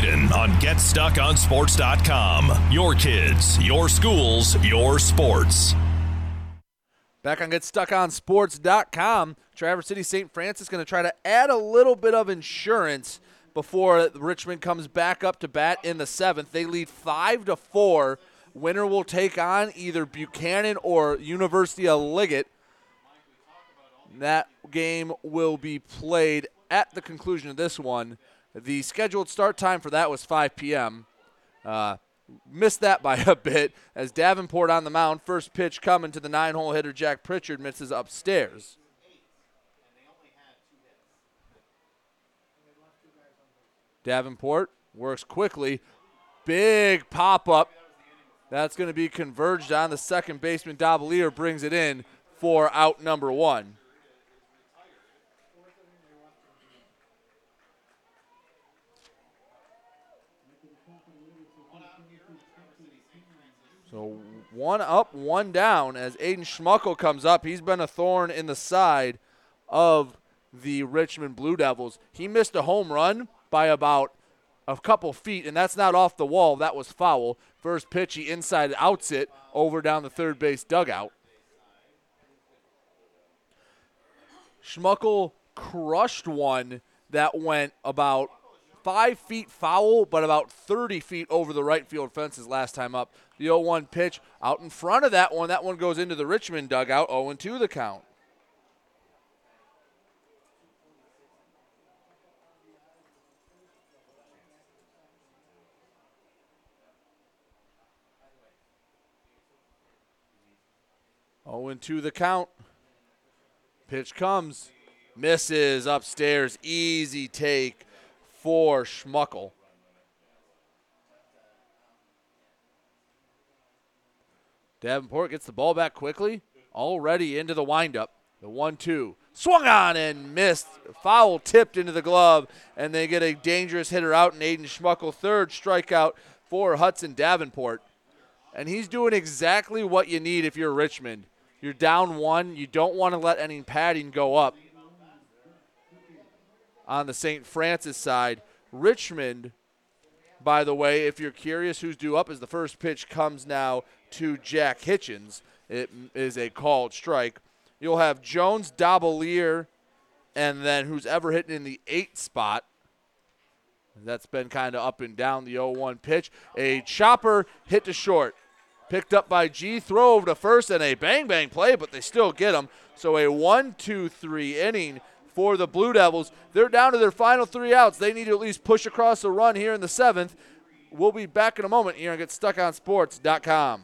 on Get Stuck On Sports dot com. Your kids, your schools, your sports. Back on Get Stuck On Sports dot com, Traverse City Saint Francis going to try to add a little bit of insurance before Richmond comes back up to bat in the seventh. They lead five to four. Winner will take on either Buchanan or University of Liggett. That game will be played at the conclusion of this one. The scheduled start time for that was five p.m. Uh, missed that by a bit as Davenport on the mound. First pitch coming to the nine-hole hitter, Jack Pritchard, misses upstairs. Davenport works quickly. Big pop-up. That's going to be converged on the second baseman. Davalier brings it in for out number one. So one up, one down as Aiden Schmuckel comes up. He's been a thorn in the side of the Richmond Blue Devils. He missed a home run by about a couple feet, and that's not off the wall. That was foul. First pitch, he inside outs it over down the third base dugout. Schmuckel crushed one that went about five feet foul, but about thirty feet over the right field fences last time up. The oh one pitch out in front of that one. That one goes into the Richmond dugout, oh and two the count. oh and two the count. Pitch comes, misses upstairs, easy take for Schmuckel. Davenport gets the ball back quickly, already into the windup. The one two, swung on and missed, foul tipped into the glove, and they get a dangerous hitter out in Aiden Schmuckel, third strikeout for Hudson Davenport. And he's doing exactly what you need if you're Richmond. You're down one, you don't want to let any padding go up. On the Saint Francis side, Richmond, by the way, if you're curious who's due up, as the first pitch comes now to Jack Hitchens. It is a called strike. You'll have Jones, Dabalier, and then who's ever hitting in the eight spot. That's been kind of up and down, the oh one pitch. A chopper hit to short. Picked up by G, throw over to first, and a bang-bang play, but they still get him. So a one two three inning for the Blue Devils. They're down to their final three outs. They need to at least push across the run here in the seventh. We'll be back in a moment here on Get Stuck On Sports dot com.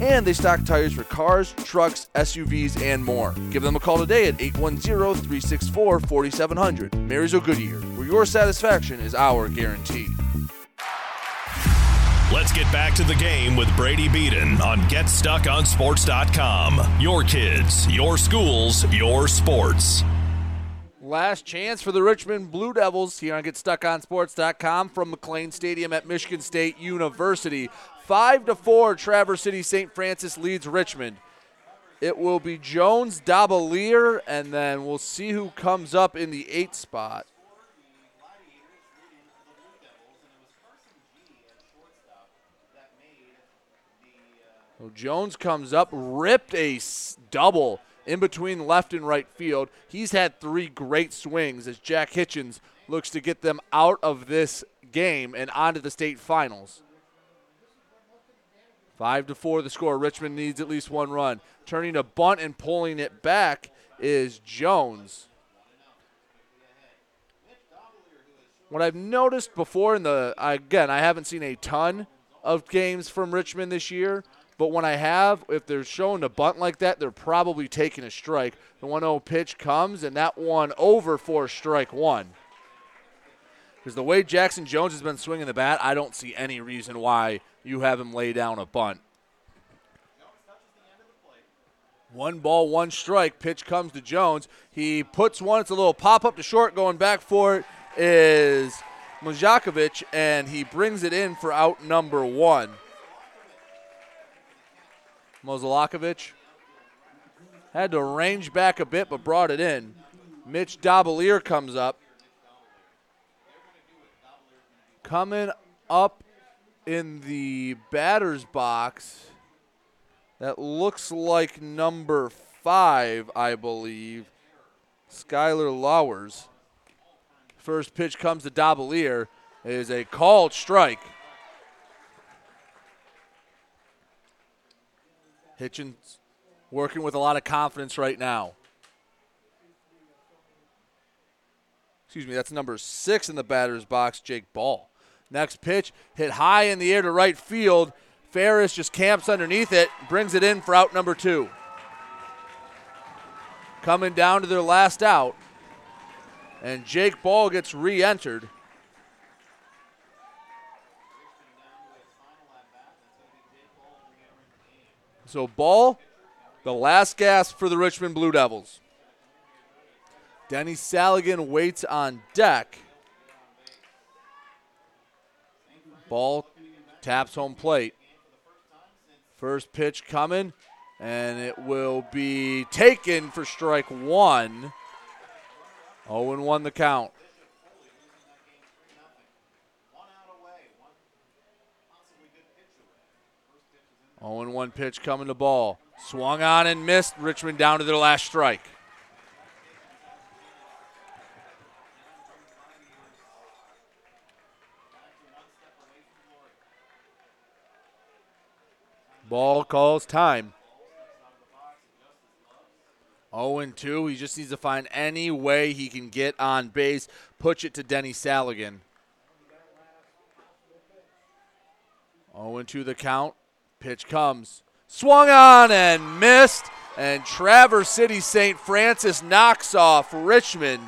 and they stock tires for cars, trucks, S U Vs, and more. Give them a call today at eight one zero, three six four, four seven zero zero. Marysville Goodyear, where your satisfaction is our guarantee. Let's get back to the game with Brady Beaton on Get Stuck On Sports dot com. Your kids, your schools, your sports. Last chance for the Richmond Blue Devils here on Get Stuck On Sports dot com from McLean Stadium at Michigan State University. five to four, Traverse City Saint Francis leads Richmond. It will be Jones, Dabalier, and then we'll see who comes up in the eighth spot. So Jones comes up, ripped a double in between left and right field. He's had three great swings as Jack Hitchens looks to get them out of this game and onto the state finals. Five to four the score. Richmond needs at least one run. Turning to bunt and pulling it back is Jones. What I've noticed before in the, again, I haven't seen a ton of games from Richmond this year, but when I have, if they're showing a bunt like that, they're probably taking a strike. The one oh pitch comes, and that one over for strike one. Because the way Jackson Jones has been swinging the bat, I don't see any reason why you have him lay down a bunt. One ball, one strike. Pitch comes to Jones. He puts one. It's a little pop-up to short. Going back for it is Mujakovic, and he brings it in for out number one. Mozalakovic. Had to range back a bit, but brought it in. Mitch Dobelier comes up. Coming up in the batter's box, that looks like number five, I believe, Skylar Lowers. First pitch comes to Dobelier. It is a called strike. Hitchens working with a lot of confidence right now. Excuse me, that's number six in the batter's box, Jake Ball. Next pitch, hit high in the air to right field. Ferris just camps underneath it, brings it in for out number two. Coming down to their last out, and Jake Ball gets re-entered. So Ball, the last gasp for the Richmond Blue Devils. Denny Saligan waits on deck. Ball taps home plate. First pitch coming, and it will be taken for strike one. oh and one the count. oh and one pitch coming to Ball. Swung on and missed. Richmond down to their last strike. Ball calls time. oh and two. He just needs to find any way he can get on base. Push it to Denny Saligan. oh and two the count. Pitch comes. Swung on and missed. And Traverse City Saint Francis knocks off Richmond.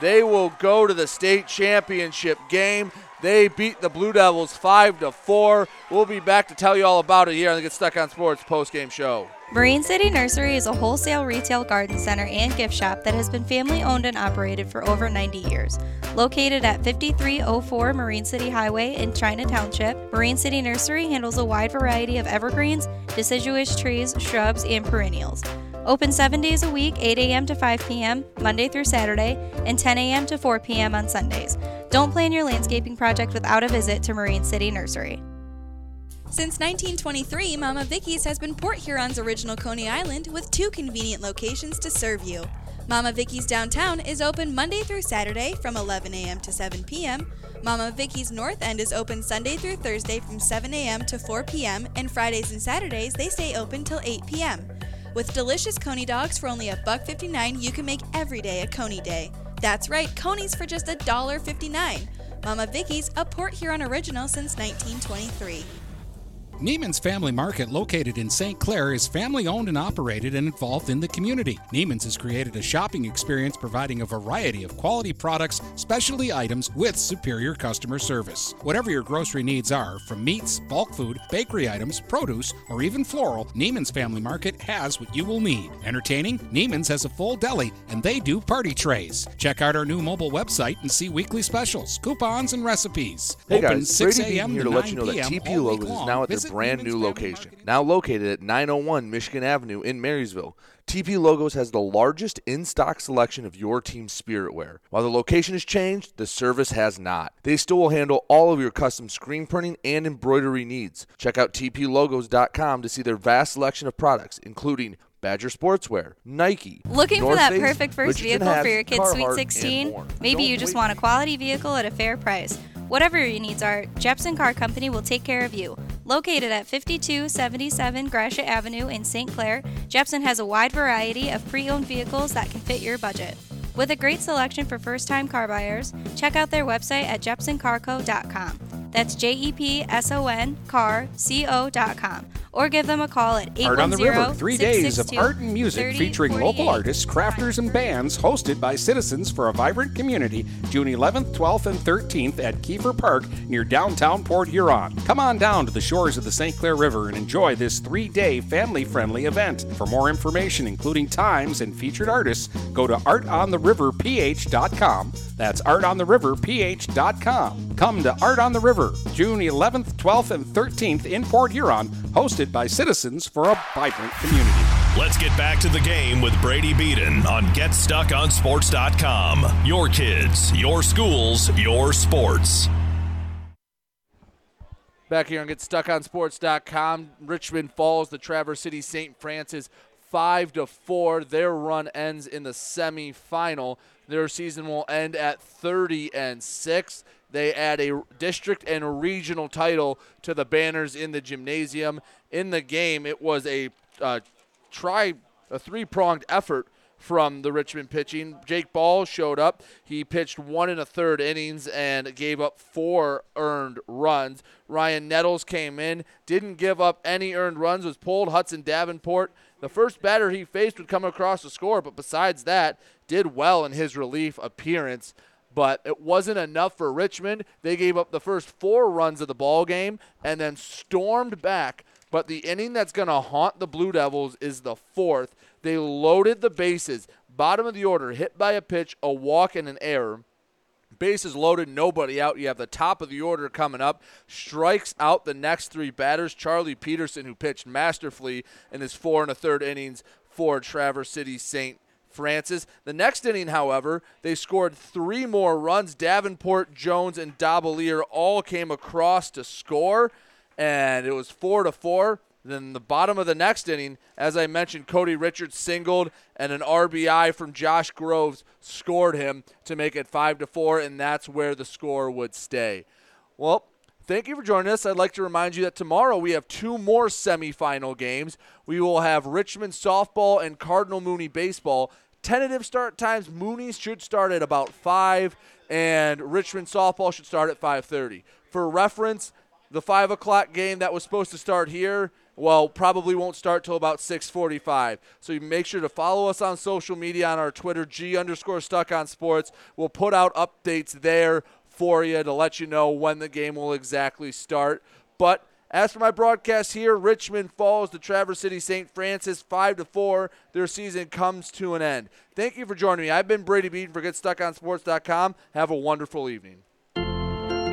They will go to the state championship game. They beat the Blue Devils five to four. We'll be back to tell you all about it here on the Get Stuck on Sports postgame show. Marine City Nursery is a wholesale retail garden center and gift shop that has been family owned and operated for over ninety years. Located at fifty-three oh four Marine City Highway in China Township, Marine City Nursery handles a wide variety of evergreens, deciduous trees, shrubs, and perennials. Open seven days a week, eight a.m. to five p.m. Monday through Saturday, and ten a.m. to four p.m. on Sundays. Don't plan your landscaping project without a visit to Marine City Nursery. Since nineteen twenty-three, Mama Vicky's has been Port Huron's original Coney Island with two convenient locations to serve you. Mama Vicky's Downtown is open Monday through Saturday from eleven a.m. to seven p.m. Mama Vicky's North End is open Sunday through Thursday from seven a.m. to four p.m. and Fridays and Saturdays they stay open till eight p.m. With delicious Coney dogs for only one fifty-nine, you can make every day a Coney day. That's right, Coney's for just one fifty-nine. Mama Vicky's, a Port Huron original since nineteen twenty-three. Neiman's Family Market, located in Saint Clair, is family-owned and operated and involved in the community. Neiman's has created a shopping experience providing a variety of quality products, specialty items, with superior customer service. Whatever your grocery needs are, from meats, bulk food, bakery items, produce, or even floral, Neiman's Family Market has what you will need. Entertaining? Neiman's has a full deli, and they do party trays. Check out our new mobile website and see weekly specials, coupons, and recipes. Hey Open guys, Brady Beaton here to let you know that T P U Logos is now at their brand new location, now located at nine oh one Michigan Avenue in Marysville. T P U Logos has the largest in-stock selection of your team's spirit wear. While the location has changed, the service has not. They still will handle all of your custom screen printing and embroidery needs. Check out T P U Logos dot com to see their vast selection of products, including Badger Sportswear, Nike, looking North for that States, perfect first Richardson vehicle Habs, for your kid's Carhartt, Sweet sixteen? Maybe Don't you just wait. want a quality vehicle at a fair price. Whatever your needs are, Jepson Car Company will take care of you. Located at fifty-two seventy-seven Gratiot Avenue in Saint Clair, Jepson has a wide variety of pre-owned vehicles that can fit your budget. With a great selection for first-time car buyers, check out their website at Jepson Car Co dot com. That's J E P S O N Car C O dot com. Or give them a call at eight one zero, six six two, three oh four eight. Art on the River, three days of art and music featuring local artists, crafters, and bands, hosted by Citizens for a Vibrant Community, June eleventh, twelfth, and thirteenth at Kiefer Park near downtown Port Huron. Come on down to the shores of the Saint Clair River and enjoy this three-day family-friendly event. For more information, including times and featured artists, go to art on the river p h dot com. That's art on the river p h dot com. Come to Art on the River, June eleventh, twelfth, and thirteenth in Port Huron, hosted by Citizens for a Vibrant Community. Let's get back to the game with Brady Beaton on Get Stuck On Sports dot com. Your kids, your schools, your sports. Back here on Get Stuck On Sports dot com, Richmond falls to Traverse City Saint Francis five to four. Their run ends in the semifinal. Their season will end at thirty and six. They add a district and regional title to the banners in the gymnasium. In the game, it was a uh, try a three-pronged effort from the Richmond pitching. Jake Ball showed up. He pitched one and a third innings and gave up four earned runs. Ryan Nettles came in, didn't give up any earned runs, was pulled. Hudson Davenport, the first batter he faced, would come across the score, but besides that, did well in his relief appearance. But it wasn't enough for Richmond. They gave up the first four runs of the ball game and then stormed back. But the inning that's going to haunt the Blue Devils is the fourth. They loaded the bases. Bottom of the order, hit by a pitch, a walk, and an error. Bases loaded, nobody out. You have the top of the order coming up. Strikes out the next three batters. Charlie Peterson, who pitched masterfully in his four and a third innings for Traverse City Saint Francis. The next inning, however, they scored three more runs. Davenport, Jones, and Dabalier all came across to score, and it was four to four. Then the bottom of the next inning, as I mentioned, Cody Richards singled, and an R B I from Josh Groves scored him to make it five to four, and that's where the score would stay. Well, thank you for joining us. I'd like to remind you that tomorrow we have two more semifinal games. We will have Richmond softball and Cardinal Mooney baseball. Tentative start times, Mooney should start at about five, and Richmond softball should start at five thirty. For reference, the five o'clock game that was supposed to start here, well, probably won't start till about six forty-five. So you make sure to follow us on social media, on our Twitter, G underscore stuck on sports. We'll put out updates there for you to let you know when the game will exactly start. But as for my broadcast here, Richmond falls to Traverse City Saint Francis five to four. Their season comes to an end. Thank you for joining me. I've been Brady Beaton for Get Stuck On Sports dot com. Have a wonderful evening.